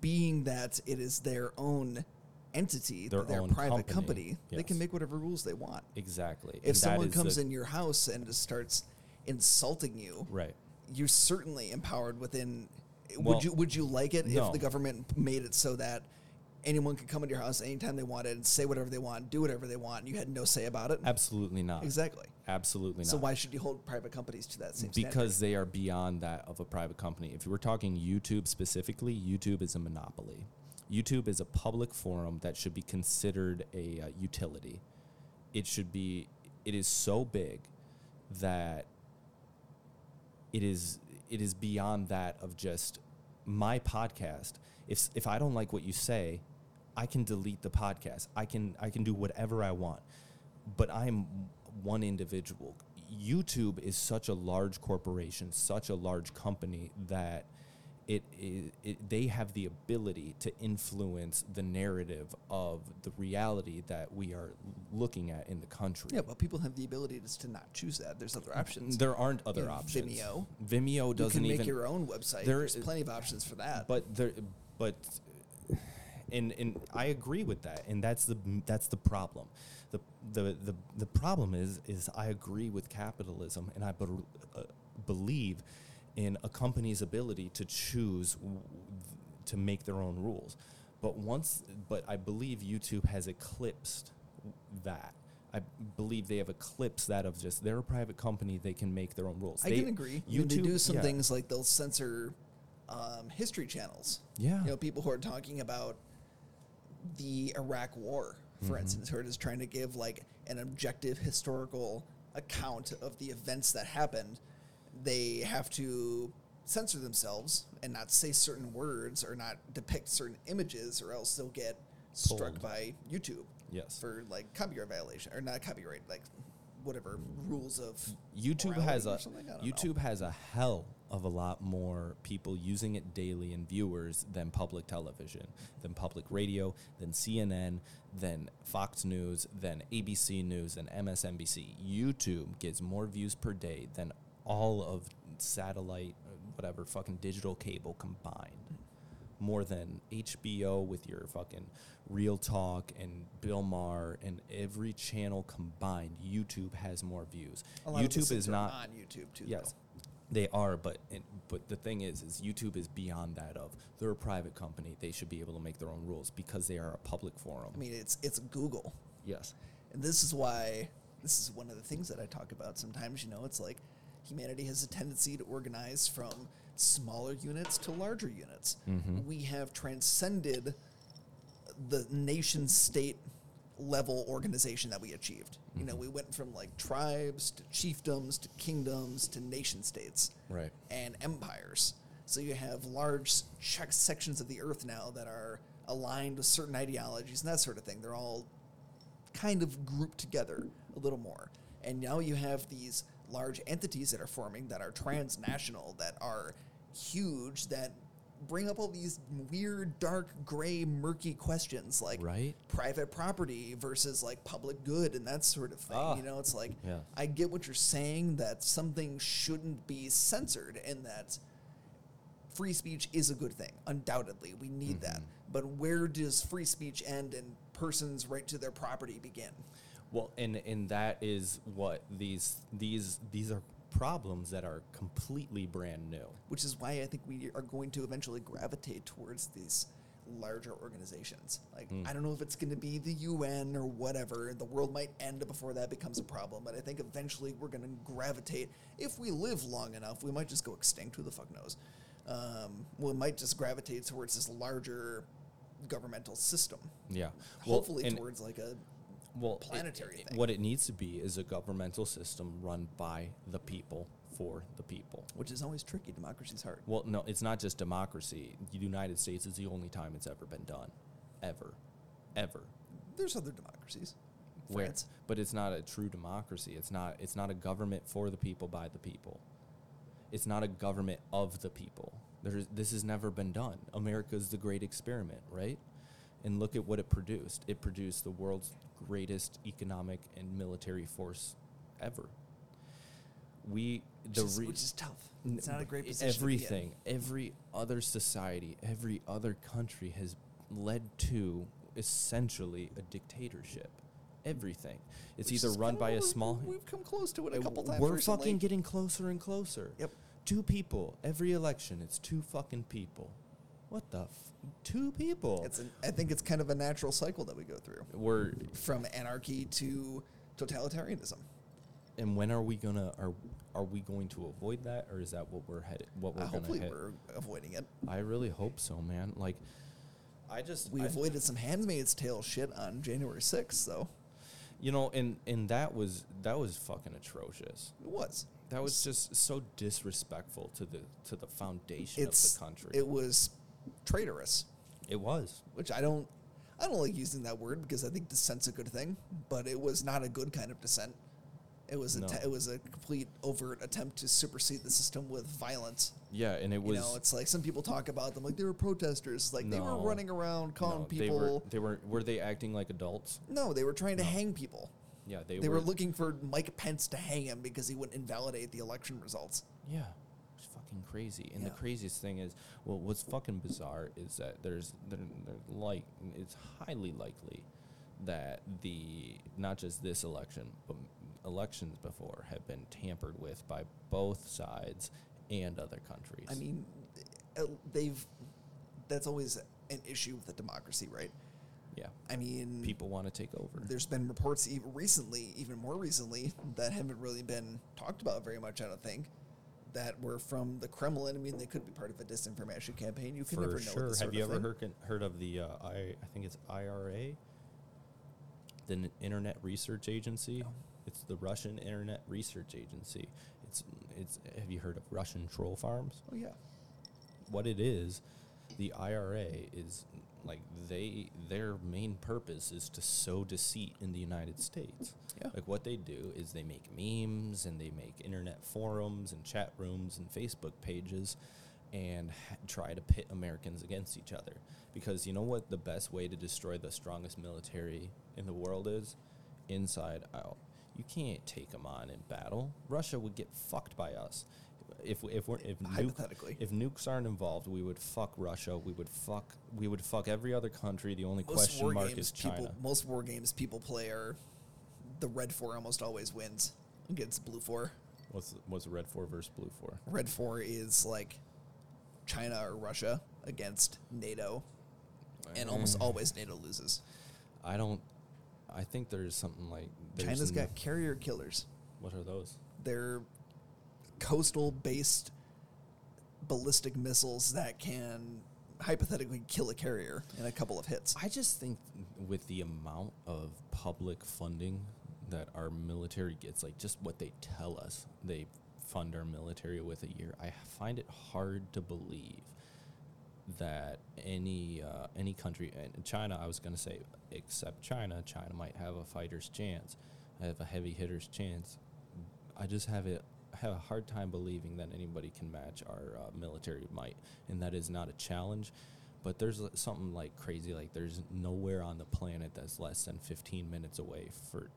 Being that it is their own entity, their, their own private company, company yes. they can make whatever rules they want. Exactly. If and someone comes the... in your house and just starts insulting you, right. you're certainly empowered within... Well, would you would you like it no. if the government made it so that anyone could come into your house anytime they wanted, say whatever they want, do whatever they want, and you had no say about it? Absolutely not. Exactly. Absolutely not. So why should you hold private companies to that same standard? Because they are beyond that of a private company. If we're talking YouTube specifically, YouTube is a monopoly. YouTube is a public forum that should be considered a uh, utility. It should be, it is so big that it is... It is beyond that of just my podcast. If if I don't like what you say, I can delete the podcast. I can I can do whatever I want. But I'm one individual. YouTube is such a large corporation, such a large company that it, it, it they have the ability to influence the narrative of the reality that we are looking at in the country. Yeah, but people have the ability just to not choose that. There's other options. There aren't other yeah, options. Vimeo. Vimeo doesn't even... You can make even, your own website. There, There's plenty of options for that. But there, but, and and I agree with that, and that's the that's the problem. The the the, the problem is is I agree with capitalism, and I be, uh, believe. in a company's ability to choose w- to make their own rules. But once, but I believe YouTube has eclipsed that. I believe they have eclipsed that of just, they're a private company, they can make their own rules. I they, can agree. YouTube, they do some yeah. things like they'll censor um, history channels. Yeah. You know, people who are talking about the Iraq War, for mm-hmm. instance, who are just trying to give like an objective historical account of the events that happened. They have to censor themselves and not say certain words or not depict certain images, or else they'll get Sold. struck by YouTube yes. for like copyright violation or not copyright, like whatever rules of YouTube has a YouTube know. has a hell of a lot more people using it daily and viewers than public television, than public radio, than C N N, than Fox News, than A B C News, than M S N B C. YouTube gets more views per day than all of satellite, whatever, fucking digital cable combined. More than H B O with your fucking Real Talk and Bill Maher and every channel combined, YouTube has more views. A lot YouTube of is not on YouTube too. Yes, though. They are, but it, but the thing is, is YouTube is beyond that of they're a private company. They should be able to make their own rules because they are a public forum. I mean, it's it's Google. Yes, and this is why this is one of the things that I talk about sometimes. You know, it's like. Humanity has a tendency to organize from smaller units to larger units. Mm-hmm. We have transcended the nation-state level organization that we achieved. Mm-hmm. You know, we went from like tribes to chiefdoms to kingdoms to nation-states right. and empires. So you have large ch- sections of the earth now that are aligned with certain ideologies and that sort of thing. They're all kind of grouped together a little more. And now you have these large entities that are forming that are transnational, that are huge, that bring up all these weird, dark, gray, murky questions like right? private property versus like public good and that sort of thing. Ah. You know, it's like, yeah. I get what you're saying, that something shouldn't be censored and that free speech is a good thing. Undoubtedly, we need mm-hmm. that. But where does free speech end and person's right to their property begin? Well, and, and that is what these these these are problems that are completely brand new. Which is why I think we are going to eventually gravitate towards these larger organizations. Like mm. I don't know if it's going to be the U N or whatever. The world might end before that becomes a problem, but I think eventually we're going to gravitate. If we live long enough, we might just go extinct. Who the fuck knows? Um, we might just gravitate towards this larger governmental system. Yeah, well, hopefully towards like a. Well, planetary it, thing. What it needs to be is a governmental system run by the people for the people. Which is always tricky. Democracy's hard. Well, no, it's not just democracy. The United States is the only time it's ever been done. Ever. Ever. There's other democracies. France. Where, but it's not a true democracy. It's not it's not a government for the people by the people. It's not a government of the people. There's, this has never been done. America's the great experiment, right? And look at what it produced. It produced the world's greatest economic and military force ever. We, which, the is, re- which is tough. It's n- not a great position. Everything, every other society, every other country has led to essentially a dictatorship. Everything. It's which either run by a small... We've, we've come close to it a couple times. We're recently. fucking getting closer and closer. Yep. Two people. Every election, it's two fucking people. What the... F- two people. It's an, I think it's kind of a natural cycle that we go through. We're... From anarchy to totalitarianism. And when are we gonna... Are are we going to avoid that? Or is that what we're headed... What we're uh, going to hit? Hopefully we're avoiding it. I really hope so, man. Like, I just... We I, avoided some Handmaid's Tale shit on January sixth, though. You know, and, and that was that was fucking atrocious. It was. That was just so disrespectful to the to the foundation it's, of the country. It was traitorous. It was. Which I don't I don't like using that word because I think dissent's a good thing, but it was not a good kind of dissent. It was no. a te- it was a complete overt attempt to supersede the system with violence. Yeah, and it was. You know, it's like some people talk about them like they were protesters, like no, they were running around calling no, people. They were, they were. Were they acting like adults? No, they were trying no. to hang people. Yeah, they. They were. were looking for Mike Pence to hang him because he would invalidate the election results. Yeah, it's fucking crazy. And yeah. the craziest thing is, well, what's fucking bizarre is that there's, there, there, like, it's highly likely that the not just this election, but elections before have been tampered with by both sides and other countries. I mean, they've... That's always an issue with the democracy, right? Yeah. I mean... People want to take over. There's been reports even recently, even more recently, that haven't really been talked about very much, I don't think, that were from the Kremlin. I mean, they could be part of a disinformation campaign. You can For never know sure. Have you ever heard, heard of the, uh, I, I think it's I R A? The Internet Research Agency? No. It's the Russian Internet Research Agency. It's it's. Have you heard of Russian troll farms? Oh yeah. What it is, the I R A is like they their main purpose is to sow deceit in the United States. Yeah. Like what they do is they make memes and they make internet forums and chat rooms and Facebook pages, and ha- try to pit Americans against each other. Because you know what the best way to destroy the strongest military in the world is? Inside out. You can't take them on in battle. Russia would get fucked by us. If if we're if hypothetically nuke, if nukes aren't involved, we would fuck Russia. We would fuck we would fuck every other country. The only most question mark is China. People, most war games people play are the red four almost always wins against blue four. What's what's red four versus blue four? Red four is like China or Russia against NATO, and mm. almost always NATO loses. I don't. I think there's something like... There's China's got carrier killers. What are those? They're coastal-based ballistic missiles that can hypothetically kill a carrier in a couple of hits. I just think with the amount of public funding that our military gets, like just what they tell us they fund our military with a year, I find it hard to believe that any uh, any country, and China, I was going to say, except China, China might have a fighter's chance, have a heavy hitter's chance. I just have a, have a hard time believing that anybody can match our uh, military might, and that is not a challenge. But there's something like crazy, like there's nowhere on the planet that's less than fifteen minutes away for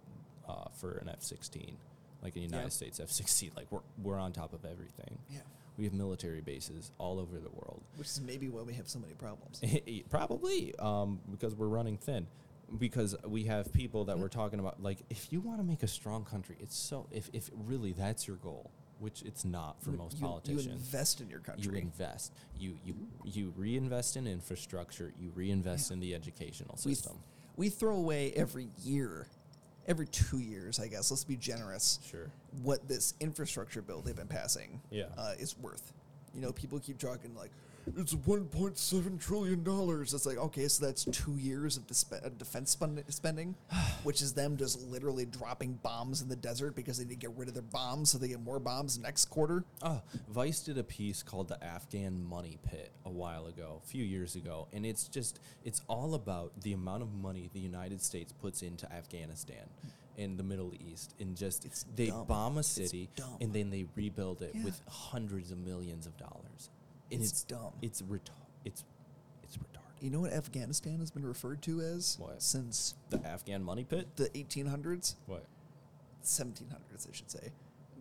uh, for an F sixteen, like in the United yeah. States F sixteen. Like we're we're on top of everything. Yeah. We have military bases all over the world. Which is maybe why we have so many problems. Probably, um, because we're running thin. Because we have people that mm-hmm. we're talking about. Like, if you want to make a strong country, it's so... If, if really that's your goal, which it's not for you, most you, politicians. You invest in your country. You invest. You you, you reinvest in infrastructure. You reinvest yeah. in the educational system. We, th- we throw away every year, every two years, I guess. Let's be generous. Sure. What this infrastructure bill they've been passing yeah. uh, is worth. You know, people keep talking like, it's one point seven trillion dollars. It's like, okay, so that's two years of disp- defense spend- spending, which is them just literally dropping bombs in the desert because they need to get rid of their bombs so they get more bombs next quarter. Uh, Vice did a piece called The Afghan Money Pit a while ago, a few years ago, and it's just, it's all about the amount of money the United States puts into Afghanistan. In the Middle East, and just it's they dumb. bomb a city and then they rebuild it yeah. with hundreds of millions of dollars. It's, it's dumb. It's retar- It's it's retarded. You know what Afghanistan has been referred to as what? Since the Afghan money pit, the eighteen hundreds. What? seventeen hundreds, I should say.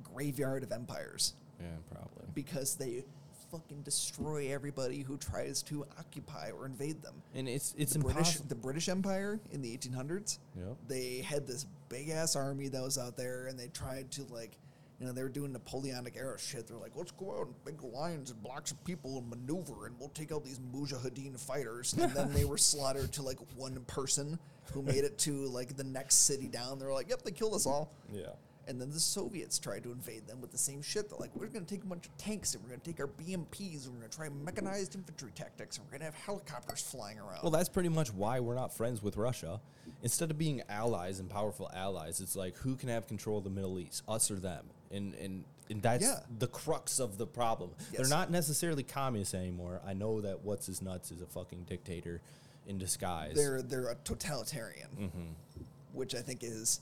Graveyard of empires. Yeah, probably. Because they fucking destroy everybody who tries to occupy or invade them. And it's it's the British, the British Empire in the eighteen hundreds. Yeah. They had this big ass army that was out there, and they tried to, like, you know, they were doing Napoleonic era shit. They're like, let's go out in big lines and blocks of people and maneuver, and we'll take out these Mujahideen fighters. And then they were slaughtered to, like, one person who made it to, like, the next city down. They were like, yep, they killed us all. Yeah. And then the Soviets tried to invade them with the same shit. They're like, we're going to take a bunch of tanks, and we're going to take our B M Ps, and we're going to try mechanized infantry tactics, and we're going to have helicopters flying around. Well, that's pretty much why we're not friends with Russia. Instead of being allies and powerful allies, it's like, who can have control of the Middle East, us or them? And and, and that's yeah. the crux of the problem. Yes. They're not necessarily communists anymore. I know that What's-His-Nuts is a fucking dictator in disguise. They're, they're a totalitarian, mm-hmm. which I think is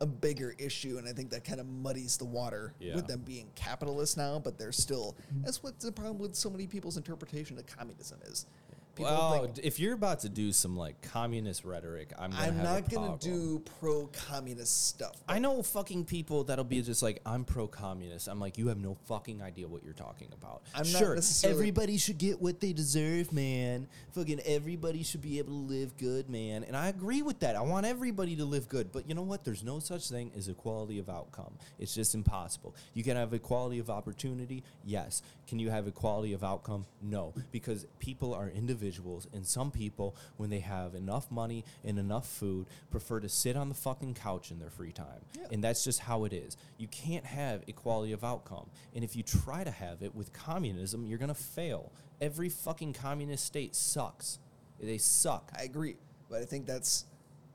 a bigger issue, and I think that kind of muddies the water yeah. with them being capitalists now, but they're still... That's what the problem with so many people's interpretation of communism is. People well, think, if you're about to do some, like, communist rhetoric, I'm going to have not going to do pro-communist stuff. I know fucking people that'll be just like, I'm pro-communist. I'm like, you have no fucking idea what you're talking about. I'm sure, not necessarily... everybody should get what they deserve, man. Fucking everybody should be able to live good, man. And I agree with that. I want everybody to live good. But you know what? There's no such thing as equality of outcome. It's just impossible. You can have equality of opportunity? Yes. Can you have equality of outcome? No. Because people are individuals. And some people, when they have enough money and enough food, prefer to sit on the fucking couch in their free time. Yeah. And that's just how it is. You can't have equality of outcome. And if you try to have it with communism, you're going to fail. Every fucking communist state sucks. They suck. I agree. But I think that's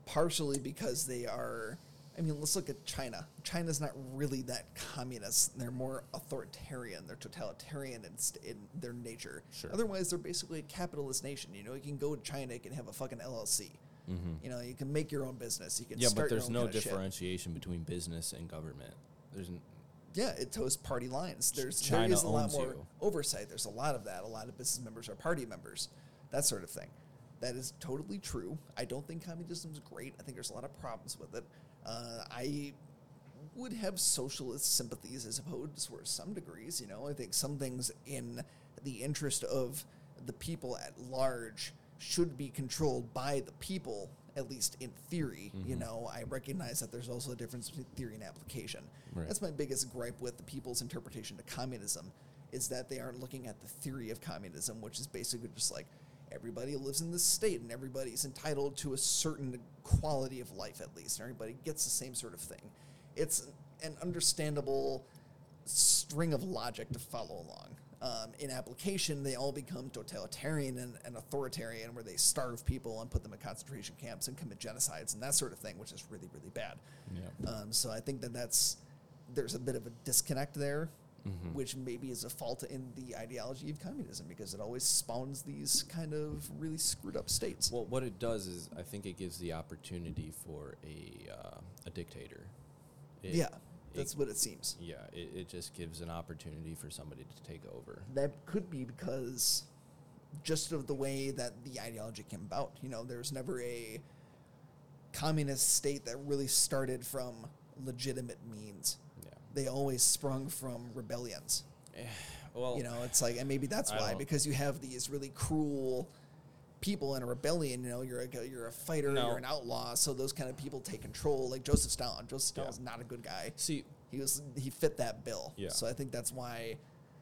partially because they are... I mean, let's look at China. China's not really that communist. They're more authoritarian. They're totalitarian in, st- in their nature. Sure. Otherwise, they're basically a capitalist nation. You know, you can go to China, you can have a fucking L L C. Mm-hmm. You know, you can make your own business. You can yeah, start your own Yeah, but there's no differentiation shit. Between business and government. There's n- Yeah, it toes party lines. There's China there is a lot more you. Oversight. There's a lot of that. A lot of business members are party members, that sort of thing. That is totally true. I don't think communism is great. I think there's a lot of problems with it. Uh, I would have socialist sympathies, I suppose, for some degrees. You know, I think some things in the interest of the people at large should be controlled by the people, at least in theory. Mm-hmm. You know, I recognize that there's also a difference between theory and application. Right. That's my biggest gripe with the people's interpretation of communism, is that they aren't looking at the theory of communism, which is basically just like, everybody lives in this state, and everybody's entitled to a certain quality of life, at least. And everybody gets the same sort of thing. It's an understandable string of logic to follow along. Um, in application, they all become totalitarian and, and authoritarian, where they starve people and put them in concentration camps and commit genocides and that sort of thing, which is really, really bad. Yeah. Um, so I think that that's there's a bit of a disconnect there. Mm-hmm. Which maybe is a fault in the ideology of communism, because it always spawns these kind of really screwed up states. Well, what it does is, I think it gives the opportunity for a uh, a dictator. It, yeah, that's it, what it seems. Yeah, it, it just gives an opportunity for somebody to take over. That could be because just of the way that the ideology came about. You know, there's never a communist state that really started from legitimate means. They always sprung from rebellions. Well, you know, it's like, and maybe that's why, because you have these really cruel people in a rebellion. You know, you're a you're a fighter, no. you're an outlaw, so those kind of people take control. Like Joseph Stalin. Joseph Stalin's yeah. not a good guy. See, he was he fit that bill. Yeah. So I think that's why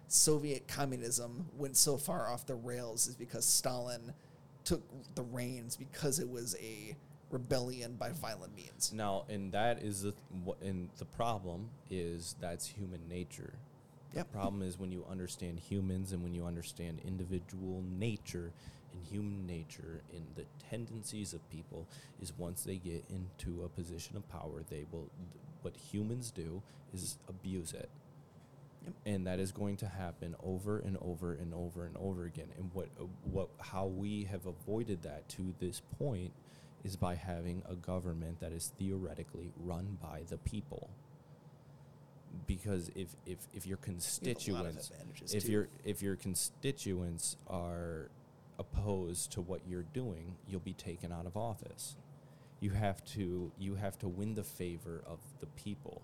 Soviet communism went so far off the rails, is because Stalin took the reins because it was a rebellion by violent means. Now, and that is the th- and the problem is that's human nature. Yep. The problem is when you understand humans and when you understand individual nature and human nature and the tendencies of people, is once they get into a position of power, they will. What humans do is abuse it. Yep. And that is going to happen over and over and over and over again. And what uh, what how we have avoided that to this point is by having a government that is theoretically run by the people. because if if if your constituents you if your if your constituents are opposed to what you're doing, you'll be taken out of office. You have to you have to win the favor of the people.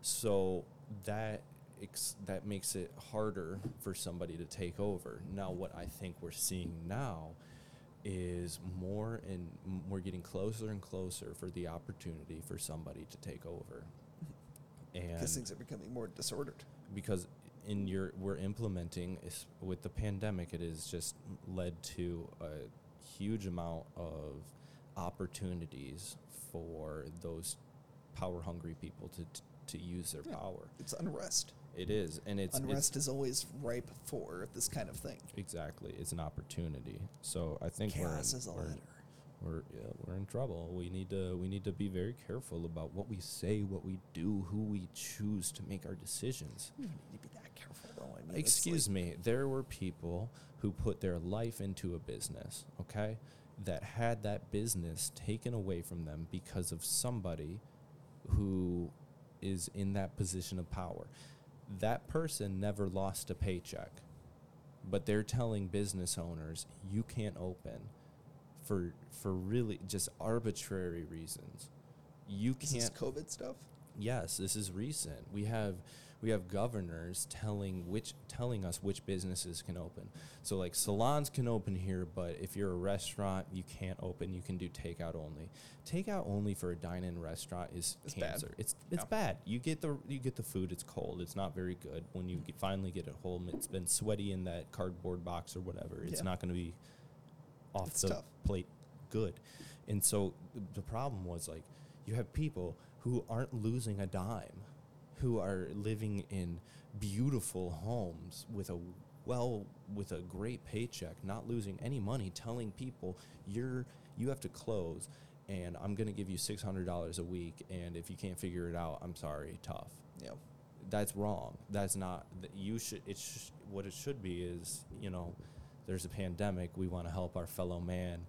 So that ex- that makes it harder for somebody to take over. Now, what I think we're seeing now is more and we're getting closer and closer for the opportunity for somebody to take over. And because things are becoming more disordered. Because in your we're implementing with the pandemic, it has just led to a huge amount of opportunities for those power-hungry people to t- to use their yeah, power. It's unrest. It is, and it's unrest it's, is always ripe for this kind of thing. Exactly, it's an opportunity. So I think chaos we're in, is a we're, ladder. We're yeah, we're in trouble. We need to we need to be very careful about what we say, what we do, who we choose to make our decisions. You don't need to be that careful, though. I mean, excuse like me. There were people who put their life into a business, okay, that had that business taken away from them because of somebody who is in that position of power. That person never lost a paycheck, but they're telling business owners you can't open for for really just arbitrary reasons. You can't. Is this COVID stuff? Yes, this is recent. We have we have governors telling which telling us which businesses can open. So like salons can open here, but if you're a restaurant, you can't open. You can do takeout only. Takeout only for a dine-in restaurant is it's cancer. Bad. It's it's yeah. bad. You get the you get the food. It's cold. It's not very good. When you get, finally get it home, it's been sweaty in that cardboard box or whatever. It's yeah. not going to be off it's the tough. plate good. And so the problem was like you have people who aren't losing a dime, who are living in beautiful homes with a well with a great paycheck, not losing any money, telling people you're you have to close, and I'm going to give you six hundred dollars a week, and if you can't figure it out, I'm sorry, tough. Yeah, that's wrong. That's not you should. It sh- what it should be is you know, there's a pandemic. We want to help our fellow man.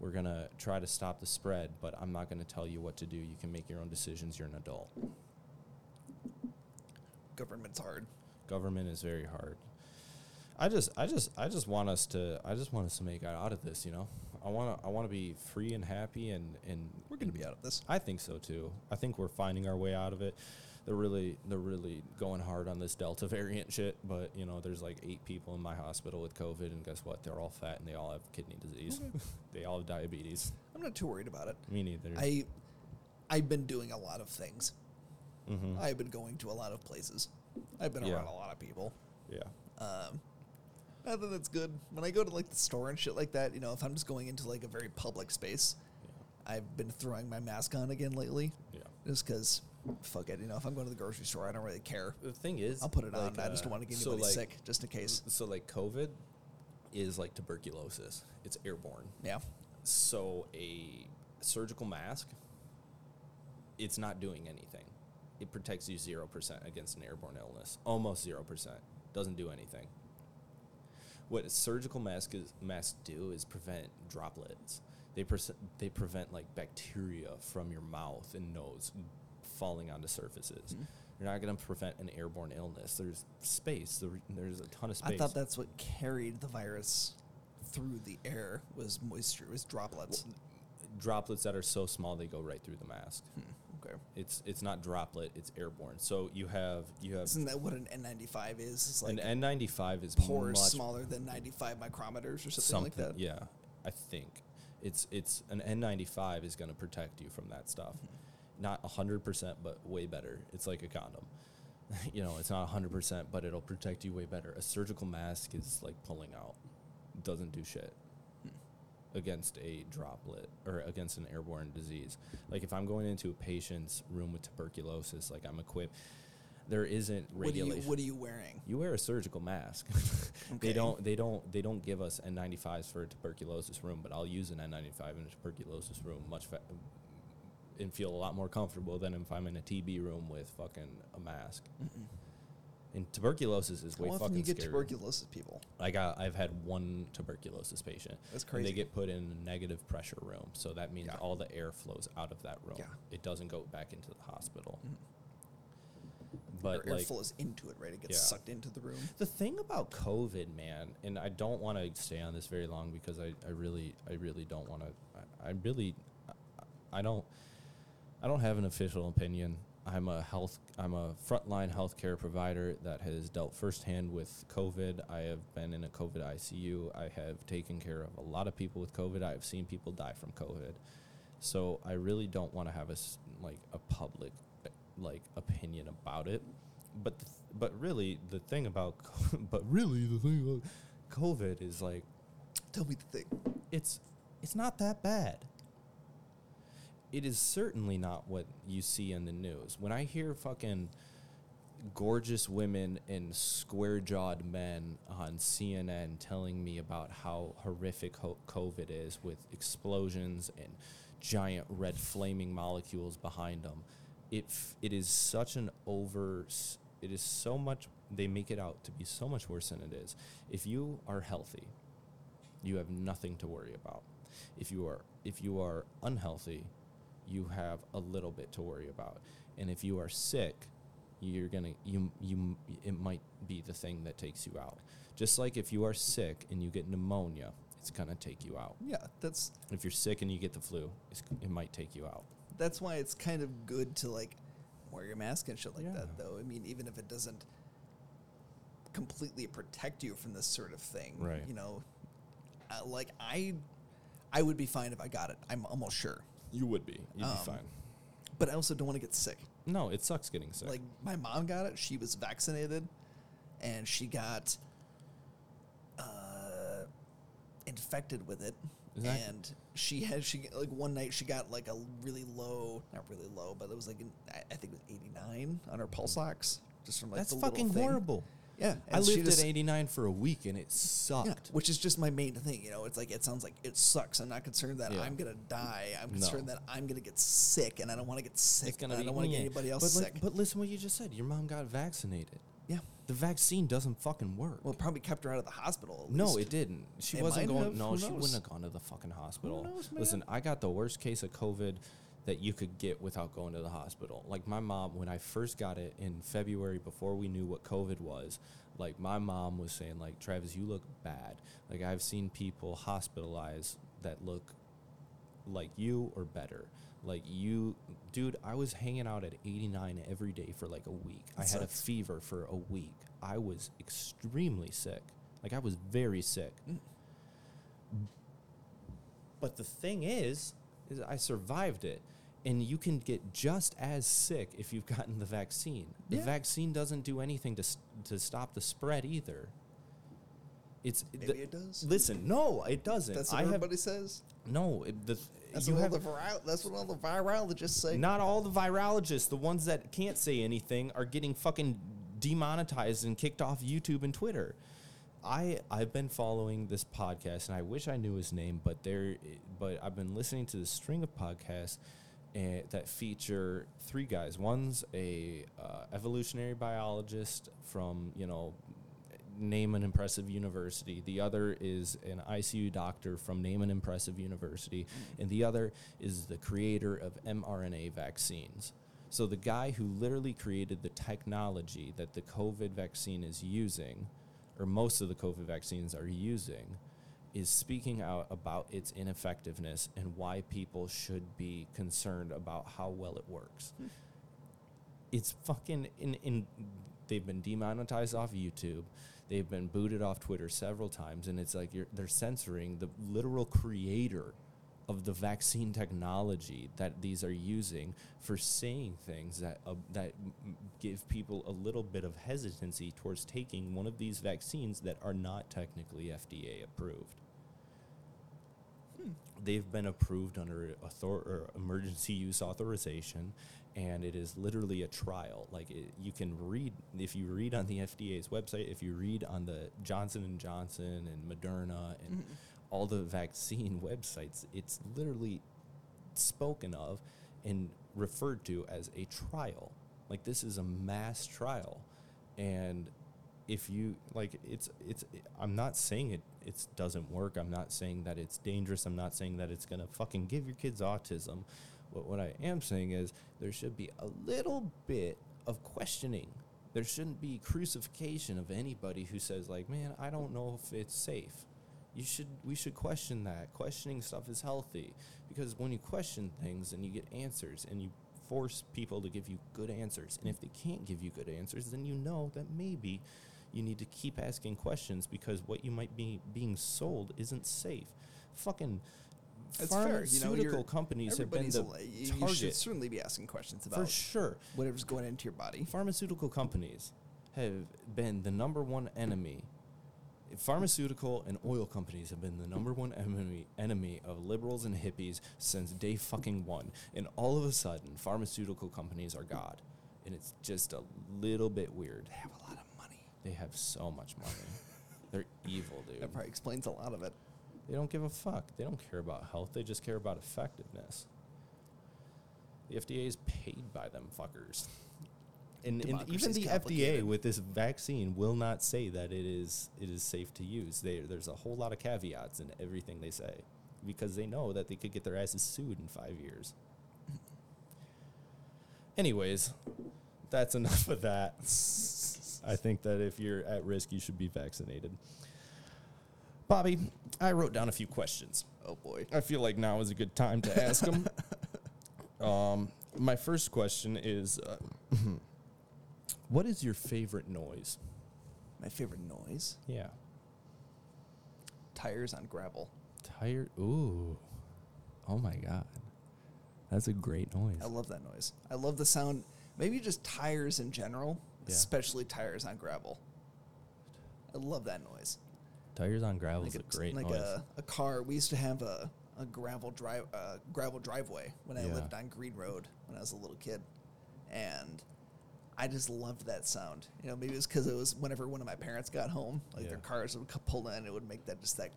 We're going to try to stop the spread, but I'm not going to tell you what to do. You can make your own decisions. You're an adult. Government's hard. Government is very hard. I just I just I just want us to I just want us to make out of this, you know. I want to I want to be free and happy and, and we're going to be out of this. I think so too. I think we're finding our way out of it. They're really they're really going hard on this Delta variant shit, but you know, there's like eight people in my hospital with COVID, and guess what? They're all fat and they all have kidney disease. Okay. They all have diabetes. I'm not too worried about it. Me neither. I I've been doing a lot of things. Mm-hmm. I've been going to a lot of places. I've been yeah. around a lot of people. Yeah. Um, I think that's good. When I go to like the store and shit like that, you know, if I'm just going into like a very public space, yeah. I've been throwing my mask on again lately. Yeah. Just because. Fuck it, you know, if I'm going to the grocery store, I don't really care. The thing is, I'll put it like, on. Uh, I just don't want to get anybody so like, sick, just in case. So, like, COVID is like tuberculosis. It's airborne. Yeah. So, a surgical mask, it's not doing anything. It protects you zero percent against an airborne illness. Almost zero percent. Doesn't do anything. What a surgical mask is, masks do is prevent droplets. They, pre- they prevent, like, bacteria from your mouth and nose falling onto surfaces. Mm-hmm. You're not going to prevent an airborne illness. There's space. There, there's a ton of space. I thought that's what carried the virus through the air was moisture, was droplets. Well, droplets that are so small they go right through the mask. Hmm. Okay. It's it's not droplet, it's airborne. So you have you have Isn't that what an N ninety-five is? It's like an N ninety-five is pores much smaller than ninety-five micrometers or something, something like that. Yeah. I think it's it's an N ninety-five is going to protect you from that stuff. Hmm. Not one hundred percent, but way better. It's like a condom. You know, it's not one hundred percent, but it'll protect you way better. A surgical mask is like pulling out. Doesn't do shit hmm. against a droplet or against an airborne disease. Like, if I'm going into a patient's room with tuberculosis, like, I'm equipped. There isn't radiation. What, what are you wearing? You wear a surgical mask. Okay. They don't. They don't. They don't give us N ninety-fives for a tuberculosis room, but I'll use an N ninety-five in a tuberculosis room much faster and feel a lot more comfortable than if I'm in a T B room with fucking a mask. Mm-mm. And tuberculosis is way fucking scary. How often you get scary. tuberculosis people? I got, I've had one tuberculosis patient. That's crazy. And they get put in a negative pressure room, so that means yeah. all the air flows out of that room. Yeah. It doesn't go back into the hospital. Mm-hmm. But your air like, flows into it, right? It gets yeah. sucked into the room. The thing about COVID, man, and I don't want to stay on this very long because I, I really, I really don't want to. I, I really, I don't, I don't have an official opinion. I'm a health, I'm a frontline healthcare provider that has dealt firsthand with COVID. I have been in a COVID I C U. I have taken care of a lot of people with COVID. I have seen people die from COVID. So I really don't want to have a like a public like opinion about it. But the, but really the thing about but really the thing about COVID is like, tell me the thing. It's it's not that bad. It is certainly not what you see in the news. When I hear fucking gorgeous women and square-jawed men on C N N telling me about how horrific COVID is with explosions and giant red flaming molecules behind them, it, it is such an over... It is so much... They make it out to be so much worse than it is. If you are healthy, you have nothing to worry about. If you are, if you are unhealthy... you have a little bit to worry about. And if you are sick, you're going to, you, you, it might be the thing that takes you out. Just like if you are sick and you get pneumonia, it's going to take you out. Yeah, that's... If you're sick and you get the flu, it's, it might take you out. That's why it's kind of good to, like, wear your mask and shit like yeah. that, though. I mean, even if it doesn't completely protect you from this sort of thing. Right. You know, uh, like, I, I would be fine if I got it. I'm almost sure. You would be. You'd um, be fine. But I also don't want to get sick. No, it sucks getting sick. Like, my mom got it. She was vaccinated, and she got uh, infected with it. Exactly. And she had, she like, one night she got, like, a really low, not really low, but it was, like, an, I think it was eighty-nine on her pulse ox. Just from, like, That's the fucking little thing. Horrible. Yeah. I lived just, at eighty-nine for a week, and it sucked. Yeah, which is just my main thing, you know. It's like, it sounds like it sucks. I'm not concerned that yeah. I'm going to die. I'm concerned no. that I'm going to get sick, and I don't want to get sick, and I don't want to get anybody else but, sick. Like, but listen to what you just said. Your mom got vaccinated. Yeah. The vaccine doesn't fucking work. Well, it probably kept her out of the hospital, at least. No, it didn't. She it wasn't going. Have, no, she wouldn't have gone to the fucking hospital. Who knows, man? Listen, I got the worst case of COVID that you could get without going to the hospital. Like, my mom, when I first got it in February, before we knew what COVID was, like, my mom was saying, like, Travis, you look bad. Like, I've seen people hospitalized that look like you or better. Like, you, dude, I was hanging out at eighty-nine every day for, like, a week. That I sucks. Had a fever for a week. I was extremely sick. Like, I was very sick. Mm. But the thing is... is I survived it, and you can get just as sick if you've gotten the vaccine. The yeah. vaccine doesn't do anything to to stop the spread either. It's maybe the, it does. Listen, no, it doesn't. That's what I everybody have, says. No, it, the, that's you what have, all the viri- that's what all the virologists say. Not all the virologists, the ones that can't say anything, are getting fucking demonetized and kicked off YouTube and Twitter. I, I've been following this podcast, and I wish I knew his name, but there, but I've been listening to this string of podcasts uh, that feature three guys. One's a uh, evolutionary biologist from, you know, name an impressive university. The other is an I C U doctor from name an impressive university. And the other is the creator of mRNA vaccines. So the guy who literally created the technology that the COVID vaccine is using, or most of the COVID vaccines are using, is speaking out about its ineffectiveness and why people should be concerned about how well it works. It's fucking... in, in they've been demonetized off YouTube. They've been booted off Twitter several times, and it's like you're, they're censoring the literal creator of the vaccine technology that these are using for saying things that uh, that give people a little bit of hesitancy towards taking one of these vaccines that are not technically F D A approved. Hmm. They've been approved under author- or emergency use authorization, and it is literally a trial. Like, it, you can read, if you read on the F D A's website, if you read on the Johnson and Johnson and Moderna and... Mm-hmm. all the vaccine websites, it's literally spoken of and referred to as a trial. Like, this is a mass trial. And if you, like, it's, it's, I'm not saying it it doesn't work. I'm not saying that it's dangerous. I'm not saying that it's going to fucking give your kids autism. But what I am saying is there should be a little bit of questioning there shouldn't be crucification of anybody who says, like, man, I don't know if it's safe. You should, we should question that. Questioning stuff is healthy, because when you question things and you get answers and you force people to give you good answers, and if they can't give you good answers, then you know that maybe you need to keep asking questions, because what you might be being sold isn't safe. Fucking That's pharmaceutical fair. You know, companies have been the target. You should certainly be asking questions about For sure. whatever's going into your body. Pharmaceutical companies have been the number one enemy. Pharmaceutical and oil companies have been the number one enemy enemy of liberals and hippies since day fucking one. And all of a sudden, pharmaceutical companies are God. And it's just a little bit weird. They have a lot of money. They have so much money. They're evil, dude. That probably explains a lot of it. They don't give a fuck. They don't care about health. They just care about effectiveness. The F D A is paid by them fuckers. And, and even the F D A with this vaccine will not say that it is it is safe to use. They, there's a whole lot of caveats in everything they say, because they know that they could get their asses sued in five years. Anyways, that's enough of that. I think that if you're at risk, you should be vaccinated. Bobby, I wrote down a few questions. Oh, boy. I feel like now is a good time to ask them. um, my first question is... Uh, What is your favorite noise? My favorite noise? Yeah. Tires on gravel. Tire? Ooh. Oh, my God. That's a great noise. I love that noise. I love the sound. Maybe just tires in general, yeah. Especially tires on gravel. I love that noise. Tires on gravel like is a, a great like noise. Like a, a car. We used to have a, a gravel, drive, uh, gravel driveway when I yeah. lived on Green Road when I was a little kid. And... I just loved that sound. You know, maybe it was because it was whenever one of my parents got home, like yeah. their cars would pull in, it would make that just that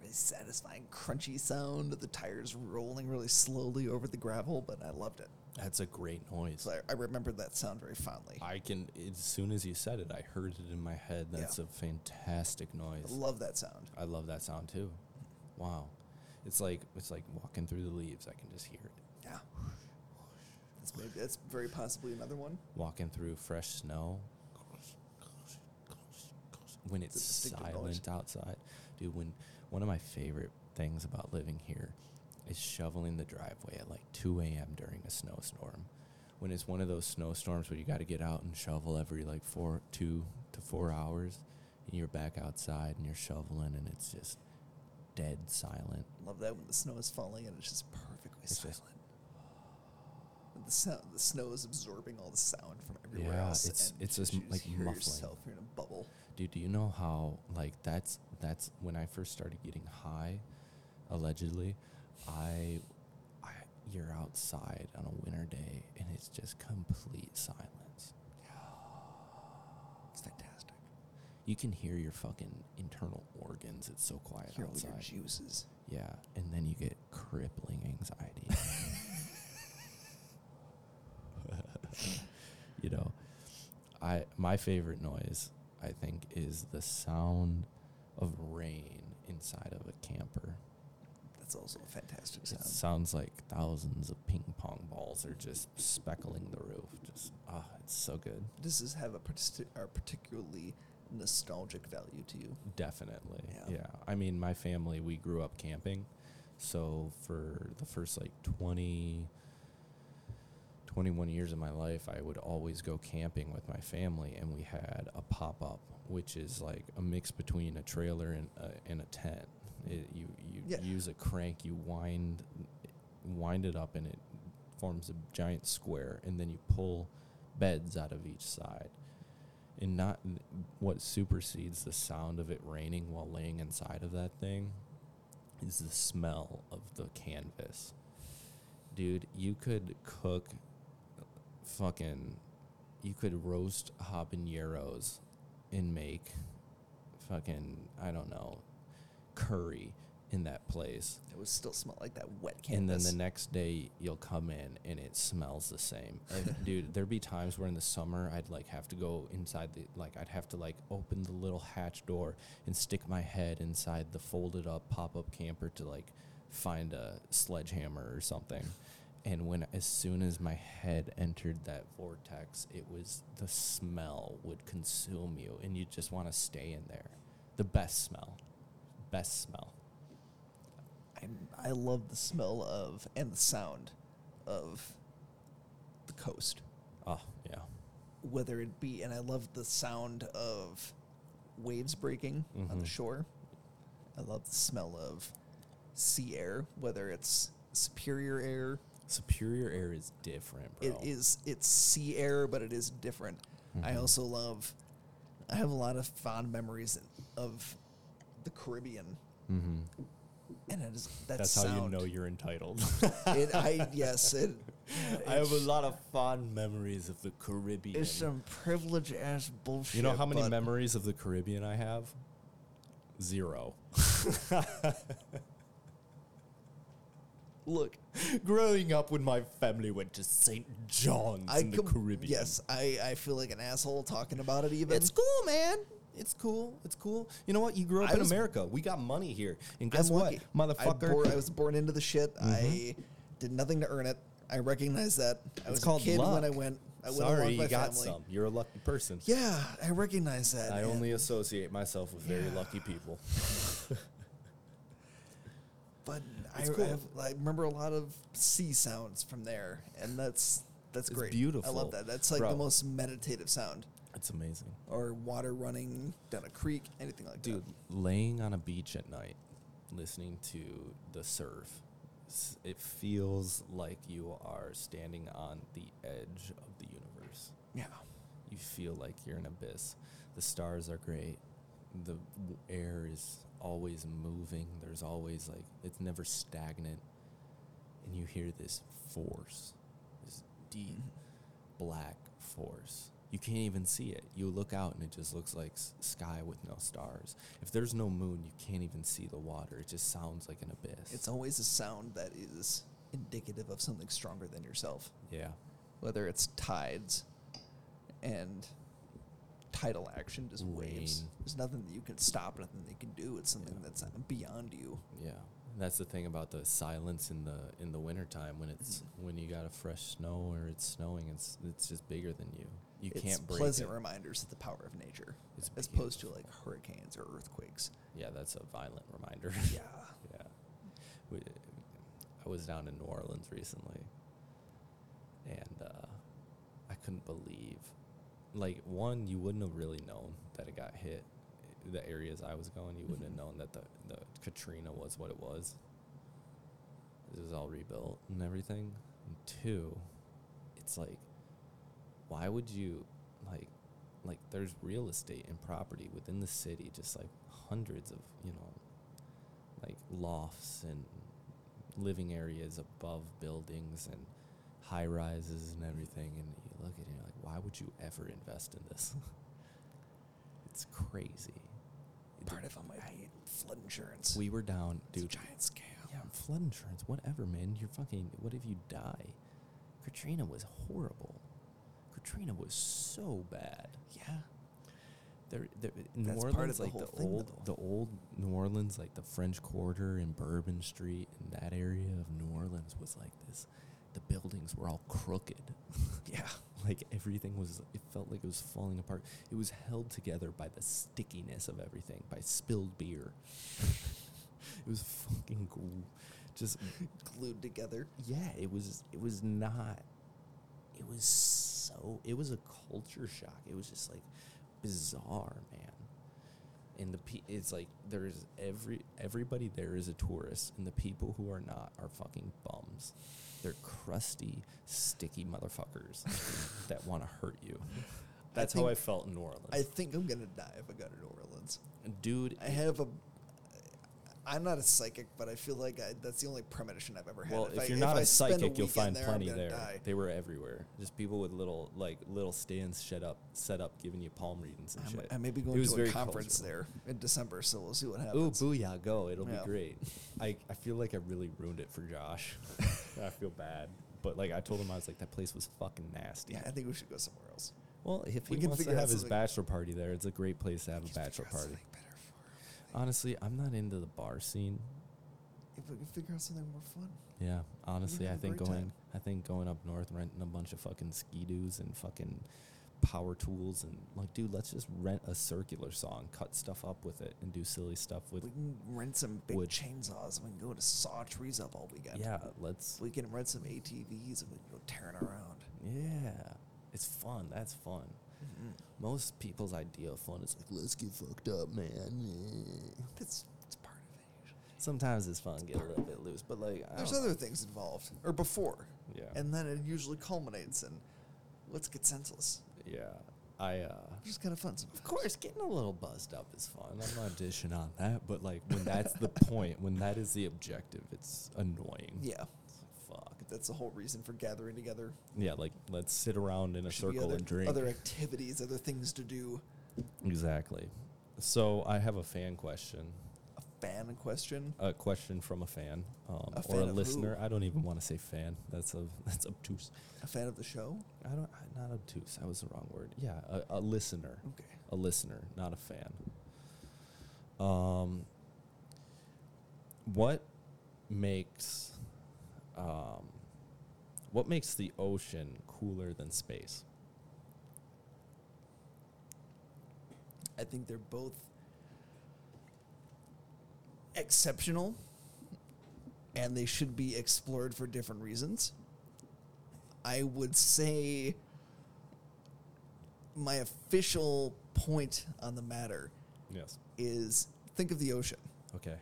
really satisfying, crunchy sound of the tires rolling really slowly over the gravel, but I loved it. That's a great noise. So I, I remember that sound very fondly. I can, as soon as you said it, I heard it in my head. That's yeah. a fantastic noise. I love that sound. I love that sound, too. Wow. It's like, it's like walking through the leaves. I can just hear it. Yeah. That's, maybe, that's very possibly another one. Walking through fresh snow. When it's, it's silent outside. Dude, when one of my favorite things about living here is shoveling the driveway at like two a.m. during a snowstorm. When it's one of those snowstorms where you got to get out and shovel every like four, two to four hours, and you're back outside and you're shoveling, and it's just dead silent. Love that when the snow is falling and it's just perfectly it's silent. Just, The, sound, the snow is absorbing all the sound from everywhere yeah, else. Yeah, it's and it's just you like just muffling. Yourself, you're in a bubble. Dude, do you know how like that's that's when I first started getting high? Allegedly, I, I you're outside on a winter day and it's just complete silence. It's fantastic. You can hear your fucking internal organs. It's so quiet hear outside. All your juices. Yeah, and then you get crippling anxiety. You know, I my favorite noise, I think, is the sound of rain inside of a camper. That's also a fantastic sound. It sounds like thousands of ping pong balls are just speckling the roof. Just ah, it's so good. Does this have a, partic- a particularly nostalgic value to you? Definitely. Yeah. yeah. I mean, my family, we grew up camping, so for the first like twenty. twenty-one years of my life, I would always go camping with my family, and we had a pop-up, which is like a mix between a trailer and a, and a tent. It, you you yeah. use a crank, you wind wind it up, and it forms a giant square, and then you pull beds out of each side. And not what supersedes the sound of it raining while laying inside of that thing is the smell of the canvas. Dude, you could cook... Fucking, you could roast habaneros and make fucking, I don't know, curry in that place. It would still smell like that wet canvas. And then the next day you'll come in and it smells the same. Like, dude, there'd be times where in the summer I'd like have to go inside the, like I'd have to like open the little hatch door and stick my head inside the folded up pop-up camper to like find a sledgehammer or something. And when, as soon as my head entered that vortex, it was the smell would consume you, and you just want to stay in there. The best smell, best smell. I I love the smell of and the sound of the coast. Oh yeah. Whether it be, and I love the sound of waves breaking mm-hmm. on the shore. I love the smell of sea air, whether it's Superior air. Superior air is different, bro. It is. It's sea air, but it is different. Mm-hmm. I also love, I have a lot of fond memories of the Caribbean. Mm-hmm. And it is, that that's sound. How you know you're entitled. it, I Yes. It, it, I have a lot of fond memories of the Caribbean. It's some privilege-ass bullshit. You know how many memories of the Caribbean I have? Zero. Look, growing up when my family went to Saint John's I in the com- Caribbean. Yes, I, I feel like an asshole talking about it even. It's cool, man. It's cool. It's cool. You know what? You grew up I in America. We got money here. And guess what, motherfucker? I, bore, I was born into the shit. Mm-hmm. I did nothing to earn it. I recognize that. I it's was called a kid luck. When I went. I Sorry, went you my got family. Some. You're a lucky person. Yeah, I recognize that. I only associate myself with yeah. very lucky people. But I, cool. I, have, I remember a lot of sea sounds from there, and that's that's it's great. Beautiful. I love that. That's like Bro. the most meditative sound. It's amazing. Or water running down a creek, anything like Dude, that. Dude, laying on a beach at night, listening to the surf, it feels like you are standing on the edge of the universe. Yeah. You feel like you're in an abyss. The stars are great. The air is always moving. There's always like it's never stagnant, and you hear this force, this deep black force. You can't even see it. You look out and it just looks like s- sky with no stars. If there's no moon, you can't even see the water. It just sounds like an abyss. It's always a sound that is indicative of something stronger than yourself. Yeah, whether it's tides and tidal action, just Rain. waves. There's nothing that you can stop, nothing that you can do. It's something yeah. that's beyond you. Yeah, that's the thing about the silence in the in the wintertime when it's mm. when you got a fresh snow or it's snowing. It's it's just bigger than you. You it's can't break pleasant it. Reminders of the power of nature, it's as beautiful. Opposed to like hurricanes or earthquakes. Yeah, that's a violent reminder. Yeah, yeah. We, I was down in New Orleans recently, and uh, I couldn't believe. Like, one, you wouldn't have really known that it got hit. The areas I was going, you wouldn't have known that the, the Katrina was what it was. It was all rebuilt and everything. And two, it's like, why would you, like, like there's real estate and property within the city, just like hundreds of, you know, like lofts and living areas above buildings and high rises and everything, and you look at it and you're like, why would you ever invest in this? It's crazy. Part of it might be flood insurance. We were down, dude. It's a giant scam. Yeah, flood insurance, whatever, man. You're fucking, what if you die? Katrina was horrible. Katrina was so bad. Yeah. There, there, New That's Orleans, part of the like whole the thing, old, though. The old New Orleans, like the French Quarter and Bourbon Street and that area of New Orleans was like this. The buildings were all crooked. Yeah. Like, everything was, it felt like it was falling apart. It was held together by the stickiness of everything, by spilled beer. It was fucking cool. Just glued together. Yeah, it was, it was not, it was so, it was a culture shock. It was just, like, bizarre, man. And the pe- it's like, there's every, everybody there is a tourist, and the people who are not are fucking bums. They're crusty, sticky motherfuckers that want to hurt you. That's I how I felt in New Orleans. I think I'm going to die if I go to New Orleans. Dude. I have a... I'm not a psychic, but I feel like I, that's the only premonition I've ever had. Well, if, if you're I, not if a psychic, a you'll find there, plenty there. Die. They were everywhere. Just people with little like little stands set up, set up giving you palm readings and I'm, shit. I may be going to a conference cultural. There in December, so we'll see what happens. Ooh, booyah, go. It'll yeah. be great. I, I feel like I really ruined it for Josh. I feel bad. But like I told him, I was like, that place was fucking nasty. Yeah, I think we should go somewhere else. Well, if we he wants to have his bachelor party there, it's a great place to have a bachelor party. Honestly, I'm not into the bar scene. if we can figure out something more fun. Yeah, honestly, I think going time. I think going up north, renting a bunch of fucking ski-doos and fucking power tools, and like, dude, let's just rent a circular saw and cut stuff up with it and do silly stuff with. We can rent some big wood. chainsaws and we can go to saw trees up all weekend. Yeah, let's. We can rent some A T Vs and we can go tearing around. Yeah, it's fun. That's fun. Mm-hmm. Most people's idea of fun is like, let's get fucked up, man. That's. Sometimes it's fun, get a little bit loose, but like I there's don't other know. things involved, or before, yeah, and then it usually culminates in let's get senseless. Yeah, I uh, just kind of fun. Sometimes. Of course, getting a little buzzed up is fun. I'm not dishing on that, but like when that's the point, when that is the objective, it's annoying. Yeah, it's like, fuck. That's the whole reason for gathering together. Yeah, like let's sit around in there a circle other, and drink. Other activities, other things to do. Exactly. So I have a fan question. Fan question? A question from a fan, um, a fan or a listener. Who? I don't even want to say fan. That's a that's obtuse. A fan of the show? I don't. Not obtuse. That was the wrong word. Yeah, a, a listener. Okay. A listener, not a fan. Um. What makes, um, what makes the ocean cooler than space? I think they're both exceptional, and they should be explored for different reasons. I would say my official point on the matter, yes, is think of the ocean. Okay.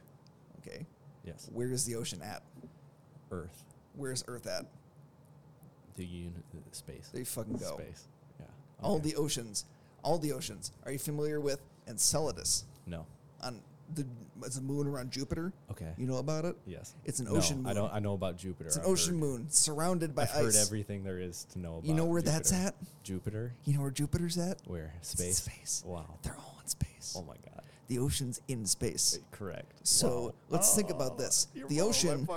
Okay. Yes. Where is the ocean at? Earth. Where is Earth at? The un- space. There you fucking go. Space. Yeah. Okay. All the oceans. All the oceans. Are you familiar with Enceladus? No. On The, it's a moon around Jupiter. Okay. You know about it? Yes. It's an no, ocean moon. I don't I know about Jupiter. It's an I've ocean heard, moon surrounded by I've ice. I've heard everything there is to know about. You know where Jupiter. That's at? Jupiter. You know where Jupiter's at? Where? Space. Space. Wow. They're all in space. Oh my god. The ocean's in space. Correct. So wow. let's oh, think about this. The ocean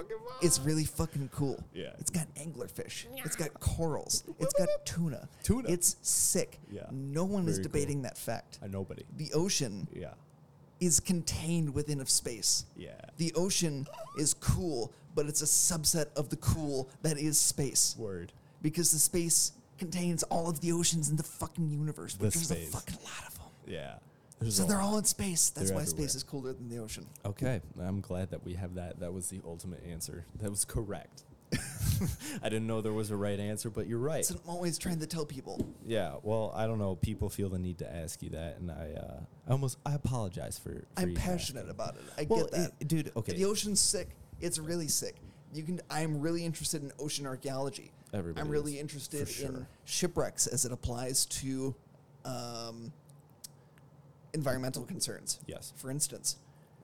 is really fucking cool. Yeah. It's got anglerfish. Yeah. It's got corals. It's got tuna. Tuna. It's sick. Yeah. No one Very is debating cool. that fact. Uh, nobody. The ocean. Yeah. Is contained within of space. Yeah. The ocean is cool, but it's a subset of the cool that is space. Word. Because the space contains all of the oceans in the fucking universe, which is a fucking lot of them. Yeah. There's so they're all in space. That's why everywhere. Space is cooler than the ocean. Okay. I'm glad that we have that. That was the ultimate answer. That was correct. I didn't know there was a right answer, but you're right. So I'm always trying to tell people. Yeah, well, I don't know. People feel the need to ask you that, and I, uh, I almost, I apologize for. for I'm passionate asking. about it. I well, get that, it, dude. Okay, the ocean's sick. It's really sick. You can. I'm really interested in ocean archaeology. Everybody I'm really is, interested sure. in shipwrecks as it applies to um, environmental concerns. Yes. For instance,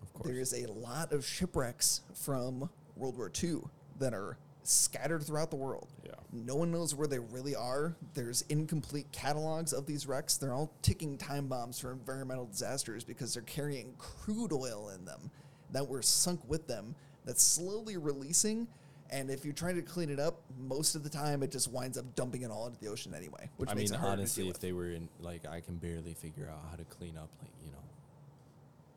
of course, there is a lot of shipwrecks from World War Two that are scattered throughout the world. Yeah. No one knows where they really are. There's incomplete catalogs of these wrecks. They're all ticking time bombs for environmental disasters because they're carrying crude oil in them that were sunk with them that's slowly releasing. And if you try to clean it up, most of the time it just winds up dumping it all into the ocean anyway, which I makes mean, it hard honestly, to deal with. If they were in, like, I can barely figure out how to clean up, like, you know,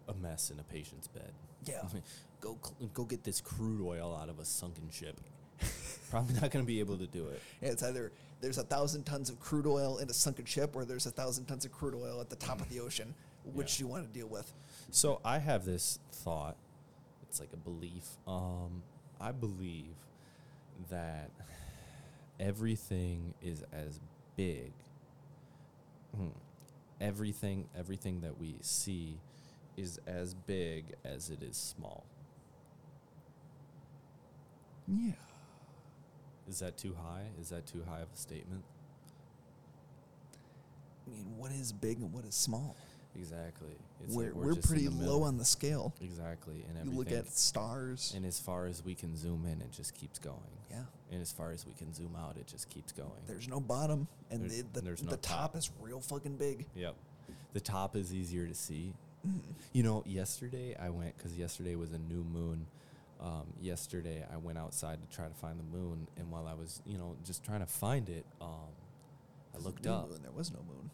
a mess in a patient's bed. Yeah. I mean, go, cl- go get this crude oil out of a sunken ship. Probably not going to be able to do it. Yeah, it's either there's a thousand tons of crude oil in a sunken ship, or there's a thousand tons of crude oil at the top of the ocean, which yeah. you want to deal with. So I have this thought. It's like a belief. Um, I believe that everything is as big. Hmm. Everything, everything that we see is as big as it is small. Yeah. Is that too high? Is that too high of a statement? I mean, what is big and what is small? Exactly. It's we're like we're, we're pretty low on the scale. Exactly. And everything. You look at stars. And as far as we can zoom in, it just keeps going. Yeah. And as far as we can zoom out, it just keeps going. There's no bottom, and there's, the, the, there's no the top, top is real fucking big. Yep. The top is easier to see. Mm. You know, yesterday I went, because yesterday was a new moon. Um, yesterday, I went outside to try to find the moon, and while I was, you know, just trying to find it, um, I looked up. Moon. There was no moon.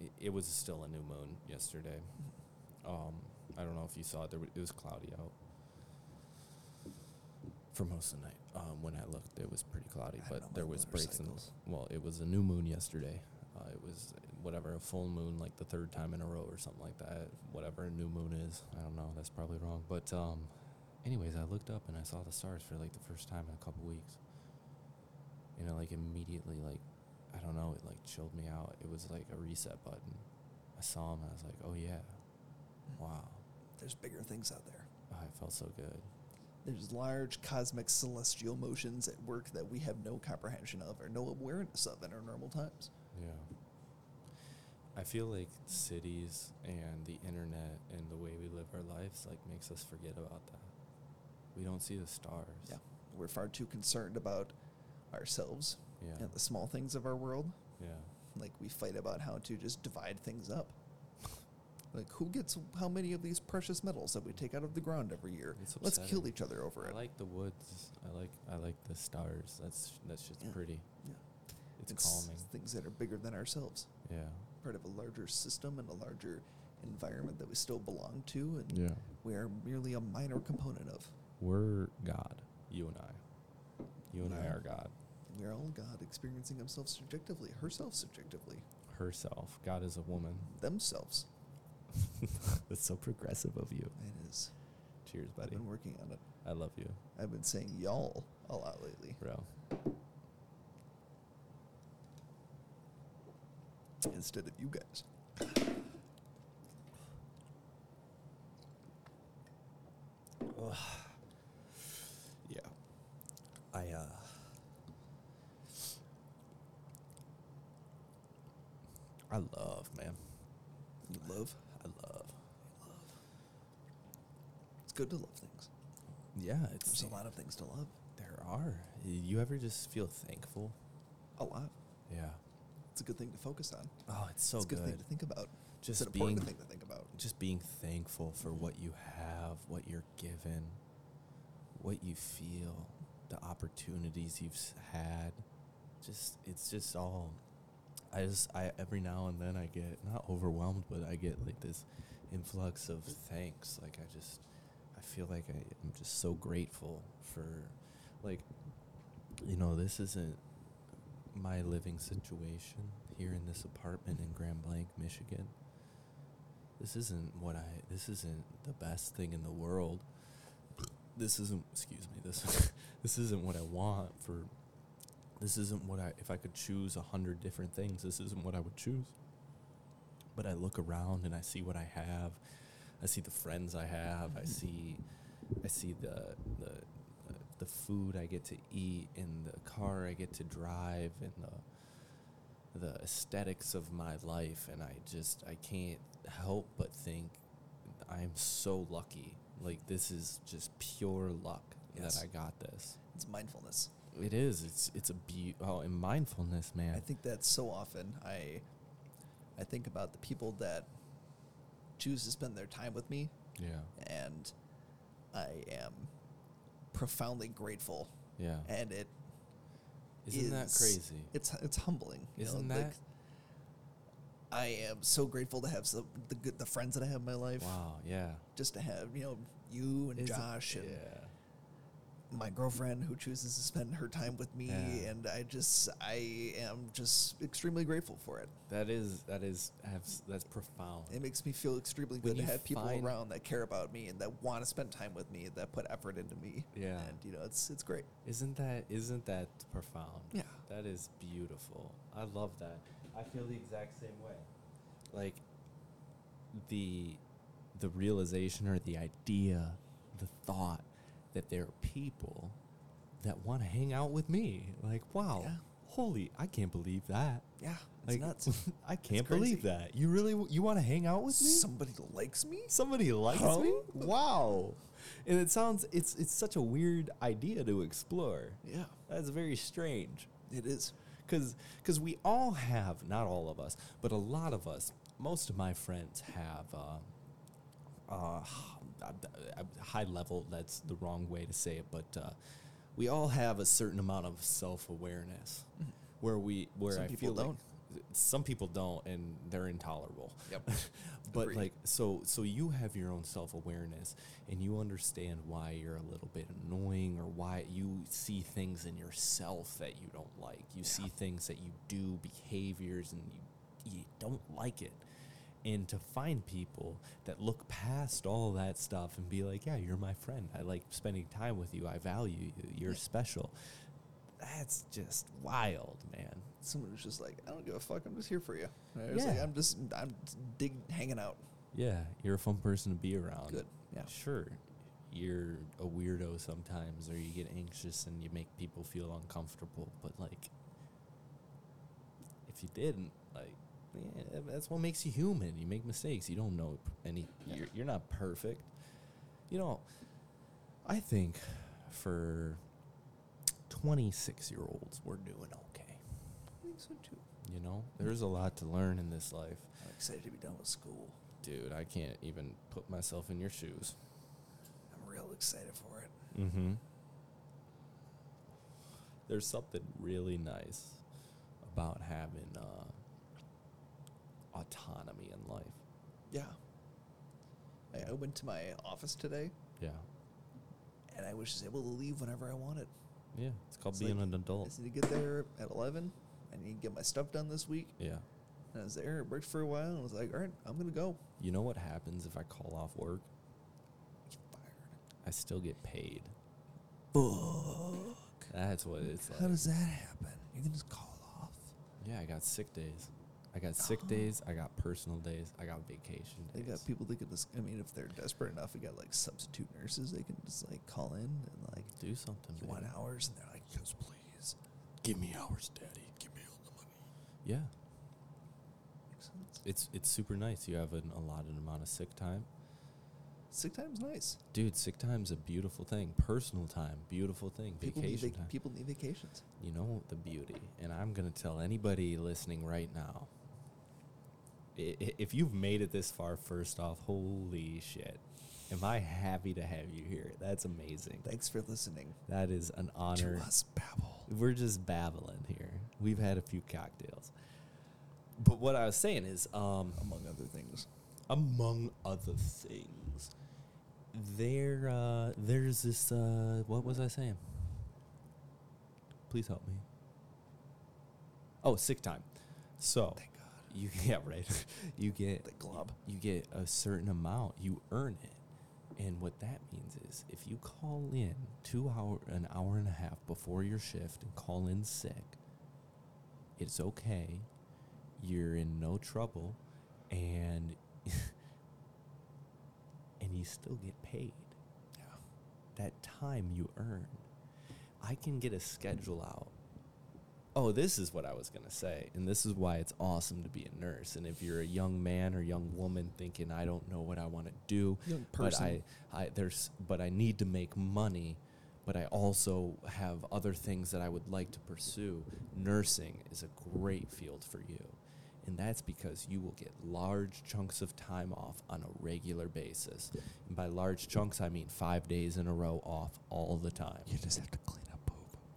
It, it was still a new moon yesterday. Um, I don't know if you saw it. There w- it was cloudy out. for most of the night. Um, when I looked, it was pretty cloudy, but there was breaks in. Well, it was a new moon yesterday. Uh, it was whatever, a full moon, like the third time in a row or something like that. Whatever a new moon is, I don't know. That's probably wrong. But um, anyways, I looked up and I saw the stars for like the first time in a couple weeks. You know, like immediately, like, I don't know, it like chilled me out. It was like a reset button. I saw them and I was like, oh yeah, wow. There's bigger things out there. Oh, it felt so good. There's large cosmic celestial motions at work that we have no comprehension of or no awareness of in our normal times. Yeah. I feel like cities and the internet and the way we live our lives, like, makes us forget about that. We don't see the stars. Yeah. We're far too concerned about ourselves yeah. and the small things of our world. Yeah. Like, we fight about how to just divide things up. Like, who gets how many of these precious metals that we take out of the ground every year? Let's kill each other over it. I like the woods. I like I like the stars. That's that's just yeah. pretty. Yeah. It's, it's calming. Things that are bigger than ourselves. Yeah. Part of a larger system and a larger environment that we still belong to, and yeah. we are merely a minor component of. We're God, you and I. You and yeah. I are God. We're all God experiencing himself subjectively, herself subjectively. Herself. God is a woman. Themselves. That's so progressive of you. It is. Cheers, buddy. I've been working on it. I love you. I've been saying y'all a lot lately. Bro. Instead of you guys. Ugh. Yeah. I, uh... I love, man. You love? I love. I love. It's good to love things. Yeah, it's... There's a lot of things to love. There are. You ever just feel thankful? A lot. Yeah. It's a good thing to focus on. Oh, it's so it's good. It's a good thing to think about. Just it's an being, important thing to think about. Just being thankful for what you have, what you're given, what you feel, the opportunities you've had. Just, it's just all... I just, I every now and then I get, not overwhelmed, but I get like this influx of thanks. Like I just, I feel like I, I'm just so grateful for, like, you know, this isn't my living situation here in this apartment in Grand Blanc, Michigan. This isn't what I, this isn't the best thing in the world. This isn't, excuse me, this, this isn't what I want for This isn't what I, if I could choose a hundred different things, this isn't what I would choose. But I look around and I see what I have. I see the friends I have. I see, I see the, the, the food I get to eat and the car I get to drive and the, the aesthetics of my life. And I just, I can't help but think I'm so lucky. Like, this is just pure luck yes. that I got this. It's mindfulness. It is. It's it's a be- oh, and mindfulness, man. I think that so often I, I think about the people that choose to spend their time with me. Yeah. And I am profoundly grateful. Yeah. And it isn't is, that crazy. It's it's humbling. You isn't know? that? Like, I am so grateful to have some, the good, the friends that I have in my life. Wow. Yeah. Just to have you know you and isn't, Josh and. Yeah. My girlfriend who chooses to spend her time with me yeah. and I just I am just extremely grateful for it. That is that is that's profound. It makes me feel extremely good to have people around that care about me and that want to spend time with me, that put effort into me. Yeah. And you know, it's it's great. Isn't that isn't that profound? Yeah. That is beautiful. I love that. I feel the exact same way. Like the the realization or the idea, the thought that there are people that want to hang out with me. Like, wow, yeah. holy, I can't believe that. Yeah, it's like, nuts. I can't believe that. You really, you want to hang out with me? Somebody likes me? Somebody likes huh? me? Wow. And it sounds, it's it's such a weird idea to explore. Yeah. That's very strange. It is. Because because we all have, not all of us, but a lot of us, most of my friends have... Uh, Uh, high level, that's the wrong way to say it, but uh, we all have a certain amount of self-awareness where we where some I feel don't. like some people don't and they're intolerable. Yep. but Agreed. like so so you have your own self-awareness and you understand why you're a little bit annoying or why you see things in yourself that you don't like. You yeah. see things that you do, behaviors, and you you don't like it. And to find people that look past all that stuff and be like, yeah, you're my friend. I like spending time with you. I value you. You're yeah. special. That's just wild, man. Someone who's just like, I don't give a fuck. I'm just here for you. Right? Yeah. Like, I'm just, I'm just dig- hanging out. Yeah, you're a fun person to be around. Good. Yeah. Sure, you're a weirdo sometimes, or you get anxious and you make people feel uncomfortable. But like, if you didn't, like, yeah, that's what makes you human. You make mistakes. You don't know any. You're, you're not perfect. You know, I think for twenty-six-year-olds, we're doing okay. I think so, too. You know, there's a lot to learn in this life. I'm excited to be done with school. Dude, I can't even put myself in your shoes. I'm real excited for it. Mm-hmm. There's something really nice about having uh autonomy in life. Yeah. I went to my office today. Yeah. And I was just able to leave whenever I wanted. Yeah. It's called it's being like, an adult. I just need to get there at eleven. I need to get my stuff done this week. Yeah. And I was there. It worked for a while. And I was like, all right, I'm going to go. You know what happens if I call off work? I get fired. I still get paid. Fuck. That's what it's like. How does that happen? You can just call off. Yeah, I got sick days. I got sick oh. days, I got personal days, I got vacation days. They got people that can just, I mean, if they're desperate enough, we got, like, substitute nurses. They can just, like, call in and, like, do something. You want hours? And they're like, yes, please. Give me hours, Daddy. Give me all the money. Yeah. Makes sense. It's, it's super nice. You have an allotted amount of sick time. Sick time's nice. Dude, sick time's a beautiful thing. Personal time, beautiful thing. People vacation need vac- time. People need vacations. You know the beauty. And I'm going to tell anybody listening right now, if you've made it this far, first off, holy shit. Am I happy to have you here? That's amazing. Thanks for listening. That is an honor. To us babble. We're just babbling here. We've had a few cocktails. But what I was saying is... Um, among other things. Among other things. There, uh, there's this... Uh, what was I saying? Please help me. Oh, sick time. So... Thank You yeah right, you get the glob. You get a certain amount. You earn it, and what that means is if you call in two hour, an hour and a half before your shift and call in sick, it's okay. You're in no trouble, and and you still get paid. Yeah, that time you earn. I can get a schedule out. Oh, this is what I was going to say, and this is why it's awesome to be a nurse. And if you're a young man or young woman thinking, I don't know what I want to do, young person. But I, I, there's, but I need to make money, but I also have other things that I would like to pursue, nursing is a great field for you. And that's because you will get large chunks of time off on a regular basis. Yeah. And by large chunks, I mean five days in a row off all the time. You just have to clean up.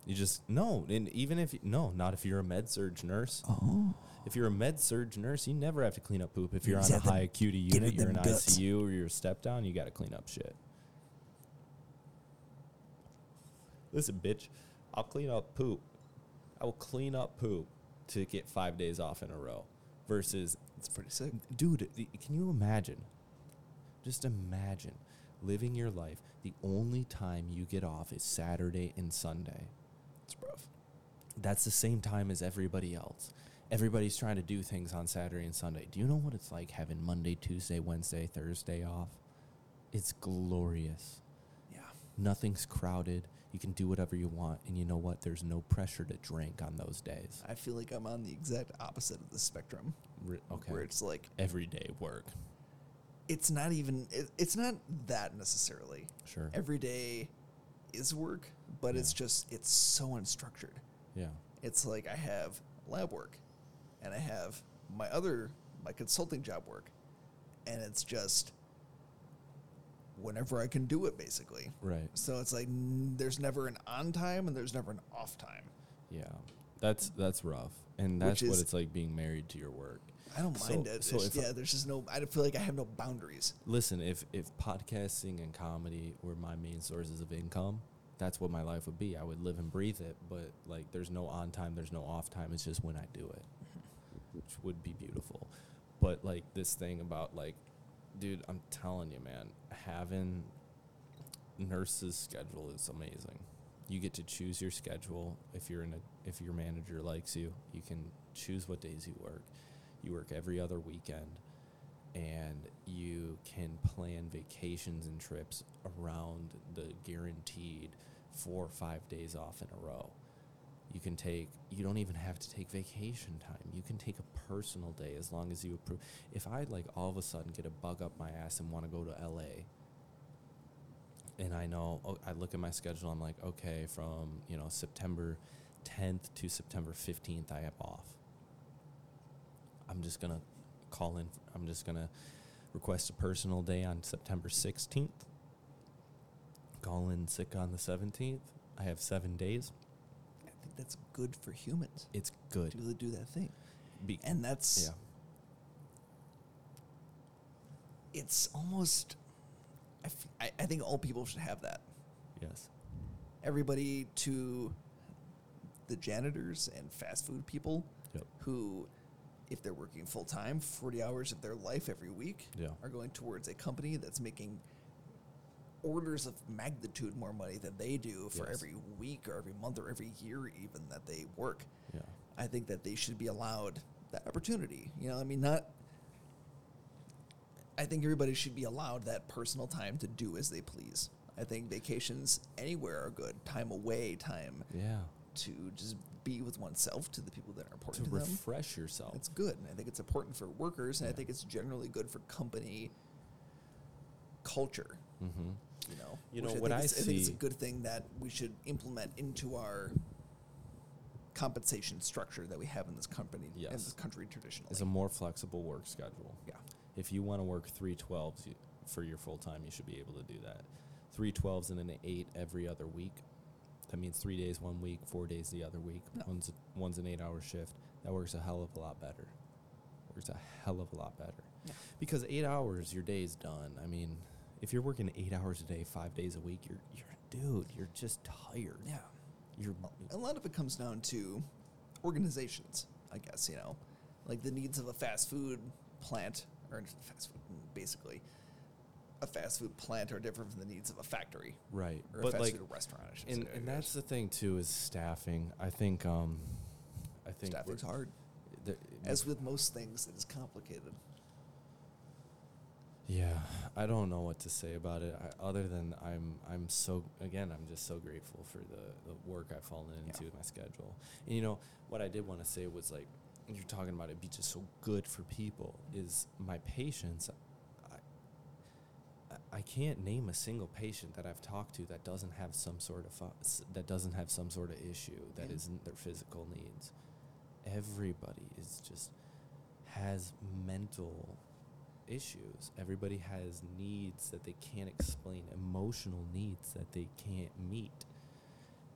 You just, no, and even if, no, not if you're a med-surg nurse. Oh. If you're a med-surg nurse, you never have to clean up poop. If you're on a high acuity unit, you're in I C U or you're a step-down, you got to clean up shit. Listen, bitch, I'll clean up poop. I will clean up poop to get five days off in a row versus... It's pretty sick. Dude, can you imagine? Just imagine living your life. The only time you get off is Saturday and Sunday. It's rough. That's the same time as everybody else. Everybody's trying to do things on Saturday and Sunday. Do you know what it's like having Monday, Tuesday, Wednesday, Thursday off? It's glorious. Yeah. Nothing's crowded. You can do whatever you want. And you know what? There's no pressure to drink on those days. I feel like I'm on the exact opposite of the spectrum. Re- okay. Where it's like... everyday work. It's not even... It, it's not that necessarily. Sure. Every day... is work, but yeah. it's just, it's so unstructured. Yeah. It's like I have lab work and I have my other, my consulting job work, and it's just whenever I can do it, basically. Right. So it's like n- there's never an on time and there's never an off time. Yeah. That's, that's rough. And that's Which what is, it's like being married to your work. I don't so, mind it. So there's, yeah, I, there's just no, I feel like I have no boundaries. Listen, if, if podcasting and comedy were my main sources of income, that's what my life would be. I would live and breathe it, but like there's no on time, there's no off time. It's just when I do it, which would be beautiful. But like this thing about like, dude, I'm telling you, man, having nurses' schedule is amazing. You get to choose your schedule. If you're in a, if your manager likes you, you can choose what days you work. You work every other weekend, and you can plan vacations and trips around the guaranteed four or five days off in a row. You can take, you don't even have to take vacation time. You can take a personal day as long as you approve. If I like all of a sudden get a bug up my ass and want to go to L A, and I know, I look at my schedule, I'm like, okay, from, you know, September tenth to September fifteenth, I have off. I'm just going to call in, I'm just going to request a personal day on September sixteenth, call in sick on the seventeenth. I have seven days. I think that's good for humans. It's good. To do that thing. Be- and that's, yeah. It's almost... I, I think all people should have that. Yes. Everybody to the janitors and fast food people, yep, who, if they're working full-time, forty hours of their life every week, yeah, are going towards a company that's making orders of magnitude more money than they do for, yes, every week or every month or every year even that they work. Yeah. I think that they should be allowed that opportunity. You know, I mean, not... I think everybody should be allowed that personal time to do as they please. I think vacations anywhere are good. Time away, time, yeah, to just be with oneself, to the people that are important to, to them. To refresh yourself. It's good. And I think it's important for workers, and yeah, I think it's generally good for company culture. Mm-hmm. You know, you know what I, I see. I think it's a good thing that we should implement into our compensation structure that we have in this company, yes, in this country traditionally. It's a more flexible work schedule. Yeah. If you want to work three twelves for your full time, you should be able to do that. Three twelves and an eight every other week. That means three days one week, four days the other week. No. One's one's an eight-hour shift. That works a hell of a lot better. Works a hell of a lot better. Yeah. Because eight hours, your day's done. I mean, if you're working eight hours a day, five days a week, you're you're dude, you're just tired. Yeah. You're a lot of it comes down to organizations, I guess, you know. Like the needs of a fast food plant. Or fast food, basically, a fast food plant are different from the needs of a factory, right? Or but a fast like, food restaurant, I should and, say. And that's the thing too is staffing. I think, um, I think staffing's hard. There, As with most things, it is complicated. Yeah, I don't know what to say about it. I, other than I'm, I'm so again, I'm just so grateful for the, the work I've fallen into, yeah, with my schedule. And you know what I did want to say was like, you're talking about it be just so good for people, is my patients. I I can't name a single patient that I've talked to that doesn't have some sort of that doesn't have some sort of issue that, yeah, isn't their physical needs. Everybody is just has mental issues. Everybody has needs that they can't explain, emotional needs that they can't meet.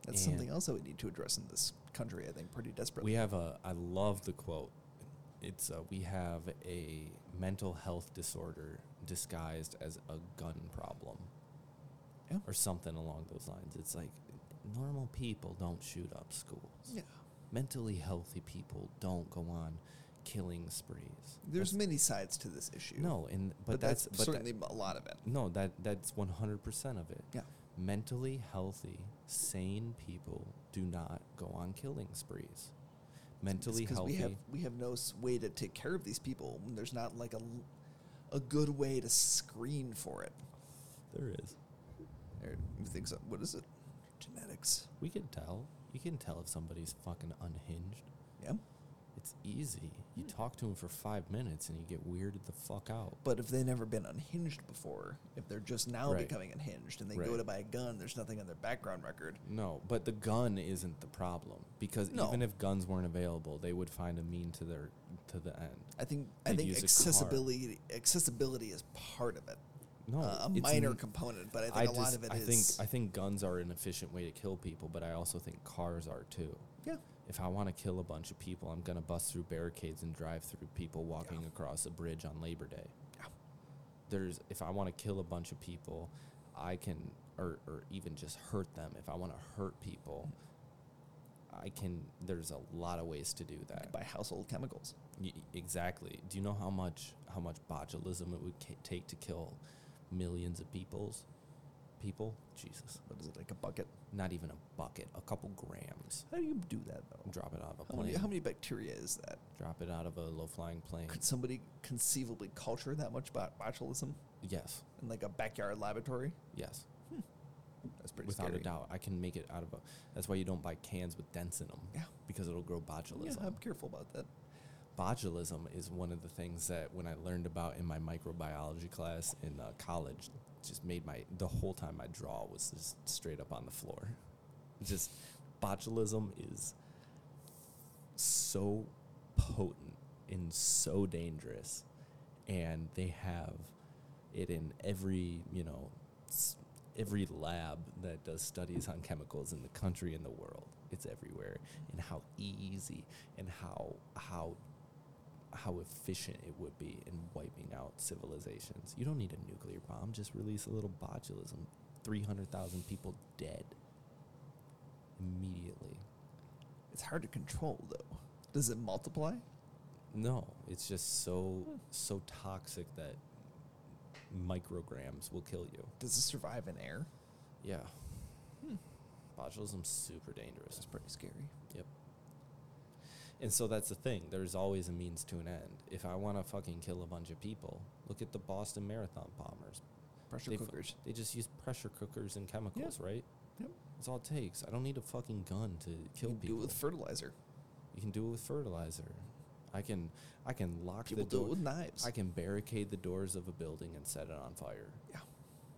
That's and something else that we need to address in this country, I think, pretty desperately. We have a, I love the quote. It's a, we have a mental health disorder disguised as a gun problem, yeah, or something along those lines. It's like normal people don't shoot up schools. Yeah. Mentally healthy people don't go on killing sprees. There's that's, many sides to this issue. No, and but, but that's, that's but certainly that, a lot of it. No, that that's one hundred percent of it. Yeah. Mentally healthy, sane people do not go on killing sprees. Mentally healthy. We have, we have no way to take care of these people. There's not like a, a good way to screen for it. There is. There, you think so? What is it? Genetics. We can tell. You can tell if somebody's fucking unhinged. Yeah. It's easy. You hmm. talk to them for five minutes and you get weirded the fuck out. But if they've never been unhinged before, if they're just now right. becoming unhinged and they right. go to buy a gun, there's nothing on their background record. No, but the gun isn't the problem because no. even if guns weren't available, they would find a mean to their to the end. I think They'd I think accessibility accessibility is part of it. No, uh, a minor an, component, but I think I a just, lot of it I is. I think I think guns are an efficient way to kill people, but I also think cars are too. Yeah. If I want to kill a bunch of people, I'm going to bust through barricades and drive through people walking yeah. across a bridge on Labor Day. Yeah. There's, if I want to kill a bunch of people, I can, or, or even just hurt them. If I want to hurt people, I can, there's a lot of ways to do that. You can buy household chemicals. Y- exactly. Do you know how much, how much botulism it would ca- take to kill millions of people's people? Jesus. What is it, like a bucket? Not even a bucket, a couple grams. How do you do that, though? Drop it out of a plane. How many, how many bacteria is that? Drop it out of a low-flying plane. Could somebody conceivably culture that much bot- botulism? Yes. In, like, a backyard laboratory? Yes. Hmm. That's pretty Without scary. A doubt. I can make it out of a... That's why you don't buy cans with dents in them. Yeah. Because it'll grow botulism. Yeah, I'm careful about that. Botulism is one of the things that when I learned about in my microbiology class in uh, college, just made my... The whole time my jaw was just straight up on the floor. Just botulism is so potent and so dangerous. And they have it in every, you know... every lab that does studies on chemicals in the country and the world. It's everywhere. And how easy and how how how efficient it would be in wiping out civilizations. You don't need a nuclear bomb. Just release a little botulism. three hundred thousand people dead immediately. It's hard to control, though. Does it multiply? No. It's just so hmm. so toxic that micrograms will kill you. Does it survive in air? Yeah. Hmm. Botulism's super dangerous. That's pretty scary. Yep. And so that's the thing. There's always a means to an end. If I want to fucking kill a bunch of people, look at the Boston Marathon bombers. Pressure they cookers. F- they just use pressure cookers and chemicals, yep. right? Yep. That's all it takes. I don't need a fucking gun to kill people. You can people. do it with fertilizer. You can do it with fertilizer. I can I can lock People the door. People do it with knives. I can barricade the doors of a building and set it on fire. Yeah.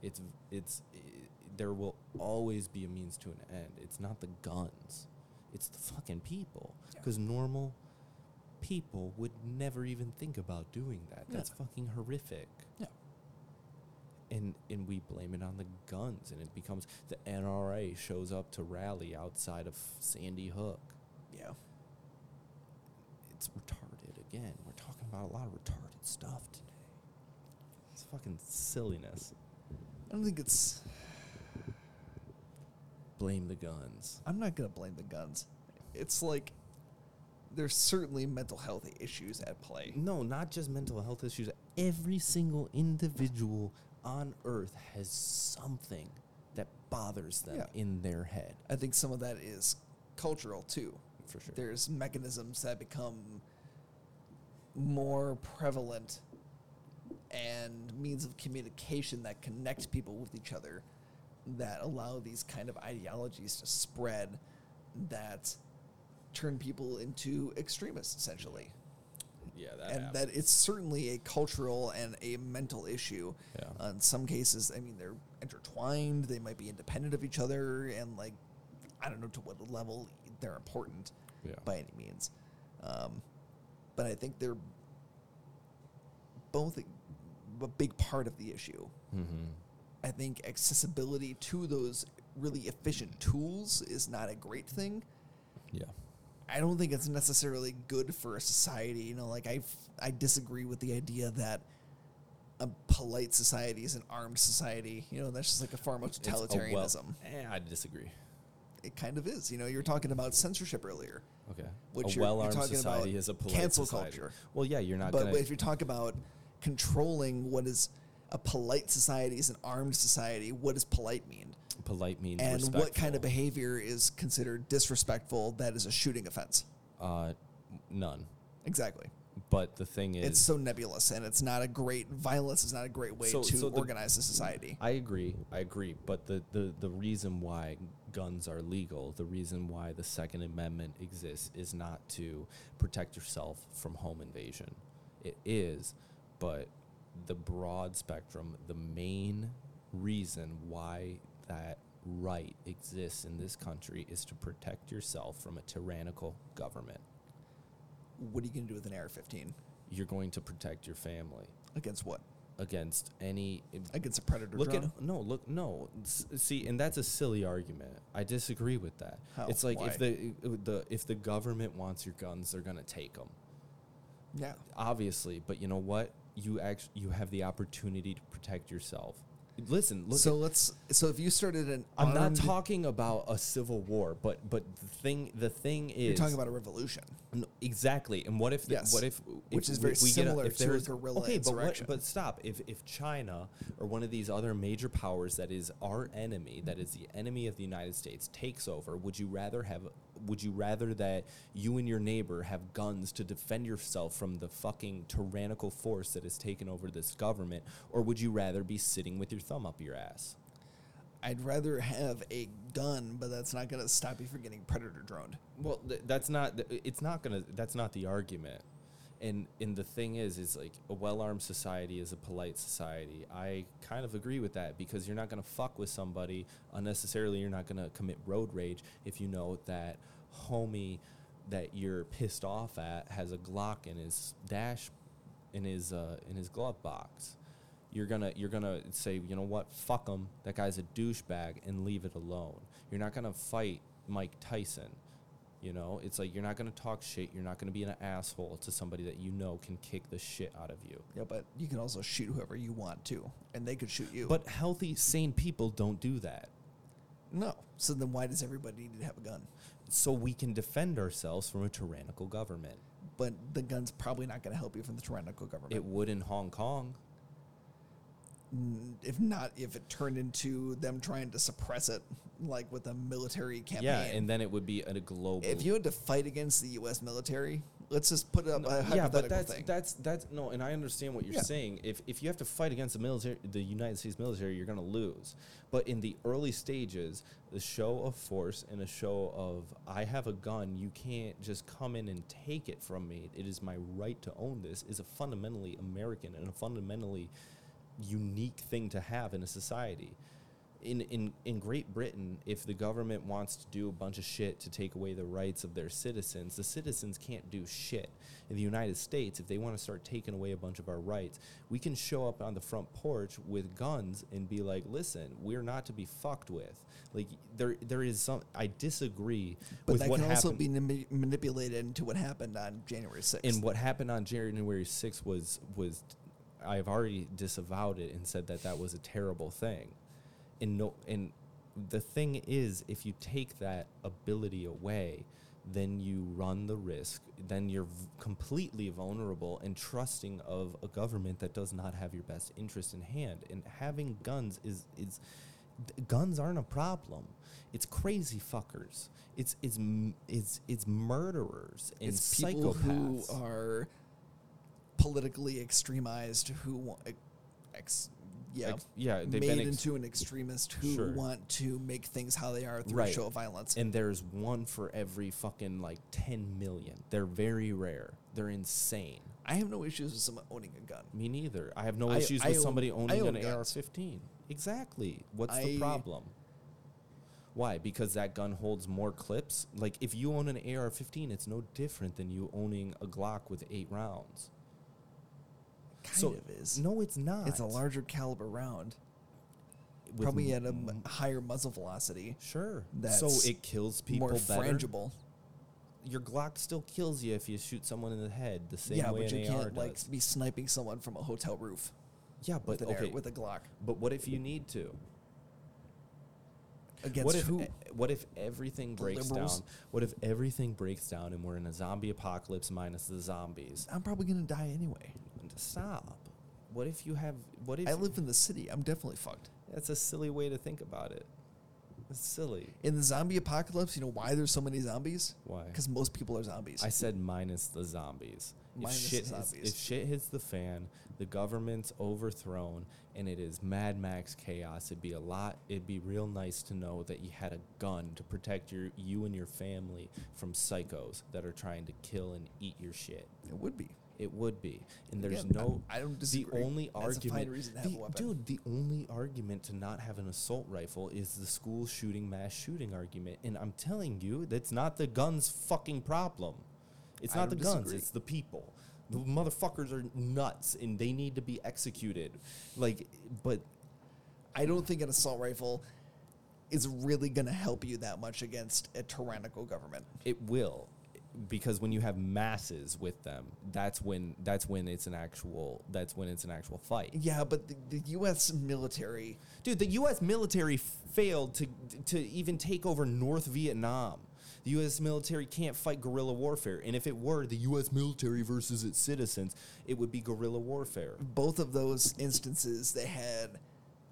It's it's it, there will always be a means to an end. It's not the guns. It's the fucking people. Yeah. 'Cause normal people would never even think about doing that. That's yeah. fucking horrific. Yeah. And and we blame it on the guns, and it becomes the N R A shows up to rally outside of Sandy Hook. Yeah. It's retarded again. We're talking about a lot of retarded stuff today. It's fucking silliness. I don't think it's... Blame the guns. I'm not going to blame the guns. It's like there's certainly mental health issues at play. No, not just mental health issues. Every single individual on Earth has something that bothers them yeah. in their head. I think some of that is cultural, too. For sure. There's mechanisms that become more prevalent and means of communication that connect people with each other that allow these kind of ideologies to spread that turn people into extremists, essentially. Yeah, that and happens. That it's certainly a cultural and a mental issue. Yeah. Uh, in some cases, I mean, they're intertwined. They might be independent of each other, and like I don't know to what level they're important yeah. by any means. Um, but I think they're both a, a big part of the issue. Mm-hmm. I think accessibility to those really efficient tools is not a great thing. Yeah. I don't think it's necessarily good for a society. You know, like I, I disagree with the idea that a polite society is an armed society. You know, that's just like a form of totalitarianism. Well, I disagree. It kind of is. You know, you were talking about censorship earlier. Okay. Which a you're, well-armed you're talking society about is a polite cancel society. Culture. Well, yeah, you're not going to... But if you talk about controlling what is a polite society is an armed society, what does polite mean? Polite means and respectful. What kind of behavior is considered disrespectful that is a shooting offense? Uh, none. Exactly. But the thing is... It's so nebulous, and it's not a great... Violence is not a great way so, to so organize the, a society. I agree. I agree. But the, the, the reason why... guns are legal. The reason why the Second Amendment exists is not to protect yourself from home invasion. It is, but the broad spectrum, the main reason why that right exists in this country is to protect yourself from a tyrannical government. What are you going to do with an A R fifteen? You're going to protect your family. Against what? against any against a predator look drone? At, no, look, no. See, and that's a silly argument. I disagree with that. How? It's like Why? if the the if the government wants your guns, they're gonna take them. Yeah, obviously. But you know what? You actually you have the opportunity to protect yourself. Listen, look. So at, let's. So if you started an, I'm not talking about a civil war, but but the thing the thing is, you're talking about a revolution. No, exactly. And what if the, yes. what if, if which is very we similar get a, if to a guerrilla okay, insurrection? But, what, but stop. If if China or one of these other major powers that is our enemy, that is the enemy of the United States, takes over, would you rather have? Would you rather that you and your neighbor have guns to defend yourself from the fucking tyrannical force that has taken over this government, or would you rather be sitting with your thumb up your ass? I'd rather have a gun, but that's not going to stop you from getting predator droned. Well, th- that's not. Th- it's not going to. That's not the argument. And and the thing is, is like a well-armed society is a polite society. I kind of agree with that because you're not going to fuck with somebody unnecessarily. You're not going to commit road rage if you know that homie that you're pissed off at has a Glock in his dash, in his uh, in his glove box. You're gonna you're gonna say, you know what, fuck him. That guy's a douchebag, and leave it alone. You're not gonna fight Mike Tyson. You know, it's like you're not going to talk shit. You're not going to be an asshole to somebody that you know can kick the shit out of you. Yeah, but you can also shoot whoever you want to, and they could shoot you. But healthy, sane people don't do that. No. So then why does everybody need to have a gun? So we can defend ourselves from a tyrannical government. But the gun's probably not going to help you from the tyrannical government. It would in Hong Kong. If not, if it turned into them trying to suppress it, like with a military campaign. Yeah, and then it would be a global. If you had to fight against the U S military, let's just put up no, a hypothetical yeah, but that's, thing. that's that's no, and I understand what you're yeah. saying. If if you have to fight against the military, the United States military, you're going to lose. But in the early stages, the show of force and a show of I have a gun, you can't just come in and take it from me. It is my right to own this. Is a fundamentally American and a fundamentally unique thing to have in a society. In, in in Great Britain, if the government wants to do a bunch of shit to take away the rights of their citizens, the citizens can't do shit. In the United States, if they want to start taking away a bunch of our rights, we can show up on the front porch with guns and be like, listen, we're not to be fucked with. Like, there, there is some, I disagree but with what happened. But that can also be n- manipulated into what happened on January sixth. And what happened on January sixth was was... I've already disavowed it and said that that was a terrible thing. And no, and the thing is, if you take that ability away, then you run the risk. Then you're v- completely vulnerable and trusting of a government that does not have your best interest in hand. And having guns is... is guns aren't a problem. It's crazy fuckers. It's, it's, it's, it's murderers and it's psychopaths. People who are... politically extremized, who ex, yeah, ex, yeah, they've made been ex- into an extremist who sure. want to make things how they are through right. a show of violence. And there's one for every fucking like ten million. They're very rare. They're insane. I have no issues with someone owning a gun. Me neither. I have no I, issues I with own, somebody owning own an guns. A R fifteen. Exactly. What's I, the problem? Why? Because that gun holds more clips? Like if you own an A R fifteen, it's no different than you owning a Glock with eight rounds. Kind so, of is. No, it's not. It's a larger caliber round. With Probably m- at a m- higher muzzle velocity. Sure. That's so it kills people more better. More frangible. Your Glock still kills you if you shoot someone in the head the same yeah, way an A R does. Yeah, but you can't like, be sniping someone from a hotel roof. Yeah, but with, okay. air, with a Glock. But what if you need to? Against what if, who? What if everything the breaks liberals? down? What if everything breaks down and we're in a zombie apocalypse minus the zombies? I'm probably going to die anyway. Stop. What if you have... What if I live in the city. I'm definitely fucked. That's a silly way to think about it. It's silly. In the zombie apocalypse, you know why there's so many zombies? Why? Because most people are zombies. I said minus the zombies. Minus if shit the zombies. Hits, if shit hits the fan, the government's overthrown, and it is Mad Max chaos, it'd be a lot... It'd be real nice to know that you had a gun to protect your you and your family from psychos that are trying to kill and eat your shit. It would be. It would be, and there's yeah, no. I don't disagree. The only That's argument, a fine reason to have the, a weapon. Dude. The only argument to not have an assault rifle is the school shooting, mass shooting argument, and I'm telling you, that's not the guns' fucking problem. It's I not the disagree. guns; it's the people. The motherfuckers are nuts, and they need to be executed. Like, but I don't think an assault rifle is really going to help you that much against a tyrannical government. It will, because when you have masses with them, that's when that's when it's an actual that's when it's an actual fight. Yeah, but the, the U S military, dude, the U S military failed to to even take over North Vietnam. The U S military can't fight guerrilla warfare, and if it were the U S military versus its citizens, it would be guerrilla warfare. Both of those instances, they had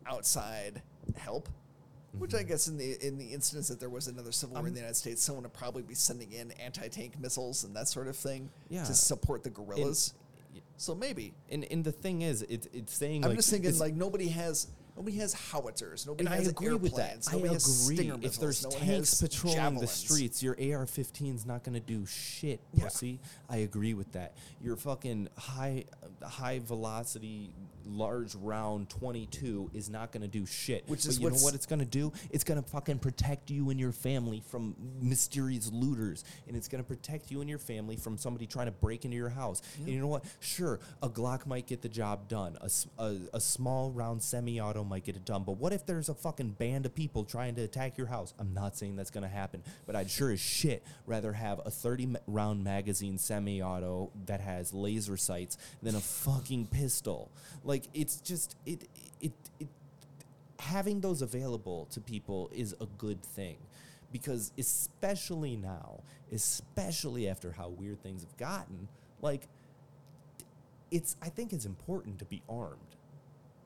outside help. Mm-hmm. Which I guess in the in the instance that there was another civil war um, in the United States, someone would probably be sending in anti-tank missiles and that sort of thing yeah. to support the guerrillas. And, so maybe. And and the thing is, it, it's saying I'm like, just thinking like nobody has nobody has howitzers, nobody and has I agree airplanes, with that. Nobody I has agree. Stinger missiles. If there's no tanks patrolling javelins. The streets, your A R fifteen is not going to do shit. Yeah. Pussy, I agree with that. Your fucking high high velocity. Large round twenty-two is not going to do shit. Which is but you know what it's going to do? It's going to fucking protect you and your family from mysterious looters, and it's going to protect you and your family from somebody trying to break into your house. Yeah. And you know what? Sure, a Glock might get the job done. A, a, a small round semi-auto might get it done. But what if there's a fucking band of people trying to attack your house? I'm not saying that's going to happen, but I'd sure as shit rather have a thirty round magazine semi-auto that has laser sights than a fucking pistol. Like, it's just, it, it, it, having those available to people is a good thing, because especially now, especially after how weird things have gotten, like, it's, I think it's important to be armed.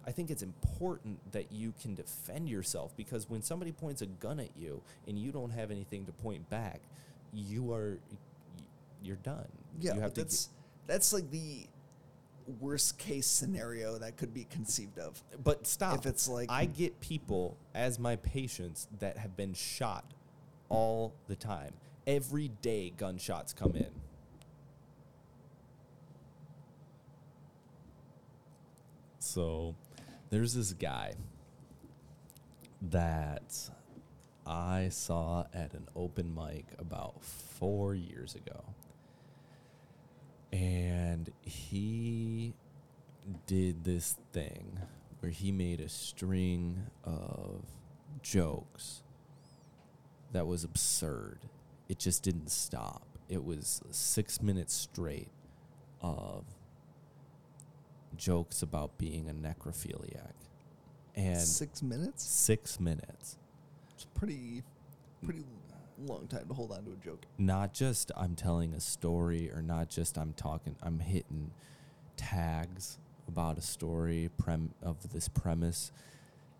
I think it's important that you can defend yourself, because when somebody points a gun at you and you don't have anything to point back, you are, you're done. Yeah, you have to that's, get, that's like the... worst case scenario that could be conceived of. But stop. If it's like I get people as my patients that have been shot all the time. Every day gunshots come in. So there's this guy that I saw at an open mic about four years ago. And he did this thing where he made a string of jokes that was absurd. It just didn't stop. It was six minutes straight of jokes about being a necrophiliac. And six minutes? Six minutes. It's pretty, pretty... long time to hold on to a joke. Not just I'm telling a story, or not just I'm talking, I'm hitting tags about a story prem- of this premise.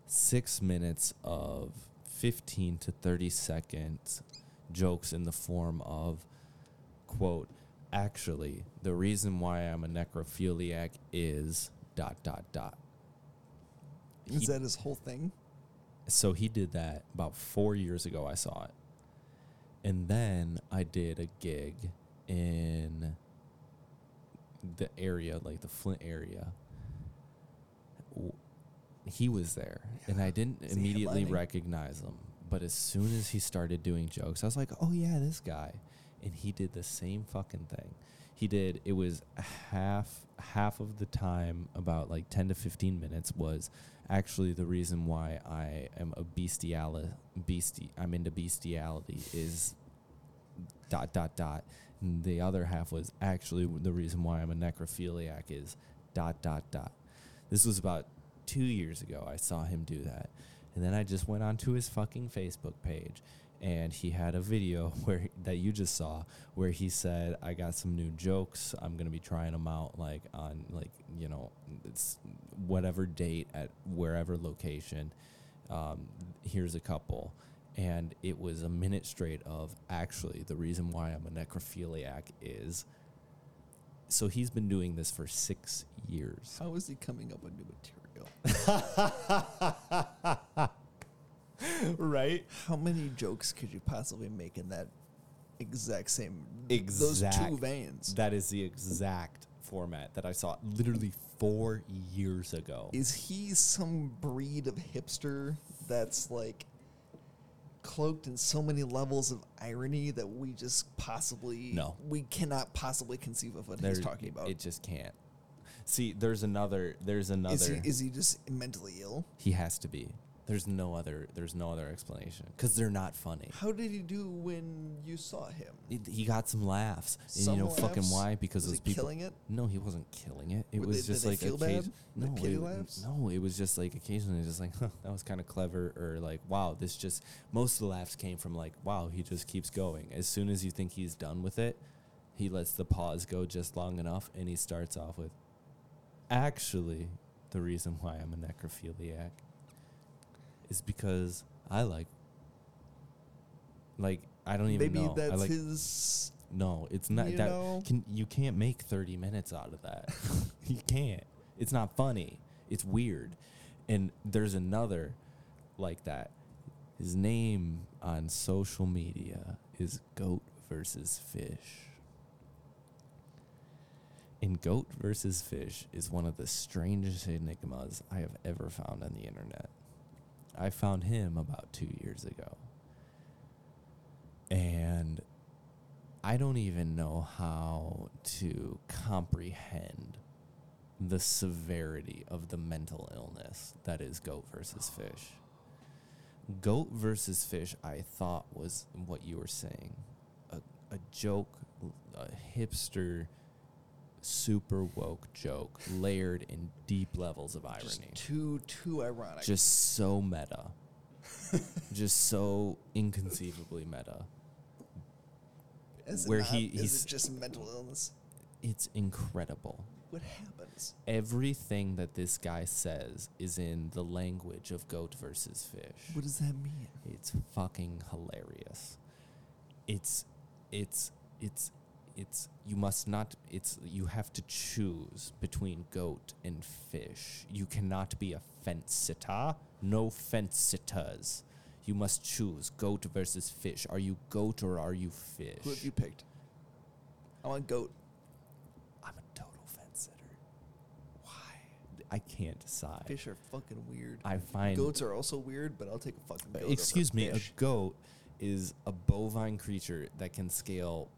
Six minutes of fifteen to thirty second jokes in the form of, quote, actually, the reason why I'm a necrophiliac is dot, dot, dot. Is he, that his whole thing? So he did that about four years ago. I saw it. And then I did a gig in the area, like the Flint area. He was there, yeah. and I didn't Is immediately recognize him. But as soon as he started doing jokes, I was like, oh, yeah, this guy. And he did the same fucking thing. He did, it was half half of the time, about like ten to fifteen minutes, was actually the reason why I am a bestiali- beastie, I'm into bestiality is dot, dot, dot. And the other half was actually the reason why I'm a necrophiliac is dot, dot, dot. This was about two years ago I saw him do that. And then I just went onto his fucking Facebook page. And he had a video where that you just saw where he said, I got some new jokes. I'm going to be trying them out like on like, you know, it's whatever date at wherever location. Um, here's a couple. And it was a minute straight of actually the reason why I'm a necrophiliac is. So he's been doing this for six years. How is he coming up with new material? Right? How many jokes could you possibly make in that exact same... Exact. Those two veins. That is the exact format that I saw literally four years ago. Is he some breed of hipster that's like... cloaked in so many levels of irony that we just possibly no. we cannot possibly conceive of what there, he's talking about. It just can't. See, there's another. There's another. Is he, is he just mentally ill? He has to be. There's no other. There's no other explanation because they're not funny. How did he do when you saw him? He, he got some laughs. Some and you know laughs? Fucking why? Because was those he people. Killing it? No, he wasn't killing it. It Were was they, just did like they feel occasion- bad? No, the kitty it, laughs? No, it was just like occasionally just like huh, that was kind of clever or like wow, this just most of the laughs came from like wow, he just keeps going. As soon as you think he's done with it, he lets the pause go just long enough, and he starts off with, actually, the reason why I'm a necrophiliac is because I like, like, I don't even Maybe know. Maybe that's I like, his... No, it's not. You, that, can, you can't make thirty minutes out of that. You can't. It's not funny. It's weird. And there's another like that. His name on social media is Goat versus Fish. And Goat versus Fish is one of the strangest enigmas I have ever found on the internet. I found him about two years ago. And I don't even know how to comprehend the severity of the mental illness that is Goat versus Fish. Goat versus Fish, I thought, was what you were saying. A, a joke, a hipster, super woke joke layered in deep levels of irony. Just too, too ironic. Just so meta. Just so inconceivably meta. Is it, Where not, he, is he's, it just mental illness? It's incredible. What happens? Everything that this guy says is in the language of Goat versus Fish. What does that mean? It's fucking hilarious. It's, it's, it's, It's you must not. It's you have to choose between goat and fish. You cannot be a fencita. No fencitas. You must choose goat versus fish. Are you goat or are you fish? Who have you picked? I want goat. I'm a total fence sitter. Why? I can't decide. Fish are fucking weird. I find goats are also weird, but I'll take a fucking goat. Excuse over me. Fish. A goat is a bovine creature that can scale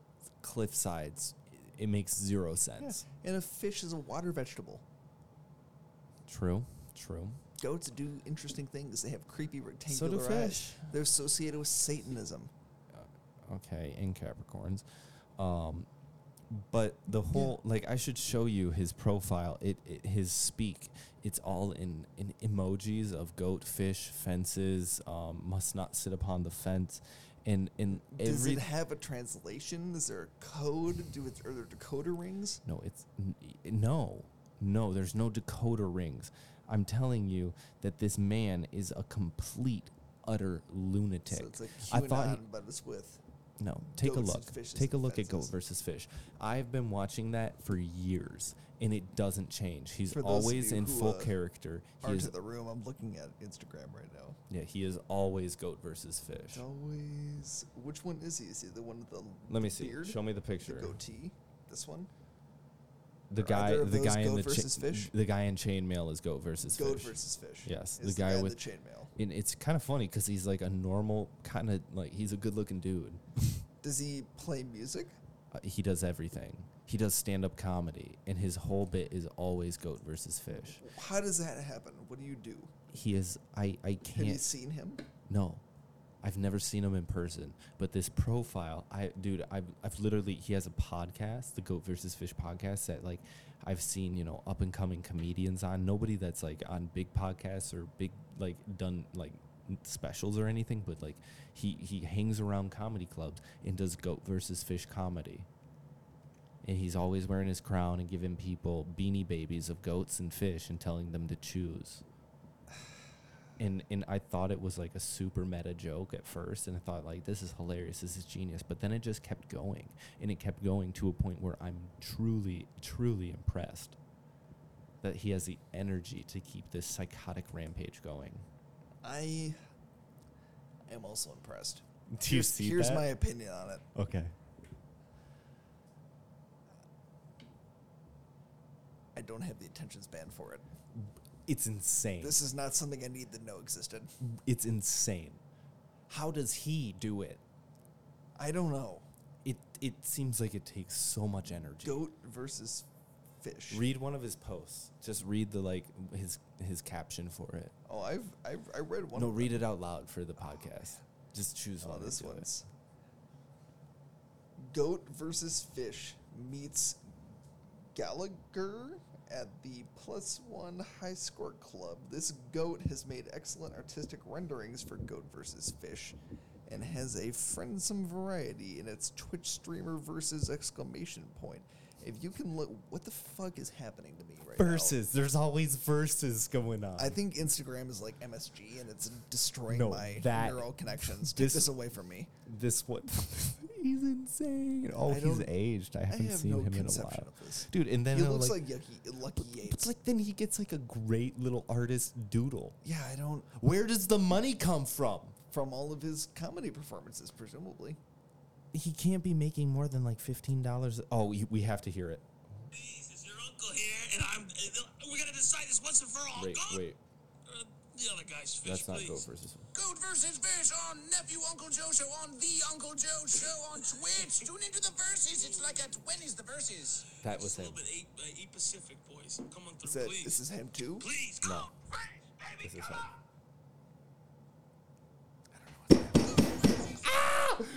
cliff sides. It makes zero sense. Yeah. And a fish is a water vegetable. True, true. Goats do interesting things. They have creepy rectangular so do eyes. Fish. They're associated with Satanism. Uh, okay, and Capricorns. Um, but the whole, yeah. like, I should show you his profile. It, it his speak. It's all in, in emojis of goat, fish, fences. Um, must not sit upon the fence. And, and every Does it have a translation? Is there a code? Do it, are there decoder rings? No, it's no, no. There's no decoder rings. I'm telling you that this man is a complete, utter lunatic. So it's like QAnon, I thought, he, but it's with no. Take a look. Take a look fences. At Goat versus Fish. I've been watching that for years, and it doesn't change. He's for always in full uh, character. He is, the room. I'm looking at Instagram right now. Yeah, he is always Goat versus Fish. Always. Which one is he? Is he the one with the Let me see. Beard? Show me the picture. The goatee. This one. The or guy. The guy in the cha- fish? The guy in chainmail is Goat versus Goat Fish. Goat versus Fish. Yes. The, the guy, guy with the chainmail. And it's kind of funny because he's like a normal kind of like he's a good-looking dude. Does he play music? Uh, he does everything. He does stand-up comedy, and his whole bit is always Goat versus Fish. How does that happen? What do you do? He is... I, I can't... Have you seen him? No. I've never seen him in person. But this profile... I Dude, I've, I've literally... He has a podcast, the Goat versus Fish podcast, that, like, I've seen, you know, up-and-coming comedians on. Nobody that's, like, on big podcasts or big, like, done, like... specials or anything, but like he he hangs around comedy clubs and does Goat versus Fish comedy, and he's always wearing his crown and giving people beanie babies of goats and fish and telling them to choose. And and I thought it was like a super meta joke at first, and I thought like this is hilarious, this is genius, but then it just kept going and it kept going to a point where I'm truly truly impressed that he has the energy to keep this psychotic rampage going. I am also impressed. Do you here's, see here's that? My opinion on it. Okay. I don't have the attention span for it. It's insane. This is not something I need to know existed. It's insane. How does he do it? I don't know. It it seems like it takes so much energy. Goat versus Fish. Read one of his posts. Just read the like his his caption for it. Oh, I've I've I read one. No, of read them. It out loud for the podcast. Oh, just choose oh, one. Oh, this one's it. Goat versus Fish meets Gallagher at the Plus One High Score Club. This goat has made excellent artistic renderings for Goat versus Fish, and has a friendsome variety in its Twitch streamer versus exclamation point. If you can look, what the fuck is happening to me right versus. now? Versus. There's always verses going on. I think Instagram is like M S G, and it's destroying no, my that, neural connections. This, Take this away from me. This one. He's insane. Oh, he's aged. I haven't I have seen no him in a while. Dude, and then he looks like, like yucky, Lucky but, Yates. It's like then he gets like a great little artist doodle. Yeah, I don't. Where does the money come from? From all of his comedy performances, presumably. He can't be making more than like fifteen dollars. Oh, we have to hear it. Please, it's your uncle here, and I'm. And we're gonna decide this once and for all. Wait, Goat, wait. Uh, the other guy's Fish. That's not please. Goat versus. Goat versus Fish on Nephew Uncle Joe Show on the Uncle Joe Show on Twitch. Tune into the verses. It's like at when is the verses? That was him. A little bit eight, uh, eight Pacific boys. Come on through, is that, please. This is him too. Please, no. Goat Fish, baby, this is him. On.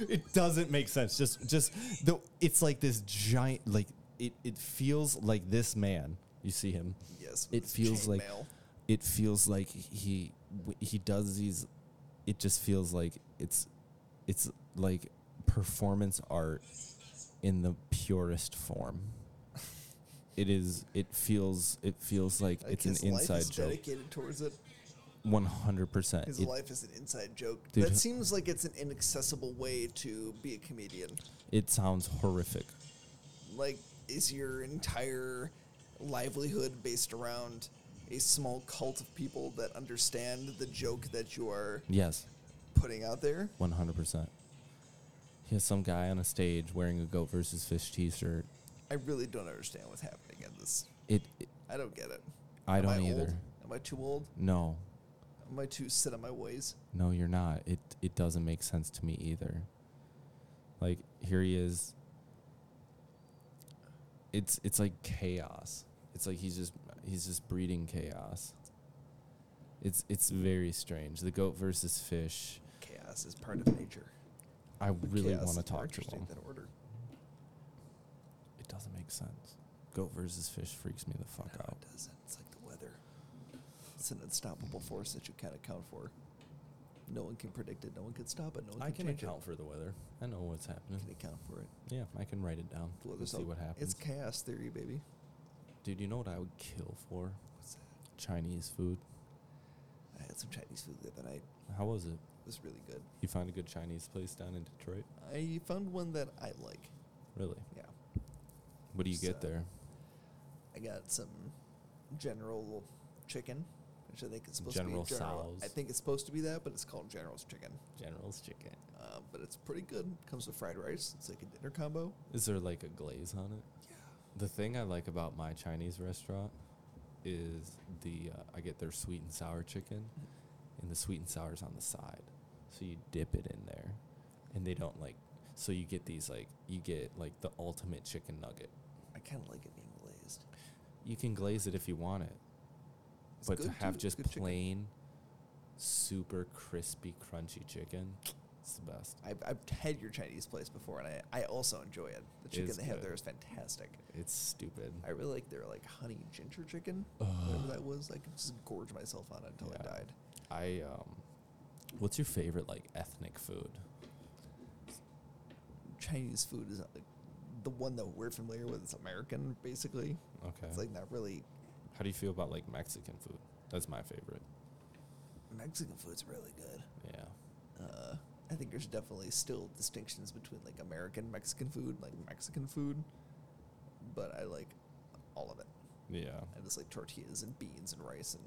It doesn't make sense. Just, just the. It's like this giant. Like it. It feels like this man. You see him. Yes. It feels like. Mail. It feels like he. He does these. It just feels like it's. It's like performance art, in the purest form. It is. It feels. It feels like, like it's an inside joke. Dedicated towards it. one hundred percent. His it, life is an inside joke. Dude, that seems like it's an inaccessible way to be a comedian. It sounds horrific. Like, is your entire livelihood based around a small cult of people that understand the joke that you are yes. putting out there? one hundred percent. He has some guy on a stage wearing a Goat versus Fish t-shirt. I really don't understand what's happening at this. It. it I don't get it. I Am don't I either. Old? Am I too old? No. Am I too set on my ways? No, you're not. It it doesn't make sense to me either. Like, here he is. It's it's like chaos. It's like he's just he's just breeding chaos. It's it's very strange. The Goat versus Fish. Chaos is part of nature. I really want to talk to him. That order. It doesn't make sense. Goat versus Fish freaks me the fuck no, out. It doesn't. It's like the weather. It's an unstoppable force that you can't account for. No one can predict it. No one can stop it. No one can I can account it. for the weather. I know what's happening. I can account for it. Yeah, I can write it down. The weather's see all, what happens. It's chaos theory, baby. Dude, you know what I would kill for? What's that? Chinese food. I had some Chinese food the other night. How was it? It was really good. You found a good Chinese place down in Detroit? I found one that I like. Really? Yeah. What do you so, get there? I got some general chicken. Which I think it's supposed General to be General. I think it's supposed to be that, but it's called General's Chicken. General's Chicken. Uh, but it's pretty good. Comes with fried rice. It's like a dinner combo. Is there like a glaze on it? Yeah. The thing I like about my Chinese restaurant is the uh, I get their sweet and sour chicken, and the sweet and sour is on the side, so you dip it in there, and they don't like. So you get these like you get like the ultimate chicken nugget. I kind of like it being glazed. You can glaze it if you want it. It's but to have too. just plain, chicken. super crispy, crunchy chicken, it's the best. I've, I've had your Chinese place before, and I, I also enjoy it. The chicken they good. have there is fantastic. It's stupid. I really like their like honey ginger chicken. Ugh. Whatever that was, I could just gorge myself on it until yeah. I died. I um, what's your favorite like ethnic food? Chinese food is like, the one that we're familiar with. It's American, basically. Okay, it's like not really. How do you feel about, like, Mexican food? That's my favorite. Mexican food's really good. Yeah. Uh, I think there's definitely still distinctions between, like, American Mexican food, like, Mexican food. But I like all of it. Yeah. I just like tortillas and beans and rice and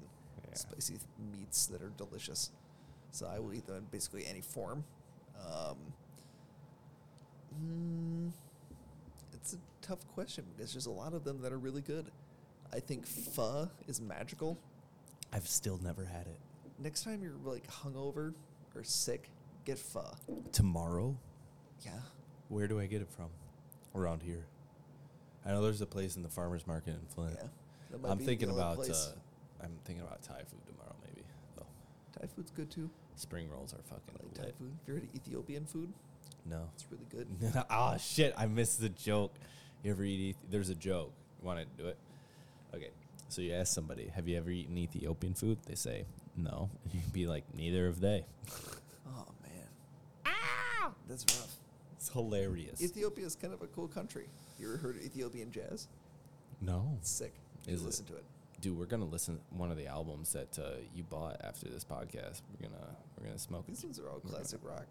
yeah. spicy th- meats that are delicious. So I will eat them in basically any form. Um, mm, it's a tough question because there's a lot of them that are really good. I think pho is magical. I've still never had it. Next time you're like hungover or sick, Get pho. Tomorrow? Yeah. Where do I get it from? Around here. I know there's a place in the farmer's market in Flint. Yeah. That might I'm be thinking the about place. Uh, I'm thinking about Thai food tomorrow, maybe. Though. Thai food's good, too. Spring rolls are fucking like Thai food. Have you heard of Ethiopian food? No. It's really good. Ah, oh, shit. I missed the joke. You ever eat... Ethi- there's a joke. You want to do it? Okay. So you ask somebody, have you ever eaten Ethiopian food? They say, no. And you'd be like, neither have they. Oh, man. Ow! That's rough. It's hilarious. Ethiopia is kind of a cool country. You ever heard of Ethiopian jazz? No. It's sick. You should listen to it. Dude, we're gonna listen to one of the albums that uh, you bought after this podcast. We're gonna we're gonna smoke. These it. ones are all classic gonna, rock.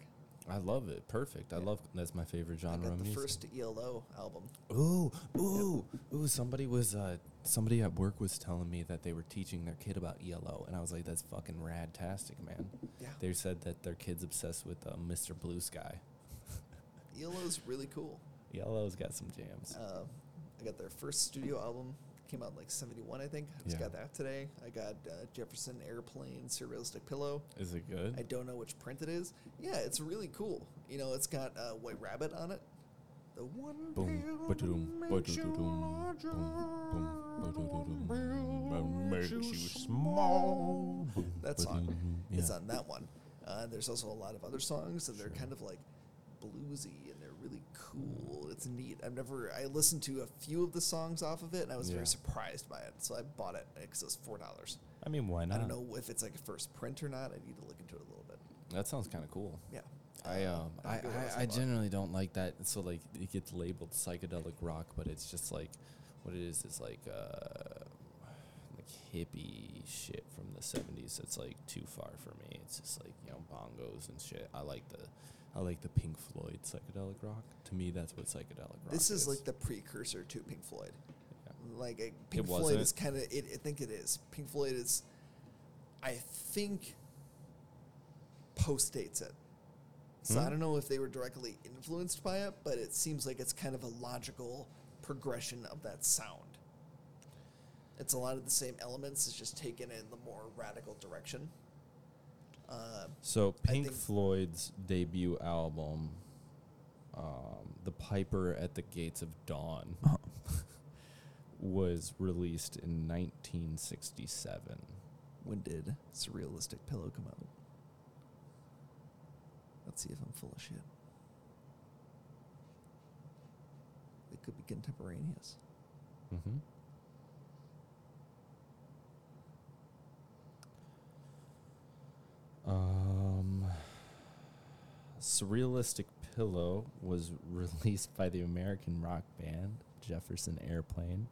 I love it. Perfect. Yeah. I love. That's my favorite genre. I got the music. First E L O album. Ooh, ooh, yep. ooh! Somebody was uh, somebody at work was telling me that they were teaching their kid about E L O, and I was like, that's fucking radtastic, man. Yeah. They said that their kid's obsessed with uh, Mister Blue Sky. E L O's really cool. E L O's got some jams. Uh, I got their first studio album. Came out in like seventy-one, I think. I just yeah. got that today. I got uh, Jefferson Airplane, Surrealistic Pillow. Is it good? I don't know which print it is. Yeah, it's really cool. You know, it's got uh, White Rabbit on it. The one boom, boom, boom, makes you small. That song yeah. is on that one. Uh, there's also a lot of other songs, and they're sure. kind of like bluesy, and they're really cool. It's neat. I've never I listened to a few of the songs off of it, and I was yeah. very surprised by it, so I bought it because it was four dollars. I mean, why not? I don't know if it's like a first print or not. I need to look into it a little bit. That sounds kind of cool. Yeah. I um I, I, I, I generally don't like that. So like it gets labeled psychedelic rock, but it's just like what it is is like uh like hippie shit from the seventies. That's like too far for me. It's just like, you know, bongos and shit. I like the I like the Pink Floyd psychedelic rock. To me, that's what psychedelic rock this is. This is like the precursor to Pink Floyd. Yeah. Like uh, Pink it Floyd wasn't. is kind of. I think it is. Pink Floyd is. I think. Post dates it, so hmm. I don't know if they were directly influenced by it, but it seems like it's kind of a logical progression of that sound. It's a lot of the same elements. It's just taken in the more radical direction. Uh, so Pink Floyd's debut album, um, The Piper at the Gates of Dawn, was released in nineteen sixty-seven. When did Surrealistic Pillow come out? Let's see if I'm full of shit. It could be contemporaneous. Mm-hmm. Um, Surrealistic Pillow was released by the American rock band Jefferson Airplane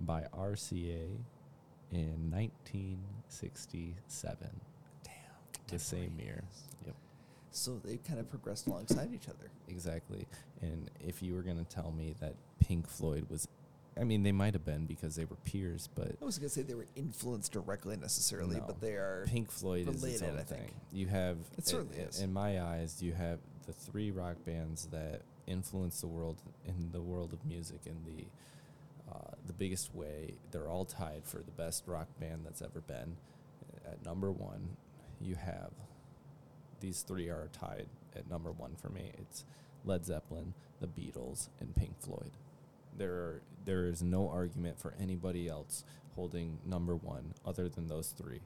by R C A in nineteen sixty-seven. Damn. The same year. Yep. So they kind of progressed alongside each other. Exactly. And if you were going to tell me that Pink Floyd was, I mean, they might have been because they were peers, but... I was going to say they were influenced directly necessarily, no. but they are Pink Floyd related, is its own I think. Thing. You have... It certainly it, is. In my eyes, you have the three rock bands that influence the world in the world of music in the uh, the biggest way. They're all tied for the best rock band that's ever been. At number one, you have... These three are tied at number one for me. It's Led Zeppelin, The Beatles, and Pink Floyd. There are, there is no argument for anybody else holding number one other than those three.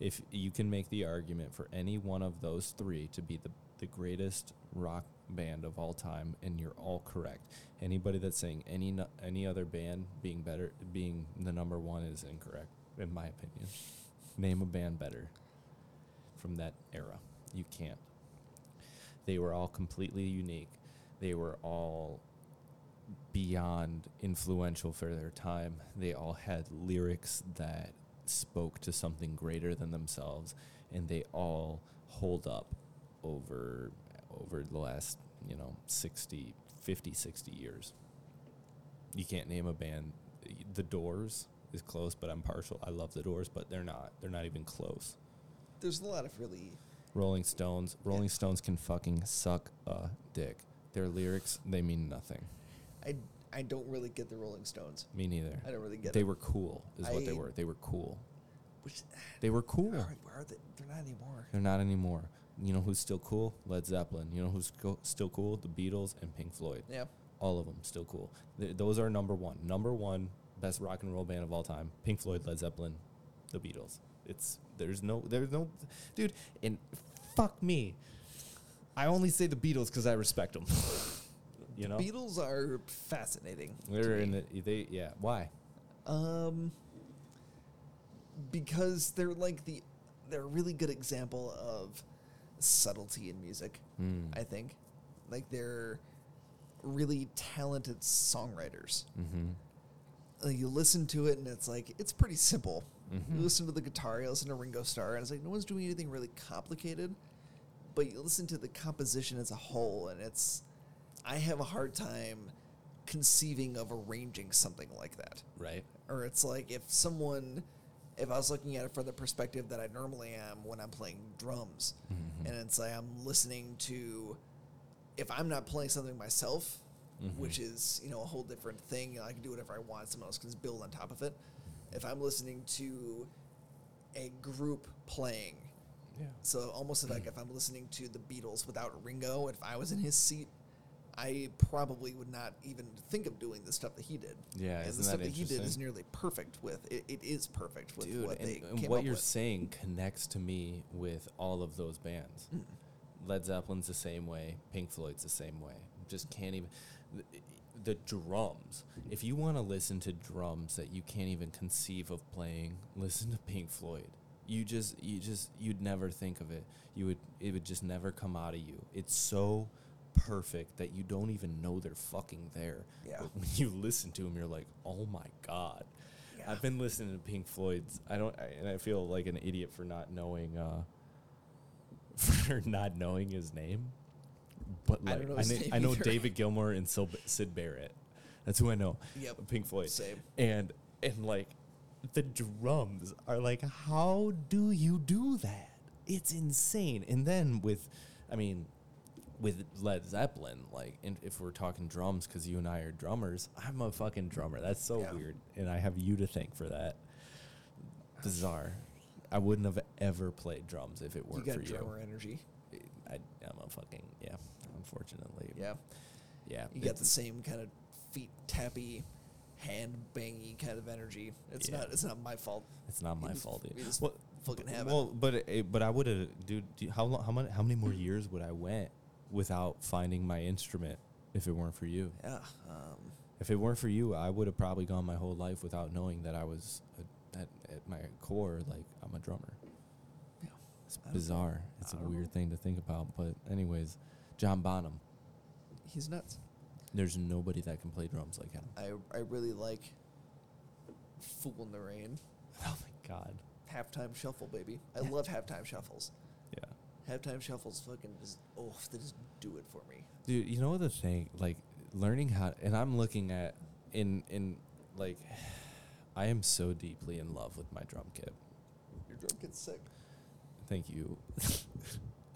If you can make the argument for any one of those three to be the, the greatest rock band of all time, and you're all correct. Anybody that's saying any no, any other band being better being the number one is incorrect, in my opinion. Name a band better from that era. You can't. They were all completely unique. They were all... beyond influential for their time. They all had lyrics that spoke to something greater than themselves, and they all hold up over over the last, you know, sixty, fifty, sixty years. You can't name a band. The Doors is close, but I'm partial. I love The Doors, but they're not. They're not even close. There's a lot of really... Rolling Stones. Rolling yeah. Stones can fucking suck a dick. Their lyrics, they mean nothing. I, I don't really get the Rolling Stones. Me neither. I don't really get it. They were cool, is I, what they were. They were cool. Which, they were cool. Where are they? They're not anymore. They're not anymore. You know who's still cool? Led Zeppelin. You know who's co- still cool? The Beatles and Pink Floyd. Yeah. All of them still cool. Th- those are number one. Number one best rock and roll band of all time. Pink Floyd, Led Zeppelin, the Beatles. It's there's no there's no dude, and fuck me. I only say the Beatles cuz I respect them. You know? The Beatles are fascinating. They're in the, they yeah, why? Um because they're like the they're a really good example of subtlety in music, mm. I think. Like they're really talented songwriters. Mm-hmm. Like you listen to it and it's like it's pretty simple. Mm-hmm. You listen to the guitar, you listen to Ringo Starr, and it's like no one's doing anything really complicated. But you listen to the composition as a whole, and it's I have a hard time conceiving of arranging something like that. Right. Or it's like if someone if I was looking at it from the perspective that I normally am when I'm playing drums, mm-hmm. and it's like I'm listening to if I'm not playing something myself, mm-hmm. which is, you know, a whole different thing. You know, I can do whatever I want. Someone else can just build on top of it. If I'm listening to a group playing, yeah. so almost like if I'm listening to the Beatles without Ringo, if I was in his seat, I probably would not even think of doing the stuff that he did. Yeah, and the stuff that he did is nearly perfect with it. It is perfect with Dude, what and, they and came what up you're with. Saying connects to me with all of those bands. Mm. Led Zeppelin's the same way. Pink Floyd's the same way. Just can't even. The, the drums. If you want to listen to drums that you can't even conceive of playing, listen to Pink Floyd. You just, you just, you'd never think of it. You would, it would just never come out of you. It's so perfect that you don't even know they're fucking there. Yeah. But when you listen to them, you're like, oh my god. Yeah. I've been listening to Pink Floyd's. I don't, I, and I feel like an idiot for not knowing. Uh, for not knowing his name. But like I, don't know, I, na- I know David Gilmour and Sil- Syd Barrett. That's who I know. Yep. Pink Floyd. Same. And and like the drums are like, how do you do that? It's insane. And then with, I mean, with Led Zeppelin, like, and if we're talking drums, because you and I are drummers, I'm a fucking drummer. That's so yeah. weird, and I have you to thank for that. Bizarre. I wouldn't have ever played drums if it weren't you for you. You got drummer energy. I, I'm a fucking, yeah, unfortunately. Yeah. Yeah. You got the same kind of feet tappy, hand bangy kind of energy. It's yeah. not It's not my fault. It's not my you fault. Just, you just well, fucking have well, it. Well, but, but I would have, dude, do you, how long, how many, how many more years would I went without finding my instrument if it weren't for you? Yeah. Um, if it weren't for you, I would have probably gone my whole life without knowing that I was, a, at, at my core, like, I'm a drummer. It's bizarre. It's a weird know. thing to think about. But anyways, John Bonham. He's nuts. There's nobody that can play drums like him. I I really like Fool in the Rain. Oh, my God. Halftime Shuffle, baby. I yeah. love Halftime Shuffles. Yeah. Halftime Shuffles fucking just, oh, they just do it for me. Dude, you know the thing? Like, learning how, to, and I'm looking at, in, in like, I am so deeply in love with my drum kit. Your drum kit's sick. Thank you.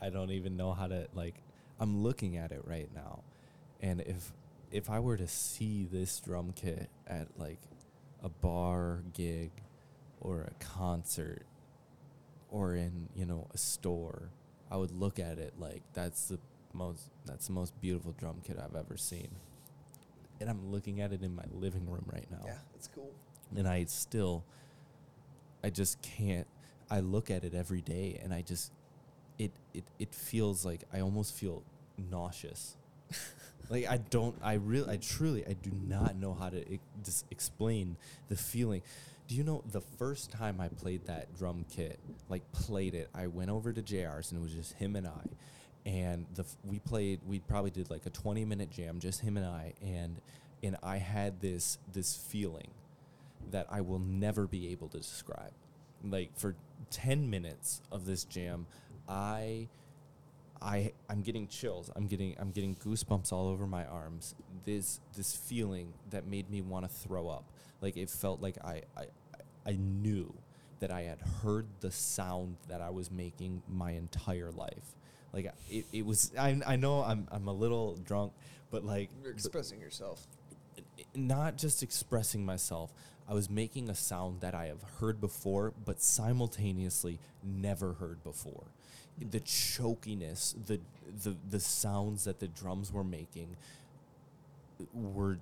I don't even know how to, like, I'm looking at it right now. And if if I were to see this drum kit at, like, a bar gig or a concert or in, you know, a store, I would look at it like that's the most that's the most beautiful drum kit I've ever seen. And I'm looking at it in my living room right now. Yeah, it's cool. And I still, I just can't. I look at it every day, and I just, it it, it feels like I almost feel nauseous. Like I don't, I really, I truly, I do not know how to e- just explain the feeling. Do you know the first time I played that drum kit, like played it, I went over to J R's, and it was just him and I, and the f- we played, we probably did like a twenty minute jam, just him and I, and and I had this this feeling that I will never be able to describe. Like for ten minutes of this jam, I, I, I'm getting chills. I'm getting, I'm getting goosebumps all over my arms. This, this feeling that made me want to throw up. Like it felt like I, I, I knew that I had heard the sound that I was making my entire life. Like it, it was. I, I know I'm, I'm a little drunk, but like you're expressing but, yourself. Not just expressing myself. I was making a sound that I have heard before, but simultaneously never heard before. the chokiness, the the the sounds that the drums were making were,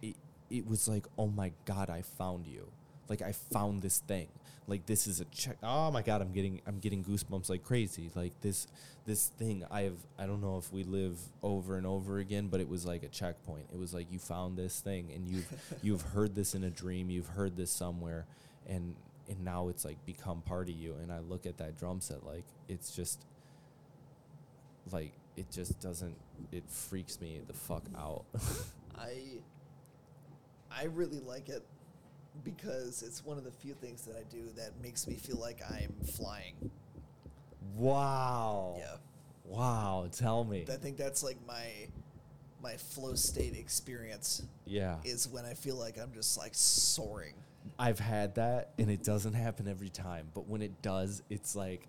it, it was like, oh my God, I found you. Like, I found this thing. Like, this is a check. Oh my God, I'm getting I'm getting goosebumps like crazy. Like this this thing. I have I don't know if we live over and over again, but it was like a checkpoint. It was like, you found this thing, and you've you've heard this in a dream. You've heard this somewhere, and and now it's like become part of you. And I look at that drum set, like, it's just like, it just doesn't. It freaks me the fuck out. I I really like it, because it's one of the few things that I do that makes me feel like I'm flying. Wow. Yeah. Wow, tell me. I think that's like my my flow state experience. Yeah. Is when I feel like I'm just like soaring. I've had that, and it doesn't happen every time, but when it does, it's like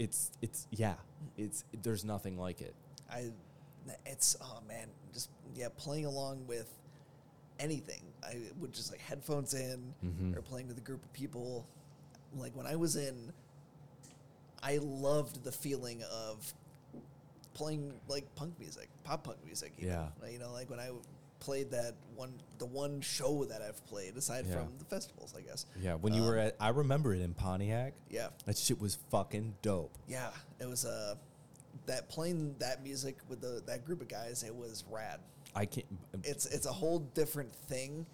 it's it's yeah, it's there's nothing like it. I it's oh man, just yeah, playing along with anything. I would just like headphones in, mm-hmm. or playing with a group of people. Like when I was in, I loved the feeling of playing like punk music, pop punk music. Yeah. Know? You know, like when I played that one, the one show that I've played aside yeah. from the festivals, I guess. Yeah. When you um, were at, I remember it in Pontiac. Yeah. That shit was fucking dope. Yeah. It was, uh, that playing that music with the, that group of guys, it was rad. I can't. It's it's a whole different thing.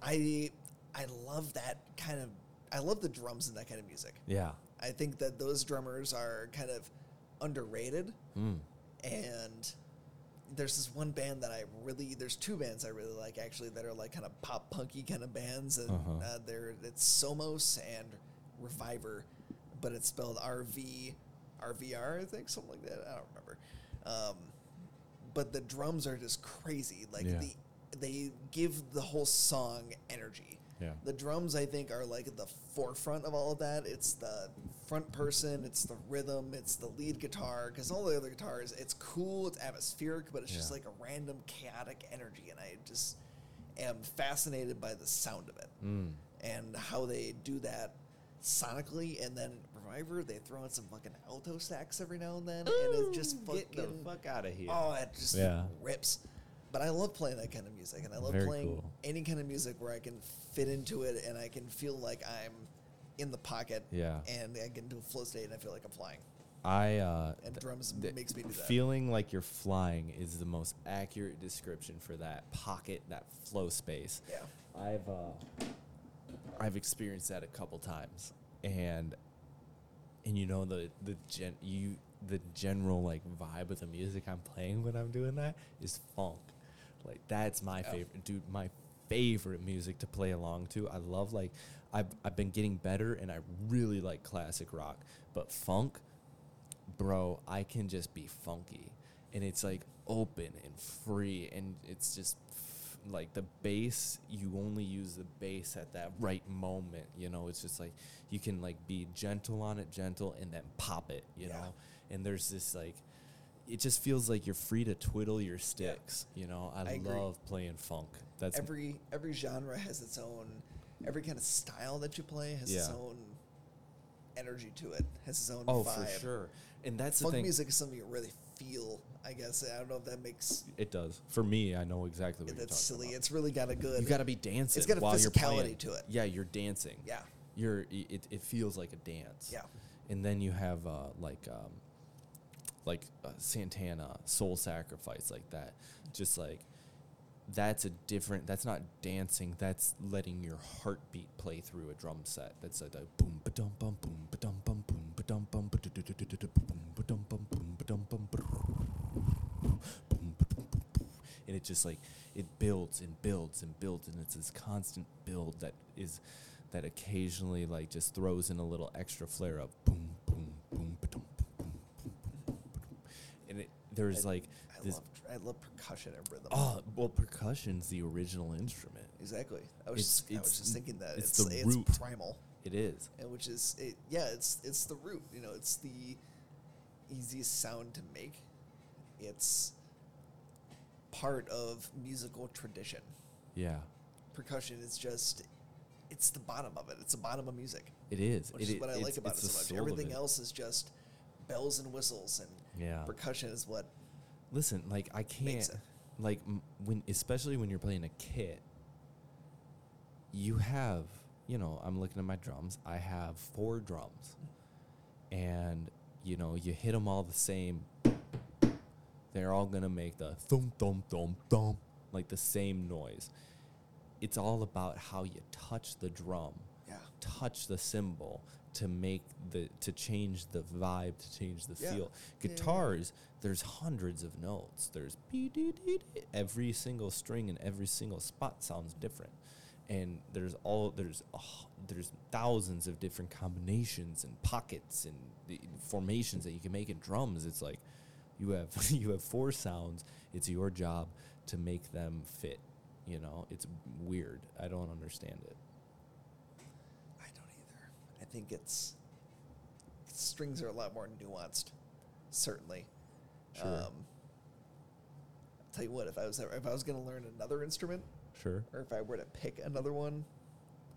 I I love that kind of. I love the drums in that kind of music. Yeah. I think that those drummers are kind of underrated. Mm. And there's this one band that I really. There's two bands I really like actually that are like kind of pop punky kind of bands, and uh-huh. uh, they're it's Somos and Reviver, but it's spelled R V R V R I think, something like that. I don't remember. Um, But the drums are just crazy. Like yeah. the, they give the whole song energy. Yeah. The drums, I think, are like at the forefront of all of that. It's the front person. It's the rhythm. It's the lead guitar. Because all the other guitars, it's cool. It's atmospheric, but it's yeah. just like a random chaotic energy. And I just am fascinated by the sound of it mm. and how they do that sonically. And then Reviver, they throw in some fucking alto sax every now and then, Ooh, and it just fucking get the fuck out of here. Oh, it just yeah. rips. But I love playing that kind of music, and I love Very playing cool. any kind of music where I can fit into it, and I can feel like I'm in the pocket, yeah. and I get into a flow state, and I feel like I'm flying. I uh, and drums th- makes me do that. Feeling like you're flying is the most accurate description for that pocket, that flow space. Yeah, I've uh, I've experienced that a couple times, and. And you know the the gen you the general like vibe of the music I'm playing when I'm doing that is funk, like that's my yeah. favorite, dude. My favorite music to play along to. I love like I've I've been getting better, and I really like classic rock, but funk, bro, I can just be funky, and it's like open and free, and it's just. Like the bass, you only use the bass at that right moment, you know. It's just like you can like be gentle on it, gentle, and then pop it, you yeah. know. And there's this like, it just feels like you're free to twiddle your sticks, yeah. you know. I, I love agree. playing funk. That's every every genre has its own, every kind of style that you play has yeah. its own energy to it, has its own oh, vibe. Oh, for sure. And that's funk the thing. Funk music is something you really feel, I guess. I don't know if that makes... It does. For me, I know exactly what you're talking silly. about. That's silly. It's really got a good... you got to be dancing It's got a while physicality to it. Yeah, you're dancing. Yeah. You're. It, it feels like a dance. Yeah. And then you have, uh, like, um, like uh, Santana, Soul Sacrifice, like that. Just, like, that's a different... That's not dancing. That's letting your heartbeat play through a drum set. That's like, like boom, ba-dum, bum, boom, ba-dum, bum, boom, ba-dum, bum, ba-dum, ba-dum, bum, boom. And it just like it builds and builds and builds, and it's this constant build that is that occasionally like just throws in a little extra flare of boom boom boom ba-dum, boom boom boom ba-dum. And it there's I, like I this love I love percussion and rhythm. Oh well, percussion's the original instrument. Exactly. I was it's, just, it's, I was just thinking that it's, it's the it's root. primal. It is. And which is it, yeah, it's it's the root, you know, it's the easiest sound to make. It's part of musical tradition. Yeah. Percussion is just, it's the bottom of it. It's the bottom of music. It is. Which it is what I like about it so much. Everything else is just bells and whistles and yeah. percussion is what. Listen, like I can't, like when especially when you're playing a kit, you have, you know, I'm looking at my drums. I have four drums, and you know, you hit them all the same. They're all gonna make the thump thump thump thump, like the same noise. It's all about how you touch the drum, yeah. touch the cymbal to make the to change the vibe, to change the yeah. feel. Guitars, yeah. there's hundreds of notes. There's every single string and every single spot sounds different, and there's all there's oh, there's thousands of different combinations and pockets and the formations that you can make in drums. It's like you have you have four sounds. It's your job to make them fit. You know, it's weird. I don't understand it. I don't either. I think it's strings are a lot more nuanced, certainly. Sure. Um, I'll tell you what, if I was if I was going to learn another instrument, sure, or if I were to pick another one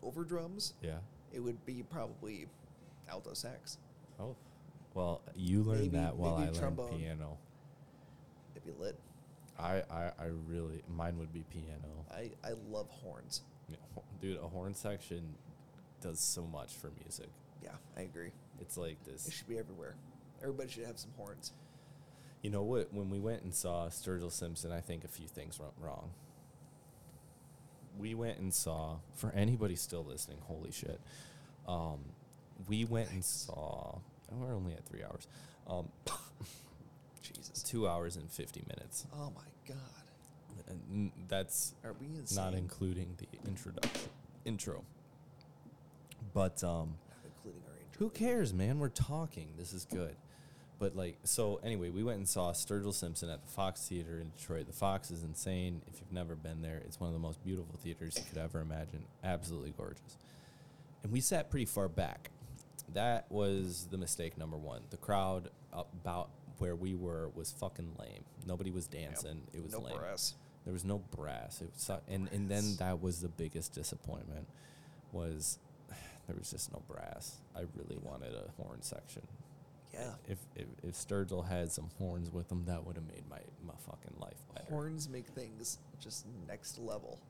over drums, yeah, it would be probably alto sax. Oh, well, you learned maybe, that while I trombone. learned piano. It'd be lit. I, I, I really, mine would be piano. I, I love horns. Dude, a horn section does so much for music. Yeah, I agree. It's like this. It should be everywhere. Everybody should have some horns. You know what? When we went and saw Sturgill Simpson, I think a few things went wrong. We went and saw, for anybody still listening, holy shit. Um, we went Thanks. and saw, and we're only at three hours. Um Jesus. Two hours and fifty minutes. Oh my God! And that's Are we not including the introduction intro. But um, not including our intro. Who cares, man? We're talking. This is good. But like, so anyway, we went and saw Sturgill Simpson at the Fox Theater in Detroit. The Fox is insane. If you've never been there, it's one of the most beautiful theaters you could ever imagine. Absolutely gorgeous. And we sat pretty far back. That was the mistake number one. The crowd about where we were was fucking lame. Nobody was dancing. Yep. It was no lame. Brass. There was no brass. It was su- and brass. And then that was the biggest disappointment. Was there was just no brass. I really wanted a horn section. Yeah. If if, if Sturgill had some horns with him, that would have made my, my fucking life better. Horns make things just next level.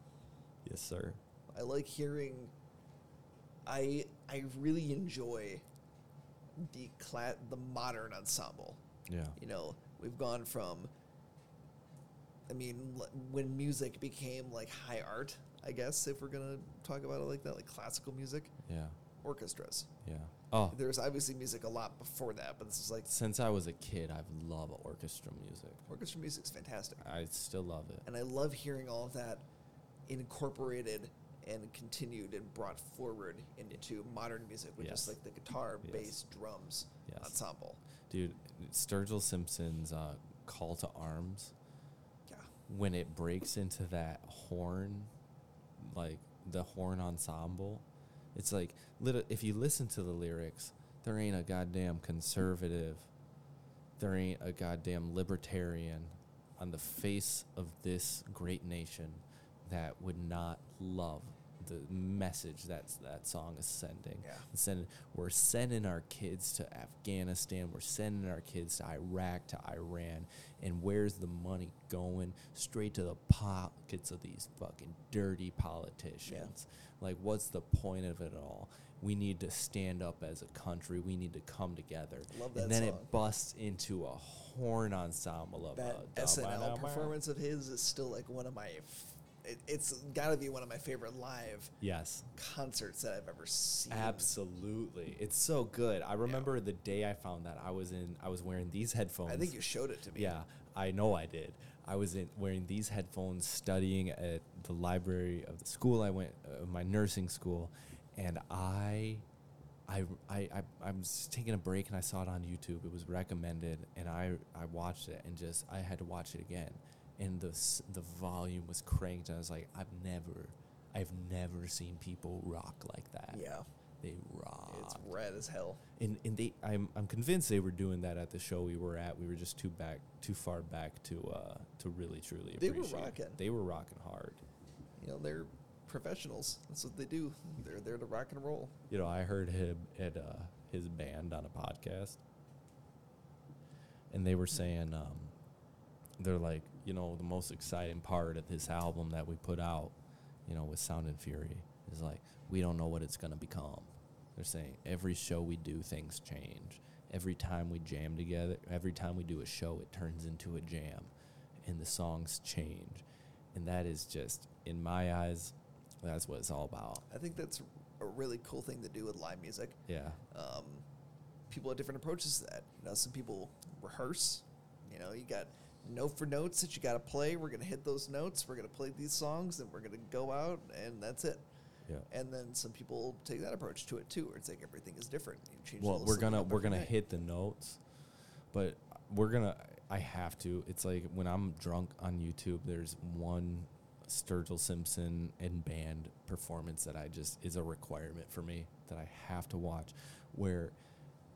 Yes, sir. I like hearing. I I really enjoy the cla- the modern ensemble. Yeah. You know, we've gone from, I mean, l- when music became, like, high art, I guess, if we're going to talk about it like that, like classical music. Yeah. Orchestras. Yeah. Oh. There's obviously music a lot before that, but this is like. Since I was a kid, I've loved orchestra music. Orchestra music's fantastic. I still love it. And I love hearing all of that incorporated and continued and brought forward into modern music, which yes. is like the guitar, yes. bass, drums, yes. ensemble. Dude, Sturgill Simpson's uh, call to arms, yeah. when it breaks into that horn, like the horn ensemble, it's like, little, if you listen to the lyrics, there ain't a goddamn conservative, there ain't a goddamn libertarian on the face of this great nation that would not love the message that's that song is sending. Yeah. Sending, we're sending our kids to Afghanistan. We're sending our kids to Iraq, to Iran. And where's the money going? Straight to the pockets of these fucking dirty politicians. Yeah. Like, what's the point of it all? We need to stand up as a country. We need to come together. Love that and then song. It busts into a horn ensemble of that uh, S N L performance of his is still like one of my. F- It's got to be one of my favorite live yes. concerts that I've ever seen. Absolutely. It's so good. I remember yeah. the day I found that I was in. I was wearing these headphones. I think you showed it to me. Yeah, I know I did. I was in wearing these headphones studying at the library of the school I went, uh, my nursing school, and I, I, I, I, I was taking a break, and I saw it on YouTube. It was recommended, and I, I watched it, and just I had to watch it again. And the the volume was cranked, and I was like, I've never, I've never seen people rock like that. Yeah, they rock. It's rad as hell. And and they, I'm I'm convinced they were doing that at the show we were at. We were just too back, too far back to uh to really truly appreciate. They were rocking. They were rocking hard. You know, they're professionals. That's what they do. They're there to rock and roll. You know, I heard him at uh, his band on a podcast, and they were saying, um, they're like, you know, the most exciting part of this album that we put out, you know, with Sound and Fury is like, we don't know what it's going to become. They're saying every show we do, things change. Every time we jam together, every time we do a show, it turns into a jam, and the songs change. And that is just, in my eyes, that's what it's all about. I think that's a really cool thing to do with live music. Yeah. Um, people have different approaches to that. You know, some people rehearse. You know, you got note for notes that you got to play. We're going to hit those notes. We're going to play these songs, and we're going to go out, and that's it. Yeah. And then some people take that approach to it too, where it's like everything is different. You change well, we're gonna we're gonna night. hit the notes, but we're gonna. I have to. It's like when I'm drunk on YouTube, there's one Sturgill Simpson and band performance that I just is a requirement for me that I have to watch, where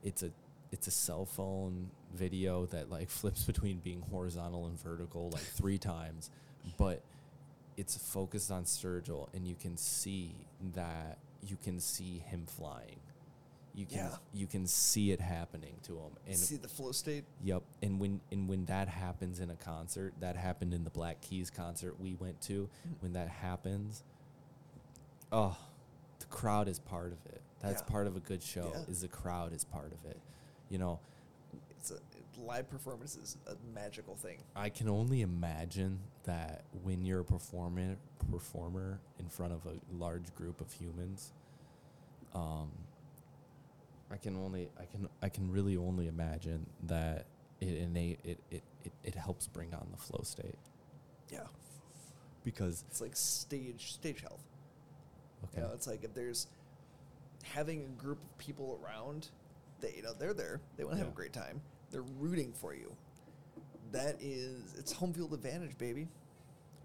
it's a it's a cell phone video that like flips between being horizontal and vertical like three times, but it's focused on Sturgill, and you can see that you can see him flying. You can yeah. you can see it happening to him. And see the flow state? Yep. And when and when that happens in a concert, that happened in the Black Keys concert we went to. Mm-hmm. When that happens, oh, the crowd is part of it. That's yeah. part of a good show, yeah. is the crowd is part of it. You know, it's a live performance is a magical thing. I can only imagine that when you're a performer, performer in front of a large group of humans, um, I can only, I can, I can really only imagine that it innate, it, it, it, it helps bring on the flow state. Yeah, because it's like stage, stage health. Okay, you know, it's like if there's having a group of people around, they, you know, they're there, they want to yeah. have a great time. They're rooting for you. That is, it's home field advantage, baby.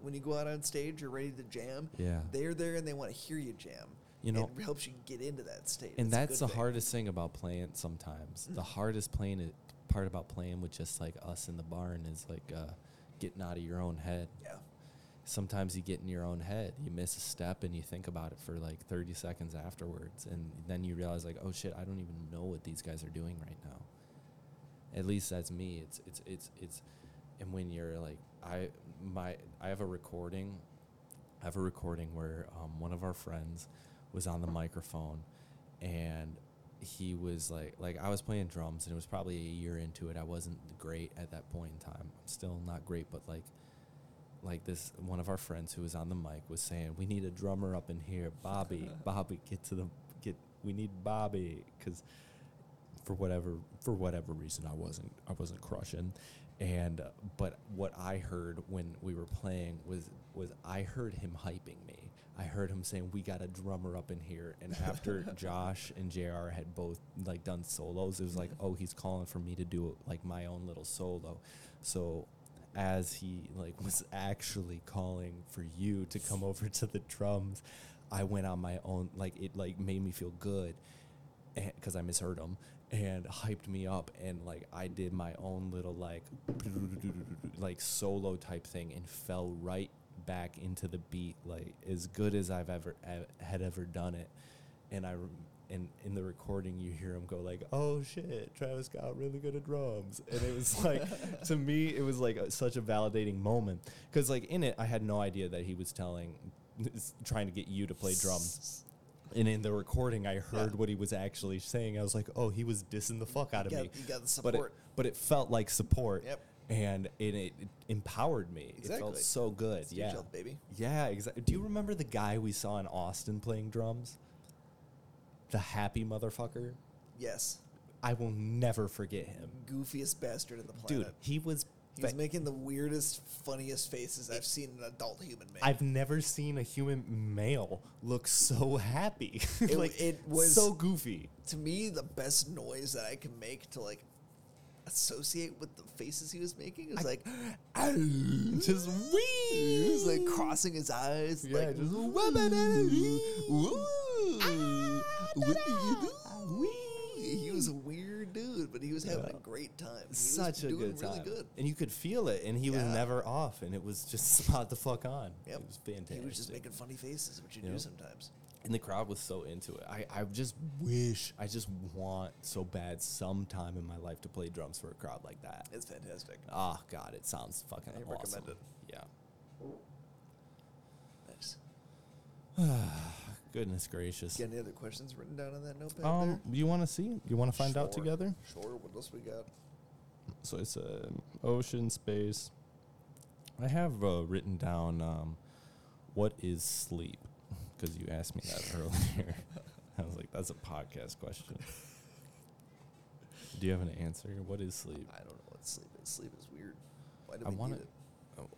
When you go out on stage, you're ready to jam. Yeah. They're there and they want to hear you jam. You know, it helps you get into that state. And it's that's the thing. hardest thing about playing sometimes. Mm-hmm. The hardest playing it, part about playing with just like us in the barn is like uh, getting out of your own head. Yeah. Sometimes you get in your own head. You miss a step and you think about it for like thirty seconds afterwards. And then you realize like, oh shit, I don't even know what these guys are doing right now. At least that's me. It's it's it's it's, and when you're like I my I have a recording, I have a recording where um, one of our friends was on the microphone, and he was like like I was playing drums, and it was probably a year into it. I wasn't great at that point in time. I'm still not great, but like like this one of our friends who was on the mic was saying, "We need a drummer up in here, Bobby, Bobby, get to the get. We need Bobby because." For whatever for whatever reason, I wasn't I wasn't crushing, and uh, but what I heard when we were playing was was I heard him hyping me. I heard him saying, "We got a drummer up in here." And after Josh and J R had both like done solos, it was like, "Oh, he's calling for me to do like my own little solo." So as he like was actually calling for you to come over to the drums, I went on my own. Like it like made me feel good because I misheard him. And hyped me up, and like I did my own little like like solo type thing, and fell right back into the beat, like as good as I've ever had ever done it. And I and in the recording you hear him go like, "Oh shit, Travis got really good at drums," and it was like to me it was like a, such a validating moment because like in it I had no idea that he was telling, trying to get you to play drums. And in the recording, I heard yeah. what he was actually saying. I was like, "Oh, he was dissing the fuck out of you got, me." You got the support, but it, but it felt like support, yep. and it, it empowered me. Exactly. It felt so good. It's yeah, job, baby. Yeah, exactly. Do you remember the guy we saw in Austin playing drums? The happy motherfucker. Yes. I will never forget him. Goofiest bastard on the planet. Dude, he was. He's making the weirdest, funniest faces I've seen an adult human make. I've never seen a human male look so happy. It, like, it was so goofy. To me, the best noise that I can make to like associate with the faces he was making was I, like, just wee. He was like crossing his eyes, yeah, like just wee. Wee. He was weird. Dude, but he was having yeah. a great time. He Such was a good time. Really good. And you could feel it, and he yeah. was never off, and it was just spot the fuck on. Yep. It was fantastic. He was just making funny faces, which you yep. do sometimes. And the crowd was so into it. I, I just wish, I just want so bad sometime in my life to play drums for a crowd like that. It's fantastic. Oh, God, it sounds fucking I awesome. I recommend it. Yeah. Nice. Goodness gracious. Got any other questions written down on that notepad Um, there? You want to see? You want to find sure. out together? Sure. What else we got? So it's uh, ocean, space. I have uh, written down um, what is sleep? Because you asked me that earlier. I was like, that's a podcast question. Do you have an answer? What is sleep? I don't know what sleep is. Sleep is weird. Why do I we wanna, need it? Oh,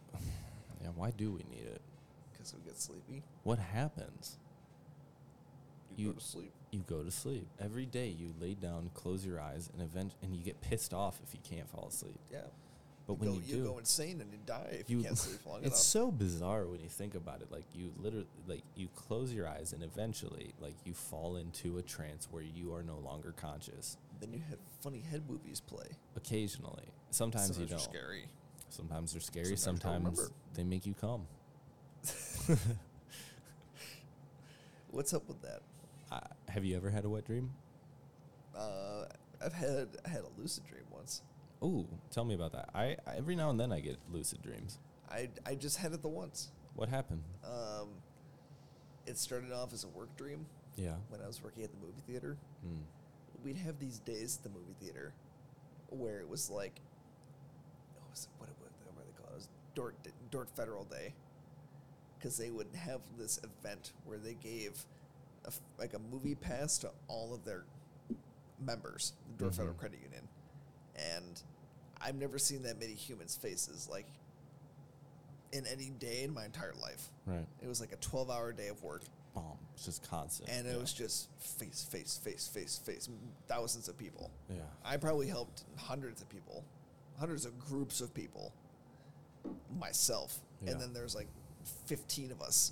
yeah, why do we need it? Because we get sleepy. What happens? You, you go to sleep. You go to sleep. Every day you lay down, close your eyes, and event, and you get pissed off if you can't fall asleep. Yeah. But when you, go, you, you do, go insane and you die if you, you can't sleep long it's enough. It's so bizarre when you think about it. Like you literally, like you close your eyes and eventually, like you fall into a trance where you are no longer conscious. Then you have funny head movies play. Occasionally, sometimes, sometimes you don't. Sometimes they're scary. Sometimes they're scary. Sometimes, sometimes they make you come. What's up with that? Uh, have you ever had a wet dream? Uh, I've had I had a lucid dream once. Oh, tell me about that. I, I every now and then I get lucid dreams. I, I just had it the once. What happened? Um, it started off as a work dream. Yeah. When I was working at the movie theater, mm. we'd have these days at the movie theater where it was like, what was it, what, what, what were they called? It was Dort Dort Federal Day, because they would have this event where they gave a, like a movie pass to all of their members, the Dort mm-hmm. Federal Credit Union, and I've never seen that many humans' faces, like, in any day in my entire life. Right. It was like a twelve-hour day of work. Bomb. It's just constant. And it yeah. was just face, face, face, face, face. Thousands of people. Yeah. I probably helped hundreds of people, hundreds of groups of people, myself. Yeah. And then there's like fifteen of us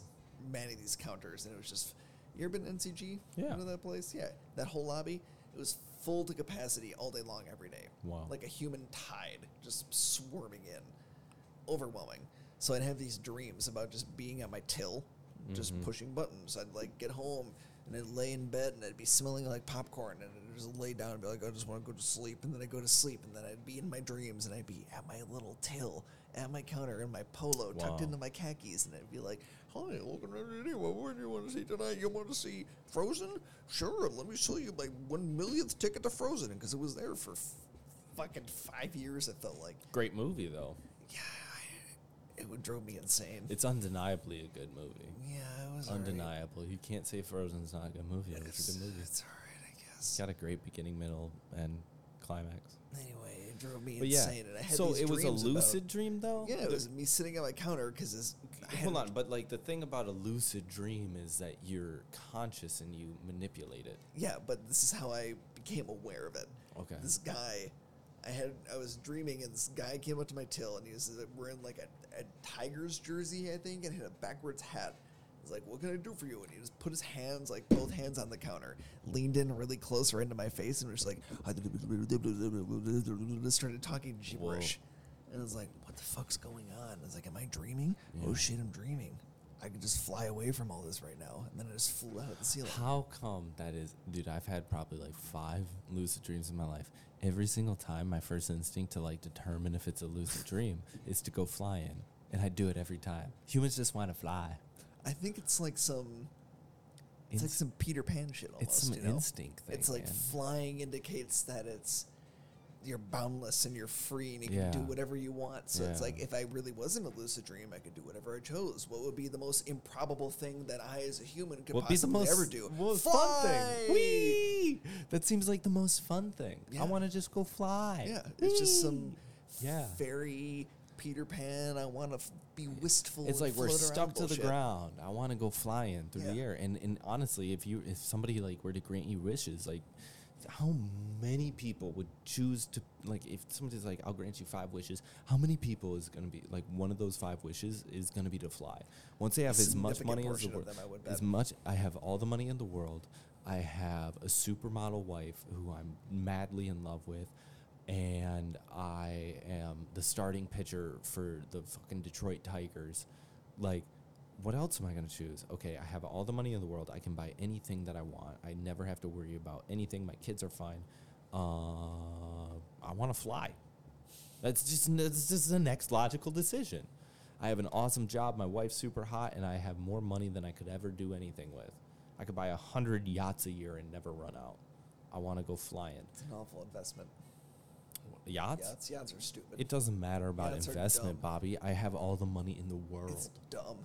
manning these counters, and it was just... You ever been to N C G? Yeah. You know that place? Yeah. That whole lobby, it was full to capacity all day long every day. Wow. Like a human tide just swarming in. Overwhelming. So I'd have these dreams about just being at my till, just mm-hmm. pushing buttons. I'd like get home and I'd lay in bed and I'd be smelling like popcorn and I'd just lay down and be like, I just want to go to sleep. And then I'd go to sleep and then I'd be in my dreams and I'd be at my little till, at my counter, in my polo, wow. tucked into my khakis. And I'd be like, hi, looking at you. What do you want to see tonight? You want to see Frozen? Sure, let me show you my one millionth ticket to Frozen. Because it was there for f- fucking five years, it felt like. Great movie, though. Yeah. It drove me insane. It's undeniably a good movie. Yeah, it was undeniable. Right. You can't say Frozen's not a good movie. It's, it's a good movie. It's all right, I guess. It's got a great beginning, middle, and climax. Anyway, it drove me but insane. Yeah. And I had so it was a lucid about, dream, though? Yeah, it was the, me sitting at my counter because it's... Hold on, but like the thing about a lucid dream is that you're conscious and you manipulate it. Yeah, but this is how I became aware of it. Okay. This guy... I had I was dreaming, and this guy came up to my till, and he was wearing like a, a Tigers jersey, I think, and he had a backwards hat. I was like, what can I do for you? And he just put his hands, like both hands on the counter, leaned in really close right into my face, and was just like, just started talking gibberish. Whoa. And I was like, what the fuck's going on? I was like, am I dreaming? Yeah. Oh shit, I'm dreaming. I could just fly away from all this right now. And then I just flew out of the ceiling. How come that is... Dude, I've had probably like five lucid dreams in my life. Every single time, my first instinct to like determine if it's a lucid dream is to go fly in. And I do it every time. Humans just want to fly. I think it's like some... It's Inst- like some Peter Pan shit almost, It's some you know? instinct thing, It's like man. flying indicates that it's... You're boundless and you're free and you yeah. can do whatever you want. So yeah. it's like, if I really was in a lucid dream, I could do whatever I chose. What would be the most improbable thing that I as a human could What'd possibly most, ever do? Most fly! Fun thing. Whee! That seems like the most fun thing. Yeah. I want to just go fly. Yeah, Whee! It's just some yeah. fairy Peter Pan. I want to f- be wistful. It's and like we're stuck to bullshit. the ground. I want to go flying through yeah. the air. And and honestly, if you if somebody like were to grant you wishes, like. How many people would choose to, like, if somebody's like, I'll grant you five wishes, how many people is going to be, like, one of those five wishes is going to be to fly? Once I have as much money as the world, as much, I have all the money in the world, I have a supermodel wife who I'm madly in love with, and I am the starting pitcher for the fucking Detroit Tigers, like, what else am I going to choose? Okay, I have all the money in the world. I can buy anything that I want. I never have to worry about anything. My kids are fine. Uh, I want to fly. That's just, that's just the next logical decision. I have an awesome job. My wife's super hot, and I have more money than I could ever do anything with. I could buy a hundred yachts a year and never run out. I want to go flying. It's an awful investment. Yachts? Yachts? Yachts are stupid. It doesn't matter about yachts investment, Bobby. I have all the money in the world. It's dumb.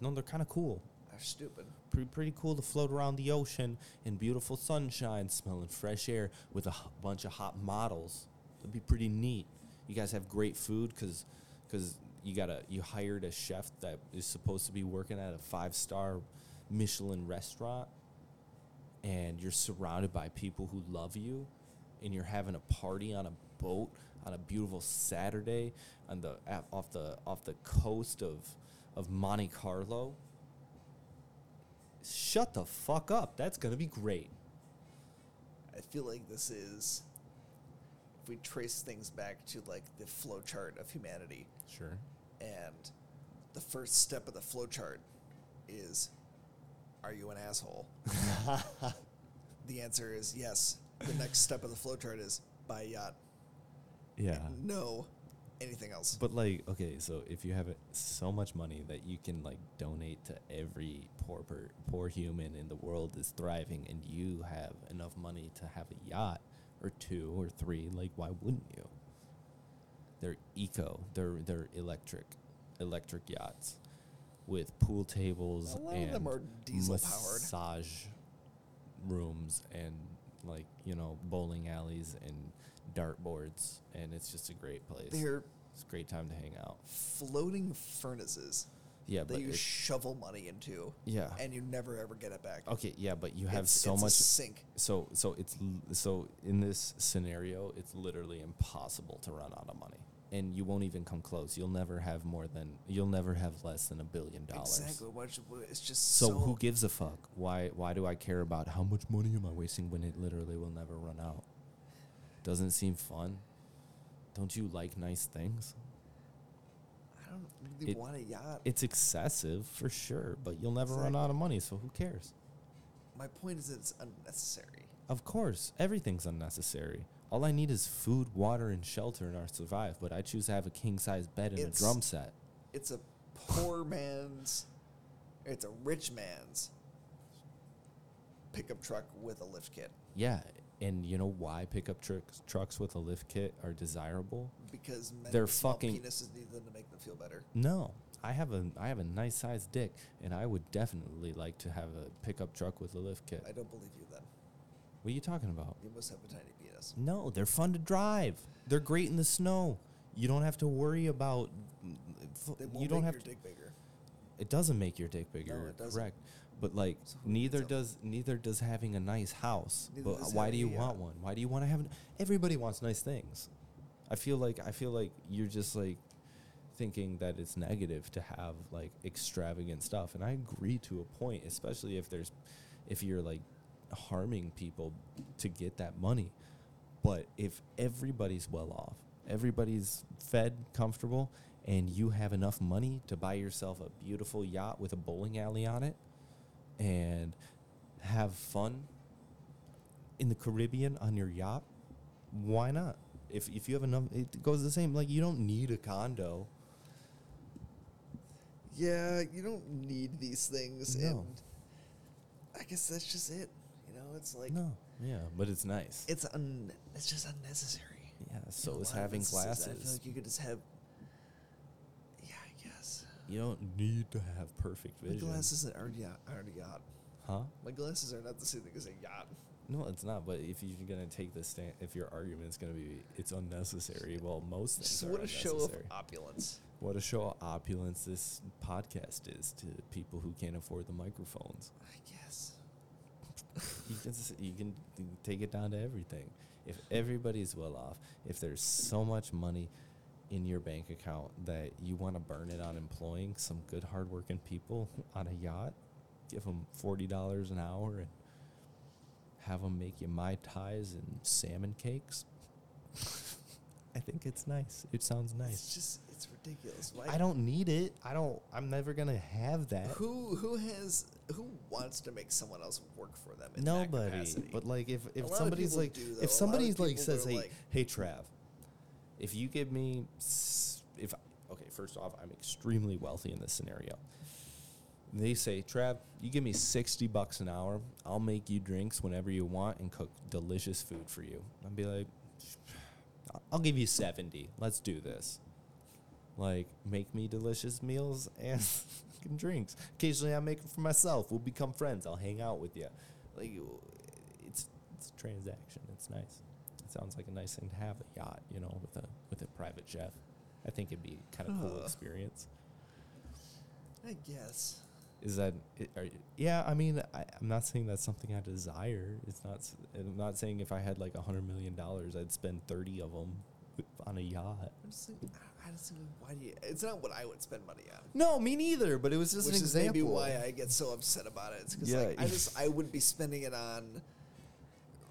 No, they're kind of cool. They're stupid. Pretty, pretty cool to float around the ocean in beautiful sunshine, smelling fresh air with a h- bunch of hot models. It'd be pretty neat. You guys have great food because because you got a you hired a chef that is supposed to be working at a five-star Michelin restaurant, and you're surrounded by people who love you, and you're having a party on a boat on a beautiful Saturday on the off the off the coast of of Monte Carlo. Shut the fuck up. That's going to be great. I feel like this is, if we trace things back to like the flowchart of humanity. Sure. And the first step of the flowchart is, are you an asshole? The answer is yes. The next step of the flowchart is buy a yacht. Yeah. And no, anything else. But like, okay, so if you have so much money that you can like donate to every poor per, poor human in the world is thriving, and you have enough money to have a yacht or two or three, like why wouldn't you? They're eco. They're they're electric, electric yachts with pool tables a lot and of them are diesel-powered massage rooms and, like, you know, bowling alleys and dart boards, and it's just a great place. They're it's a great time to hang out. Floating furnaces. Yeah, that but you shovel money into. Yeah, and you never ever get it back. Okay, yeah, but you have it's, so it's much a sink. So so it's so in this scenario, it's literally impossible to run out of money, and you won't even come close. You'll never have more than you'll never have less than a billion dollars. Exactly. It's just so, so who gives a fuck? Why why do I care about how much money am I wasting when it literally will never run out? Doesn't seem fun. Don't you like nice things? I don't really it, want a yacht. It's excessive for sure, but you'll never exactly. run out of money, so who cares? My point is that it's unnecessary. Of course, everything's unnecessary. All I need is food, water, and shelter, and I'll survive. But I choose to have a king-size bed and it's, a drum set. It's a poor man's, it's a rich man's pickup truck with a lift kit. Yeah, and you know why pickup trucks trucks with a lift kit are desirable? Because men with small fucking penises need them to make them feel better. No, I have a I have a nice-sized dick, and I would definitely like to have a pickup truck with a lift kit. I don't believe you then. What are you talking about? You must have a tiny penis. No, they're fun to drive. They're great in the snow. You don't have to worry about. They won't you don't make have your to, dick bigger. It doesn't make your dick bigger. No, it doesn't. Correct. But like, so neither does up? neither does having a nice house. Neither but why do you want out. one? Why do you want to have? An, everybody wants nice things. I feel like I feel like you're just like thinking that it's negative to have like extravagant stuff, and I agree to a point, especially if there's, if you're like. harming people to get that money. But if everybody's well off, everybody's fed, comfortable, and you have enough money to buy yourself a beautiful yacht with a bowling alley on it and have fun in the Caribbean on your yacht, why not? If if you have enough, it goes the same. Like, you don't need a condo. Yeah, you don't need these things. No. And I guess that's just it. You know, it's like no, yeah, but it's nice. It's un, it's just unnecessary. Yeah, so you know, is having glasses. I feel like you could just have. Yeah, I guess. You don't need to have perfect vision. My glasses aren't a yacht. Huh? My glasses are not the same thing as a yacht. No, it's not. But if you're gonna take this stand, if your argument's gonna be it's unnecessary, well, most things so are what unnecessary. What a show of opulence! What a show of opulence this podcast is to people who can't afford the microphones. I guess. You can you can take it down to everything. If everybody's well off, if there's so much money in your bank account that you want to burn it on employing some good, hardworking people on a yacht, give them forty dollars an hour and have them make you Mai Tais and salmon cakes I think it's nice. It sounds nice. It's just, it's ridiculous. Like, I don't need it. I don't, I'm never going to have that. Who who has, who wants to make someone else work for them in Nobody. That capacity? But like if, if somebody's like, do, though, if somebody's like says, hey, like, hey, Trav, if you give me, if, okay, first off, I'm extremely wealthy in this scenario. They say, Trav, you give me sixty bucks an hour, I'll make you drinks whenever you want and cook delicious food for you. I'd be like, I'll give you seventy. Let's do this. Like, make me delicious meals and drinks. Occasionally I make them for myself. We'll become friends. I'll hang out with you. Like, it's it's a transaction. It's nice. It sounds like a nice thing to have, a yacht, you know, with a with a private chef. I think it'd be kind of a cool uh, experience. I guess. Is that, are you, yeah, I mean, I, I'm not saying that's something I desire. It's not, I'm not saying if I had like one hundred million dollars, I'd spend thirty of them on a yacht. I'm just like, I just think, why do you, it's not what I would spend money on. No, me neither, but it was just Which an example. Which is maybe why I get so upset about it. It's because yeah. like, I just, I would be spending it on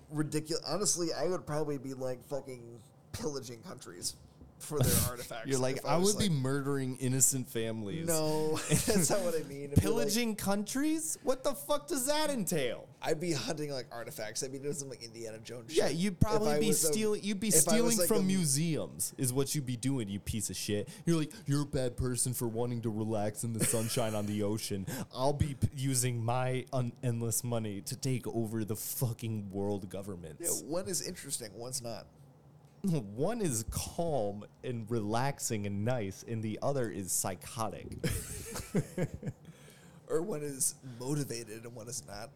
ridiculous, honestly, I would probably be like fucking pillaging countries. For their artifacts. You're like, I, I would like, be murdering innocent families. No, that's not what I mean. Pillaging like, countries? What the fuck does that entail? I'd be hunting like artifacts. I'd be doing some like Indiana Jones shit. Yeah, you'd probably be stealing. You'd be stealing like from a, museums, is what you'd be doing. You piece of shit. You're like, you're a bad person for wanting to relax in the sunshine on the ocean. I'll be p- using my un- endless money to take over the fucking world governments. Yeah, one is interesting, one's not. One is calm and relaxing and nice, and the other is psychotic. Or one is motivated and one is not.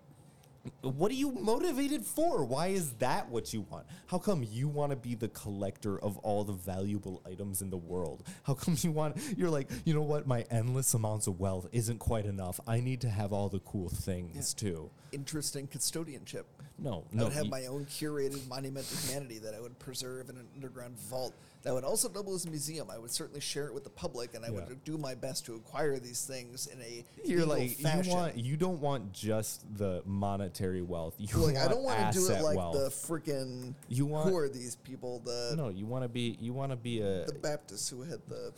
What are you motivated for? Why is that what you want? How come you want to be the collector of all the valuable items in the world? How come you want, you're like, you know what? My endless amounts of wealth isn't quite enough. I need to have all the cool things, yeah. too. Interesting custodianship. No, no. I would have you, my own curated monument of humanity that I would preserve in an underground vault. That would also double as a museum. I would certainly share it with the public, and I yeah. would do my best to acquire these things in a You're like, fashion. You, want, you don't want just the monetary wealth. You like, want I don't want to do it like wealth. The freaking, you want, who are these people? The No, you want to be, you want to be a... The Baptists who had the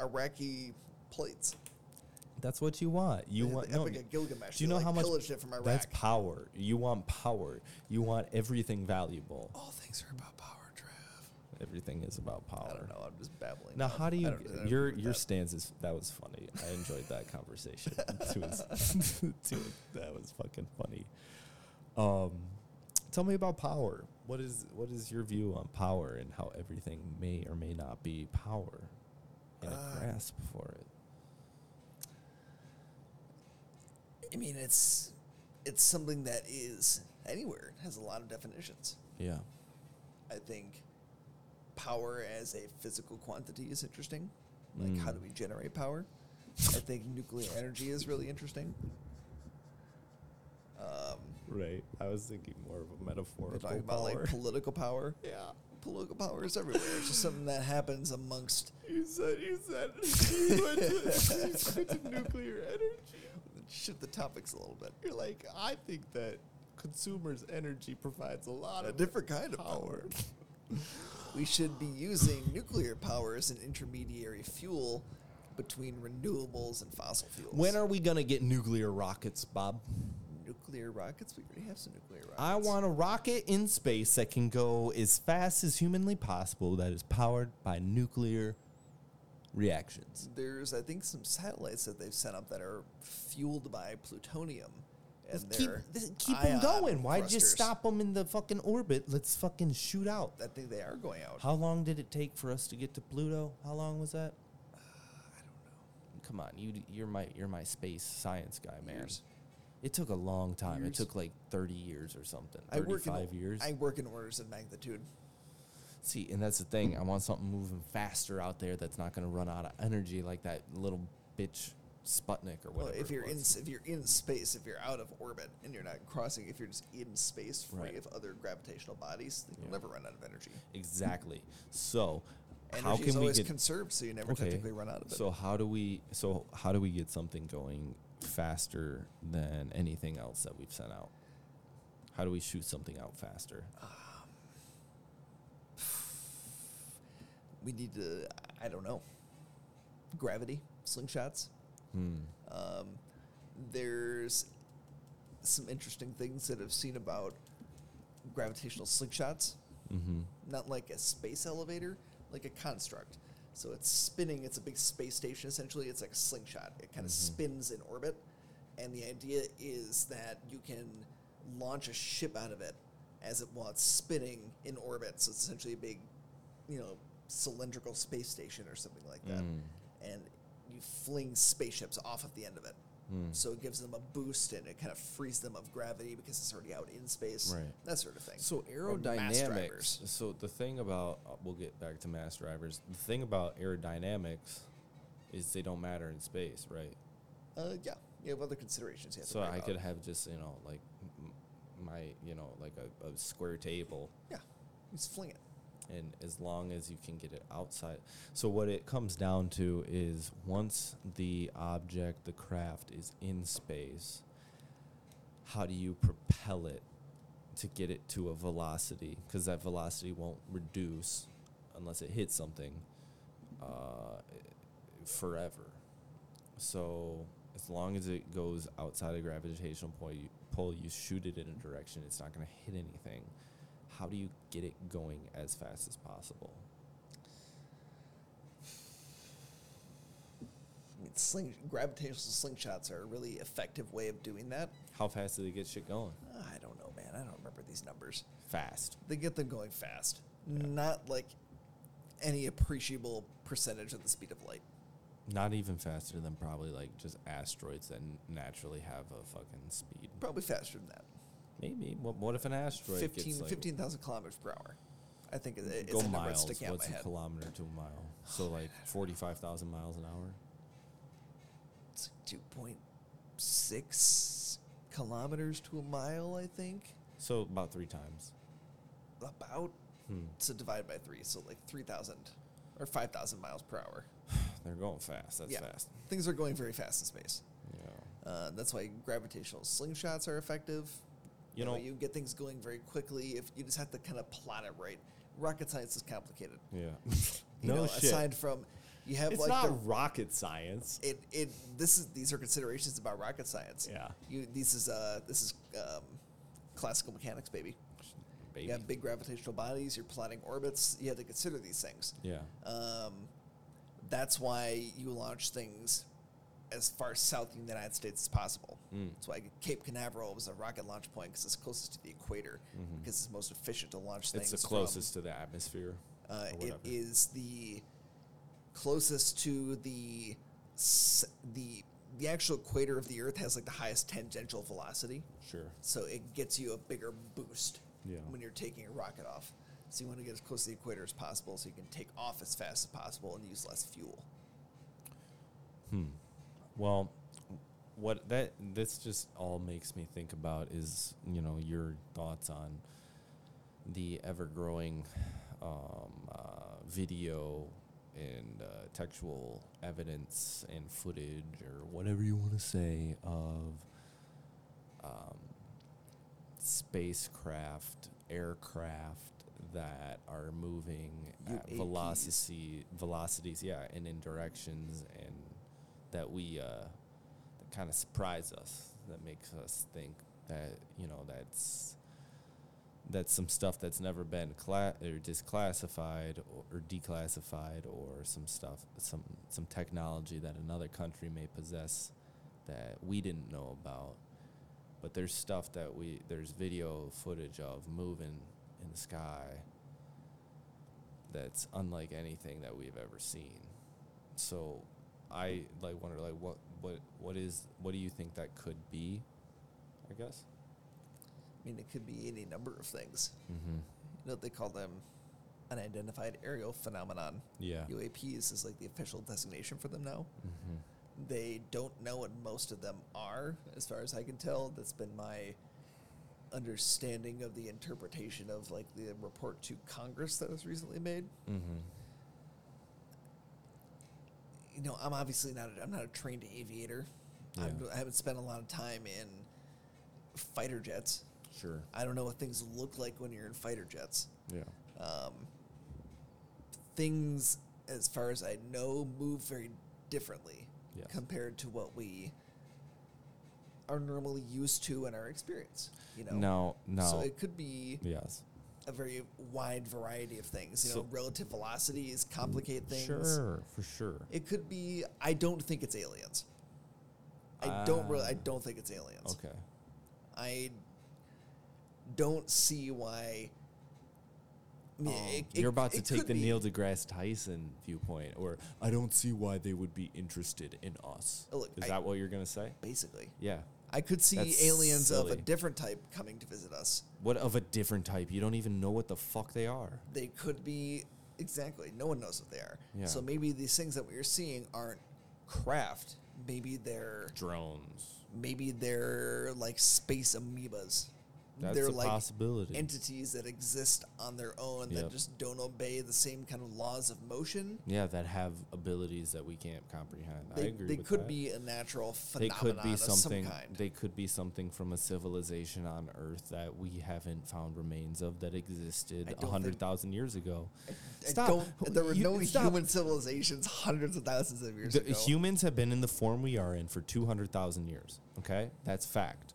Iraqi plates. That's what you want. You yeah, want no. Epic of Gilgamesh. Do you know like how much it from Iraq. That's power. You want power. You want everything valuable. All things are about power. Everything is about power. I don't know. I'm just babbling. Now, how do you... Your your that. stance is... That was funny. I enjoyed that conversation. to his, to, that was fucking funny. Um, tell me about power. What is what is your view on power and how everything may or may not be power and uh, a grasp for it? I mean, it's it's something that is anywhere. It has a lot of definitions. Yeah. I think... Power as a physical quantity is interesting. Like, mm. how do we generate power? I think nuclear energy is really interesting. Um, right. I was thinking more of a metaphorical power. We're talking about, like, political power. Yeah. Political power is everywhere. It's just something that happens amongst... You said, you said, you went to, you went to nuclear energy. Shift the topics a little bit. You're like, I think that consumers' energy provides a lot a of... A different kind of power. power. We should be using nuclear power as an intermediary fuel between renewables and fossil fuels. When are we going to get nuclear rockets, Bob? Nuclear rockets? We already have some nuclear rockets. I want a rocket in space that can go as fast as humanly possible that is powered by nuclear reactions. There's, I think, some satellites that they've sent up that are fueled by plutonium. And keep keep them going. Why thrusters. Just stop them in the fucking orbit? Let's fucking shoot out. I think they are going out. How long did it take for us to get to Pluto? How long was that? Uh, I don't know. Come on, you you're my you're my space science guy, man. Years. It took a long time. Years. It took like thirty years or something. I work in, years. I work in orders of magnitude. See, and that's the thing. I want something moving faster out there that's not going to run out of energy like that little bitch. Sputnik or whatever. Well, if you're in if you're in space, if you're out of orbit and you're not crossing, if you're just in space free right. of other gravitational bodies, then yeah. you'll never run out of energy. Exactly. So, energy how can is always we get conserved? So you never okay. technically run out of it. So how do we? So how do we get something going faster than anything else that we've sent out? How do we shoot something out faster? Um, we need to, I don't know, gravity, slingshots. Hmm. Um, there's some interesting things that I've seen about gravitational slingshots. Mm-hmm. Not like a space elevator, like a construct. So it's spinning. It's a big space station, essentially. It's like a slingshot. It kind of mm-hmm. spins in orbit. And the idea is that you can launch a ship out of it as it while it's spinning in orbit. So it's essentially a big, you know, cylindrical space station or something like that. Mm. And you fling spaceships off at the end of it. Mm. So it gives them a boost, and it kind of frees them of gravity because it's already out in space, right. That sort of thing. So aerodynamics. So the thing about, we'll get back to mass drivers. The thing about aerodynamics is they don't matter in space, right? Uh, yeah. You have other considerations. You have so to I could have just, you know, like my, you know, like a, a square table. Yeah. Just fling it. And as long as you can get it outside. So what it comes down to is once the object, the craft, is in space, how do you propel it to get it to a velocity? Because that velocity won't reduce unless it hits something uh, forever. So as long as it goes outside of gravitational pull, you shoot it in a direction, it's not going to hit anything. How do you get it going as fast as possible? I mean, sling, gravitational slingshots are a really effective way of doing that. How fast do they get shit going? I don't know, man. I don't remember these numbers. Fast. They get them going fast. Yeah. Not like any appreciable percentage of the speed of light. Not even faster than probably like just asteroids that naturally have a fucking speed. Probably faster than that. Maybe. What, what if an asteroid fifteen, gets like... fifteen thousand kilometers per hour. I think it, it's go a number miles. That's sticking out What's my head. A kilometer to a mile? So like forty-five thousand miles an hour? It's like two point six kilometers to a mile, I think. So about three times. About? Hmm. So divided by three. So like three thousand or five thousand miles per hour. They're going fast. That's yeah. fast. Things are going very fast in space. Yeah. Uh, that's why gravitational slingshots are effective. You know, you know, you get things going very quickly. If you just have to kind of plot it right. Rocket science is complicated. Yeah. you no know, shit. Aside from you have it's like not the, rocket science. It it this is these are considerations about rocket science. Yeah. You this is uh this is um, classical mechanics, baby. baby. You have big gravitational bodies. You're plotting orbits. You have to consider these things. Yeah. Um, that's why you launch things as far south in the United States as possible. Mm. That's why Cape Canaveral was a rocket launch point because it's closest to the equator, mm-hmm. because it's most efficient to launch things. It's the closest from, to the atmosphere. Uh, it is the closest to the the the actual equator of the Earth has like the highest tangential velocity. Sure. So it gets you a bigger boost yeah. when you're taking a rocket off. So you want to get as close to the equator as possible, so you can take off as fast as possible and use less fuel. Hmm. Well, what that this just all makes me think about is, you know, your thoughts on the ever-growing um, uh, video and uh, textual evidence and footage or whatever you want to say of um, spacecraft, aircraft that are moving at velocity, velocities, yeah, and in directions and that we, uh, that kind of surprise us, that makes us think that, you know, that's that's some stuff that's never been cla- or disclassified or, or declassified, or some stuff, some some technology that another country may possess that we didn't know about. But there's stuff that we, there's video footage of moving in the sky that's unlike anything that we've ever seen. So I like wonder like what, what what is what do you think that could be? I guess. I mean, it could be any number of things. Mm-hmm. You know, they call them unidentified aerial phenomenon. Yeah, U A Ps is like the official designation for them now. Mm-hmm. They don't know what most of them are, as far as I can tell. That's been my understanding of the interpretation of like the report to Congress that was recently made. Mm-hmm. You know, I'm obviously not a, I'm not a trained aviator. Yeah. I'm, I haven't spent a lot of time in fighter jets. Sure. I don't know what things look like when you're in fighter jets. Yeah. Um, things, as far as I know, move very differently yes. compared to what we are normally used to in our experience. You know, no, no. So it could be yes. a very wide variety of things. You so know, relative velocities complicate things. Sure, for sure. It could be. I don't think it's aliens. I uh, don't really. I don't think it's aliens. Okay. I don't see why. Yeah, oh, it, you're about it, to it take the be. Neil deGrasse Tyson viewpoint, or I don't see why they would be interested in us. Oh, look, Is I, that what you're going to say? Basically. Yeah. I could see That's aliens silly. of a different type coming to visit us. What of a different type? You don't even know what the fuck they are. They could be, exactly. No one knows what they are. Yeah. So maybe these things that we're seeing aren't craft. Maybe they're... drones. Maybe they're like space amoebas. That's They're a like possibility. Entities that exist on their own yep. that just don't obey the same kind of laws of motion. Yeah, that have abilities that we can't comprehend. They, I agree. They with could that. be a natural phenomenon they could be of something, some kind. They could be something from a civilization on Earth that we haven't found remains of that existed a hundred thousand years ago. I, I stop. Don't, there were you, no stop. human civilizations hundreds of thousands of years the, ago. Humans have been in the form we are in for two hundred thousand years. Okay, that's fact.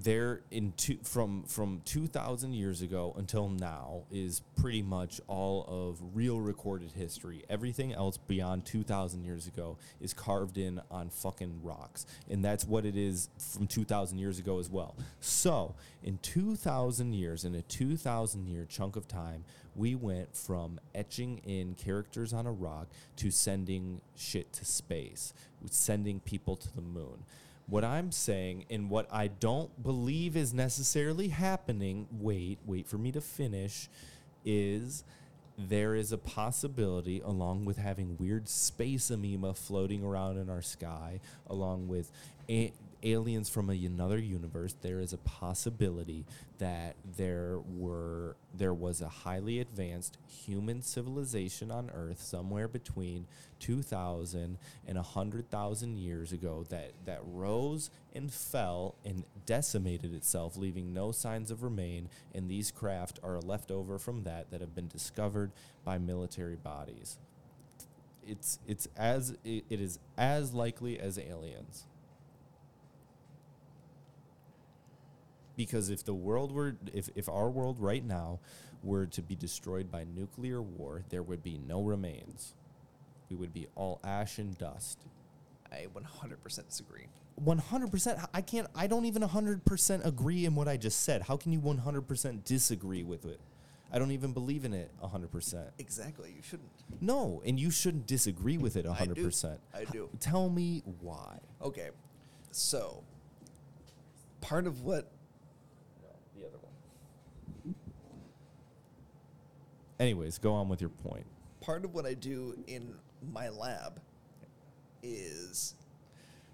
There in two, from from two thousand years ago until now is pretty much all of real recorded history. Everything else beyond two thousand years ago is carved in on fucking rocks. And that's what it is from two thousand years ago as well. So in two thousand years, in a two thousand year chunk of time, we went from etching in characters on a rock to sending shit to space, sending people to the moon. What I'm saying, and what I don't believe is necessarily happening, wait, wait for me to finish, is there is a possibility, along with having weird space amoeba floating around in our sky, along with a- aliens from a- another universe, there is a possibility that there were there was a highly advanced human civilization on Earth somewhere between two thousand and one hundred thousand years ago that, that rose and fell and decimated itself, leaving no signs of remain, and these craft are a leftover from that that have been discovered by military bodies. It's it's as it, it is as likely as aliens. Because if the world were, if, if our world right now were to be destroyed by nuclear war, there would be no remains. We would be all ash and dust. I one hundred percent disagree. one hundred percent? I can't, I don't even one hundred percent agree in what I just said. How can you one hundred percent disagree with it? I don't even believe in it one hundred percent. Exactly. You shouldn't. No, and you shouldn't disagree with it one hundred percent. I do. I do. Tell me why. Okay. So, part of what the other one. Anyways, go on with your point. Part of what I do in my lab is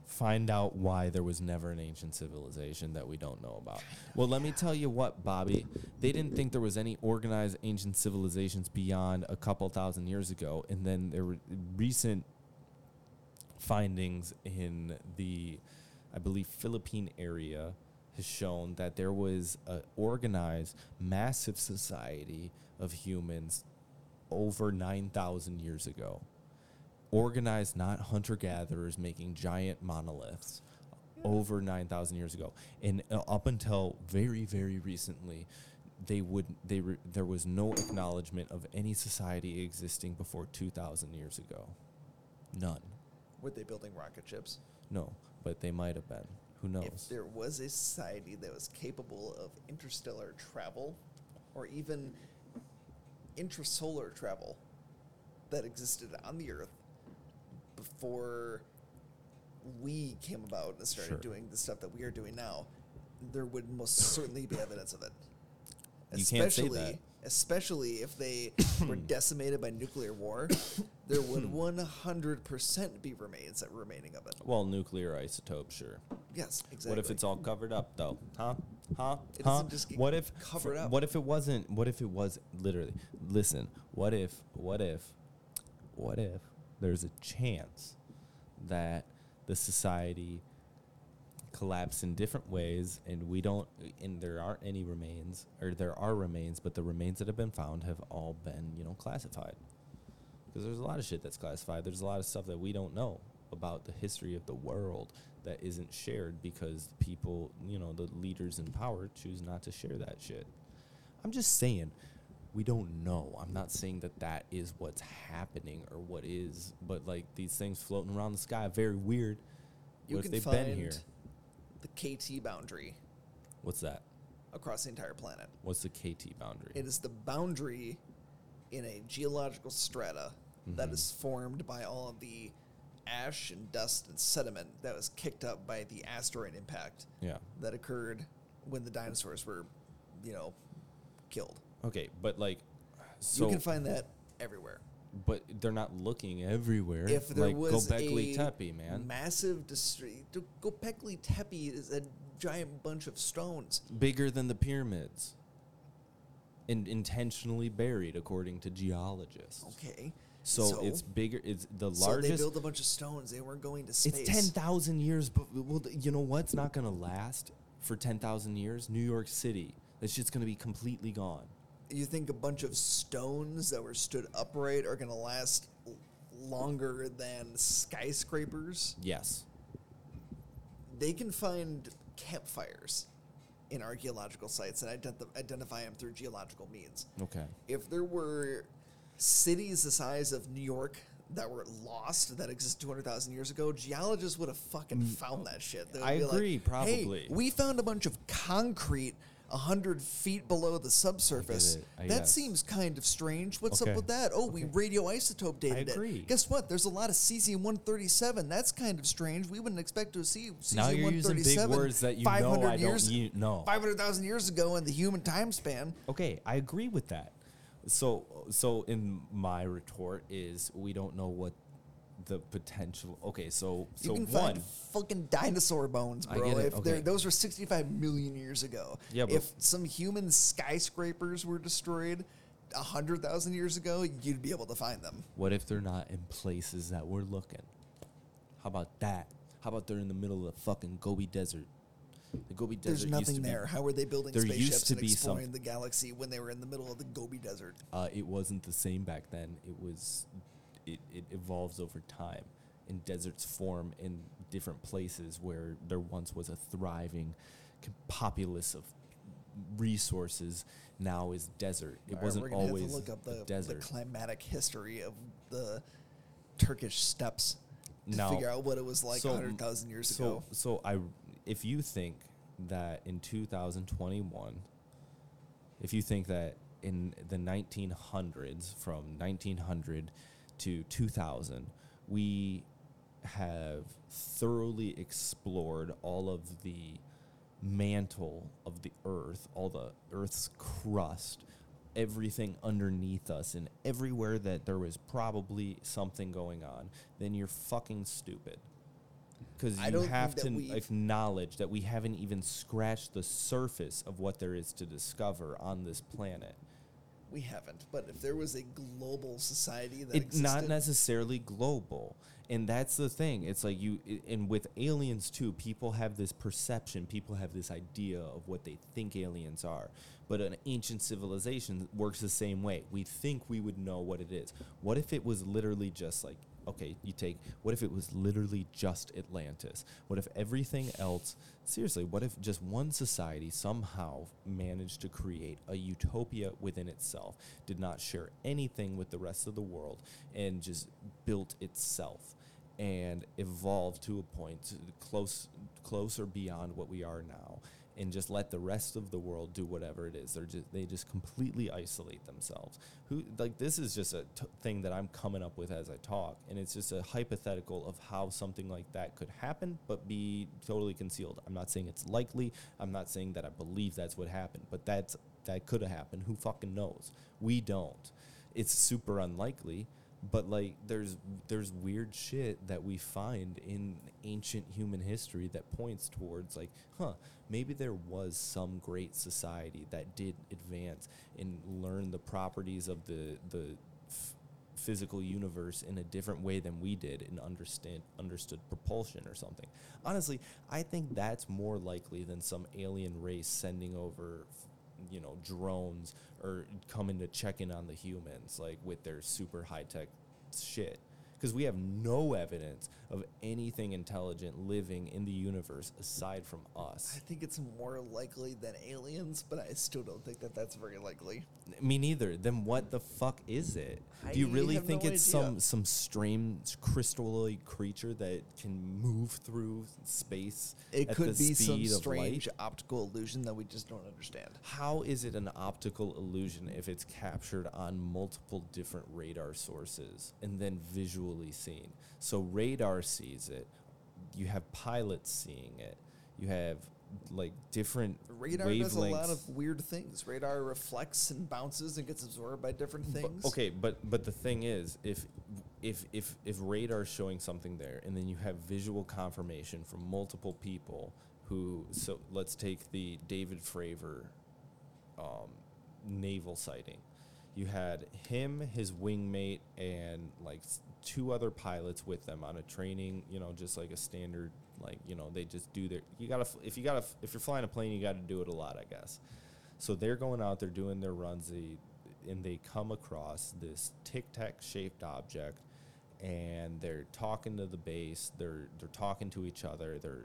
find out why there was never an ancient civilization that we don't know about. Well, let me tell you what, Bobby. They didn't think there was any organized ancient civilizations beyond a couple thousand years ago, and then there were recent findings in the, I believe, Philippine area has shown that there was an organized, massive society of humans over nine thousand years ago. Organized, not hunter-gatherers making giant monoliths yeah. over nine thousand years ago. And up until very, very recently, they would they re, there was no acknowledgement of any society existing before two thousand years ago. None. Were they building rocket ships? No, but they might have been. Who knows? If there was a society that was capable of interstellar travel or even intrasolar travel that existed on the Earth before we came about and started sure. doing the stuff that we are doing now, there would most certainly be evidence of it. Especially, you can't say that. Especially if they were decimated by nuclear war, there would one hundred percent be remains that remaining of it. Well, nuclear isotopes, sure. Yes, exactly. What if it's all covered up, though? Huh? Huh? It huh? Just get what if covered up? What if it wasn't? What if it was literally? Listen. What if? What if? What if there's a chance that the society collapsed in different ways, and we don't, and there aren't any remains, or there are remains, but the remains that have been found have all been, you know, classified. because there's a lot of shit that's classified. There's a lot of stuff that we don't know about the history of the world that isn't shared because people, you know, the leaders in power choose not to share that shit. I'm just saying, we don't know. I'm not saying that that is what's happening or what is, but like these things floating around the sky, very weird. You what can if they've find been here? The K T boundary. What's that? Across the entire planet. What's the K T boundary? It is the boundary in a geological strata mm-hmm. that is formed by all of the ash and dust and sediment that was kicked up by the asteroid impact yeah. that occurred when the dinosaurs were, you know, killed. Okay, but like... So you can find that everywhere. But they're not looking everywhere. If there like was Gobekli Tepe, man. Massive... Distri- Gobekli Tepe is a giant bunch of stones. Bigger than the pyramids. And intentionally buried, according to geologists. Okay. So, so it's bigger. It's the largest. So they built a bunch of stones. They weren't going to space. It's ten thousand years. But well, you know what's not going to last for ten thousand years? New York City. That shit's going to be completely gone. You think a bunch of stones that were stood upright are going to last l- longer than skyscrapers? Yes. They can find campfires in archaeological sites and ident- identify them through geological means. Okay. If there were cities the size of New York that were lost, that existed two hundred thousand years ago, geologists would have fucking found that shit. They'd I agree, like, probably. Hey, we found a bunch of concrete one hundred feet below the subsurface. That guess. Seems kind of strange. What's okay. up with that? Oh, okay. We radioisotope dated I agree. It. Guess what? There's a lot of cesium one thirty-seven. That's kind of strange. We wouldn't expect to see cesium one thirty-seven five hundred years, you know. five hundred thousand years ago in the human time span. Okay, I agree with that. So, so in my retort is we don't know what the potential. Okay, so so you can one find fucking dinosaur bones, bro. I get it. If okay. those were sixty-five million years ago. Yeah, if some human skyscrapers were destroyed a hundred thousand years ago, you'd be able to find them. What if they're not in places that we're looking? How about that? How about they're in the middle of the fucking Gobi Desert? The Gobi Desert. There's nothing there. Be, How were they building spaceships and exploring some, the galaxy when they were in the middle of the Gobi Desert? Uh, it wasn't the same back then. It was, it, it evolves over time, and deserts form in different places where there once was a thriving populace of resources. Now is desert. It All wasn't right, we're always have to look up the, desert. The climatic history of the Turkish steppes to now, figure out what it was like so, one hundred thousand years so, ago. So I. If you think that in two thousand twenty-one, if you think that in the nineteen hundreds, from nineteen hundred to two thousand, we have thoroughly explored all of the mantle of the earth, all the earth's crust, everything underneath us, and everywhere that there was probably something going on, then you're fucking stupid. Because you have to acknowledge that we haven't even scratched the surface of what there is to discover on this planet. We haven't. But if there was a global society that existed... It's not necessarily global. And that's the thing. It's like you... And with aliens, too, people have this perception. People have this idea of what they think aliens are. But an ancient civilization works the same way. We think we would know what it is. What if it was literally just like... Okay, you take, what if it was literally just Atlantis? What if everything else, seriously, what if just one society somehow managed to create a utopia within itself, did not share anything with the rest of the world, and just built itself and evolved to a point close, closer beyond what we are now, and just let the rest of the world do whatever it is. They're just, they just completely isolate themselves. Who like this is just a t- thing that I'm coming up with as I talk, and it's just a hypothetical of how something like that could happen, but be totally concealed. I'm not saying it's likely. I'm not saying that I believe that's what happened, but that's that could have happened. Who fucking knows? We don't. It's super unlikely, but like there's there's weird shit that we find in ancient human history that points towards like, huh, maybe there was some great society that did advance and learn the properties of the the f- physical universe in a different way than we did and understand understood propulsion or something. Honestly, I think that's more likely than some alien race sending over f- you know, drones or coming to check in on the humans, like with their super high tech shit, because we have no evidence of anything intelligent living in the universe aside from us. I think it's more likely than aliens, but I still don't think that that's very likely. Me neither. Then what the fuck is it? Do you really think no it's idea. some some strange crystalloid creature that can move through space? It at could the be speed some strange light? Optical illusion that we just don't understand. How is it an optical illusion if it's captured on multiple different radar sources and then visual? Seen. So radar sees it. You have pilots seeing it. You have like different radar wavelengths. Does a lot of weird things. Radar reflects and bounces and gets absorbed by different things. But, okay, but but the thing is, if if if if radar's showing something there, and then you have visual confirmation from multiple people who. So let's take the David Fravor um, naval sighting. You had him, his wingmate, and like two other pilots with them on a training, you know, just like a standard, like, you know, they just do their, you got to, if you got to, if you're flying a plane, you got to do it a lot, I guess. So they're going out, they're doing their runs, they, and they come across this Tic Tac shaped object, and they're talking to the base, they're, they're talking to each other, they're,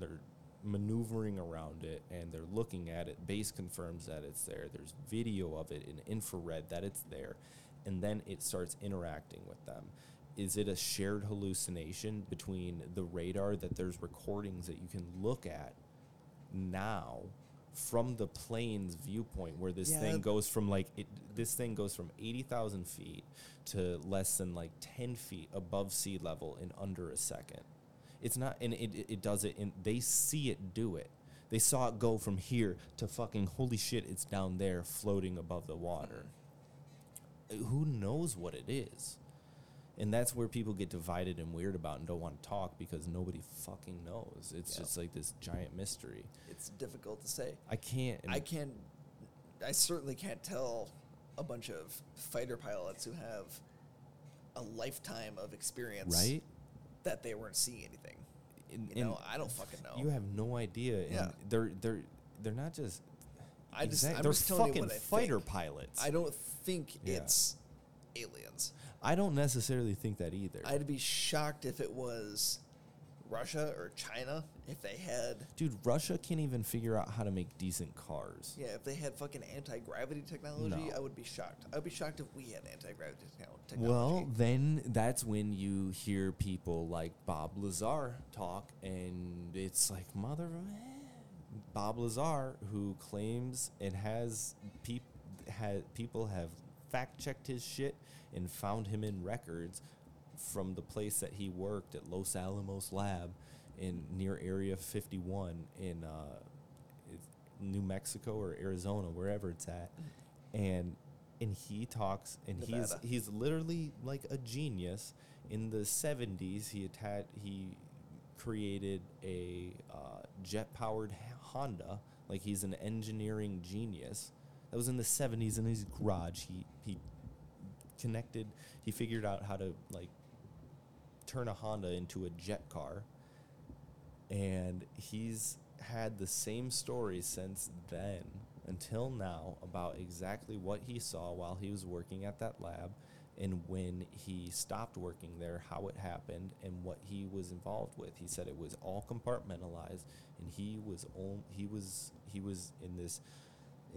they're, maneuvering around it, and they're looking at it. Base confirms that it's there. There's video of it in infrared that it's there, and then it starts interacting with them. Is it a shared hallucination between the radar that there's recordings that you can look at now from the plane's viewpoint, where this yeah, thing goes from like it, this thing goes from eighty thousand feet to less than like ten feet above sea level in under a second? It's not, and it, it does it, and they see it do it. They saw it go from here to fucking, holy shit, it's down there floating above the water. Who knows what it is? And that's where people get divided and weird about and don't want to talk, because nobody fucking knows. It's yeah. just like this giant mystery. It's difficult to say. I can't. I can't, I certainly can't tell a bunch of fighter pilots who have a lifetime of experience. Right? That they weren't seeing anything. And, you know, and I don't fucking know. You have no idea. And yeah. They're they're they're not just. I just exact, I'm they're just telling fucking you what I fighter think. Pilots. I don't think yeah. it's aliens. I don't necessarily think that either. I'd be shocked if it was Russia or China if they had. Dude, Russia can't even figure out how to make decent cars. Yeah, if they had fucking anti-gravity technology, no. I would be shocked. I would be shocked if we had anti-gravity technology. Well, then that's when you hear people like Bob Lazar talk, and it's like, mother of eh. Bob Lazar, who claims it has, peop- has people have fact-checked his shit and found him in records from the place that he worked at, Los Alamos Lab in near Area fifty-one in uh, New Mexico or Arizona, wherever it's at. And and he talks, and he's he's literally like a genius. In the seventies, he atta- he created a uh, jet-powered Honda. Like, he's an engineering genius. That was in the seventies in his garage. He he connected. He figured out how to like turn a Honda into a jet car, and he's had the same story since then until now about exactly what he saw while he was working at that lab, and when he stopped working there, how it happened, and what he was involved with. He said it was all compartmentalized, and he was on, he was he was in this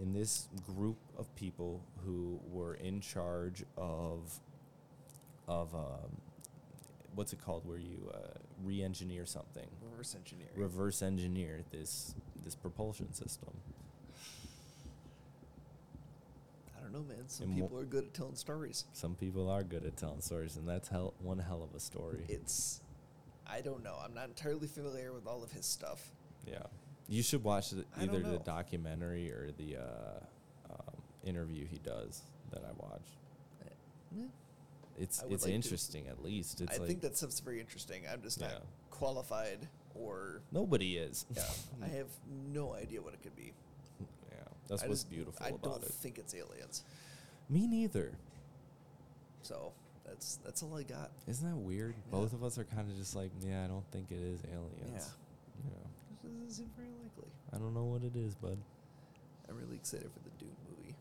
in this group of people who were in charge of of um what's it called, where you uh, re-engineer something? Reverse engineer. Reverse engineer this this propulsion system. I don't know, man. Some and people w- are good at telling stories. Some people are good at telling stories, and that's hell, one hell of a story. It's, I don't know. I'm not entirely familiar with all of his stuff. Yeah. You should watch the, either the documentary or the uh, um, interview he does that I watched. Yeah. It's it's like interesting to, at least. It's I like, think that stuff's very interesting. I'm just yeah. not qualified or... Nobody is. Yeah, I have no idea what it could be. Yeah, that's I what's just, beautiful I about it. I don't think it's aliens. Me neither. So that's that's all I got. Isn't that weird? Yeah. Both of us are kind of just like, yeah, I don't think it is aliens. Yeah. yeah. This doesn't seem very likely. I don't know what it is, bud. I'm really excited for the Dune movie.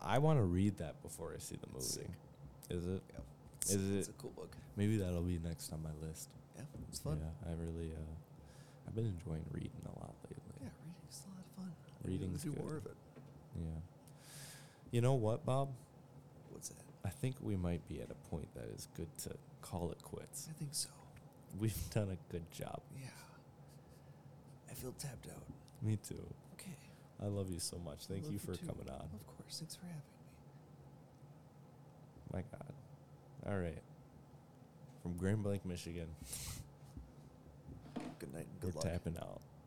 I want to read that before I see the movie. Sick. Is it? Yeah. It's, Is it's it, a cool book. Maybe that'll be next on my list. Yeah, it's fun. Yeah, I really, uh, I've been enjoying reading a lot lately. Yeah, reading's a lot of fun. Reading's good. Do more of it. Yeah. You know what, Bob? What's that? I think we might be at a point that is good to call it quits. I think so. We've done a good job. Yeah. I feel tapped out. Me too. Okay. I love you so much. Thank you, you for too. coming on. Of course. Thanks for having me. My God. All right. From Grand Blanc, Michigan. Good night and good We're luck. We're tapping out.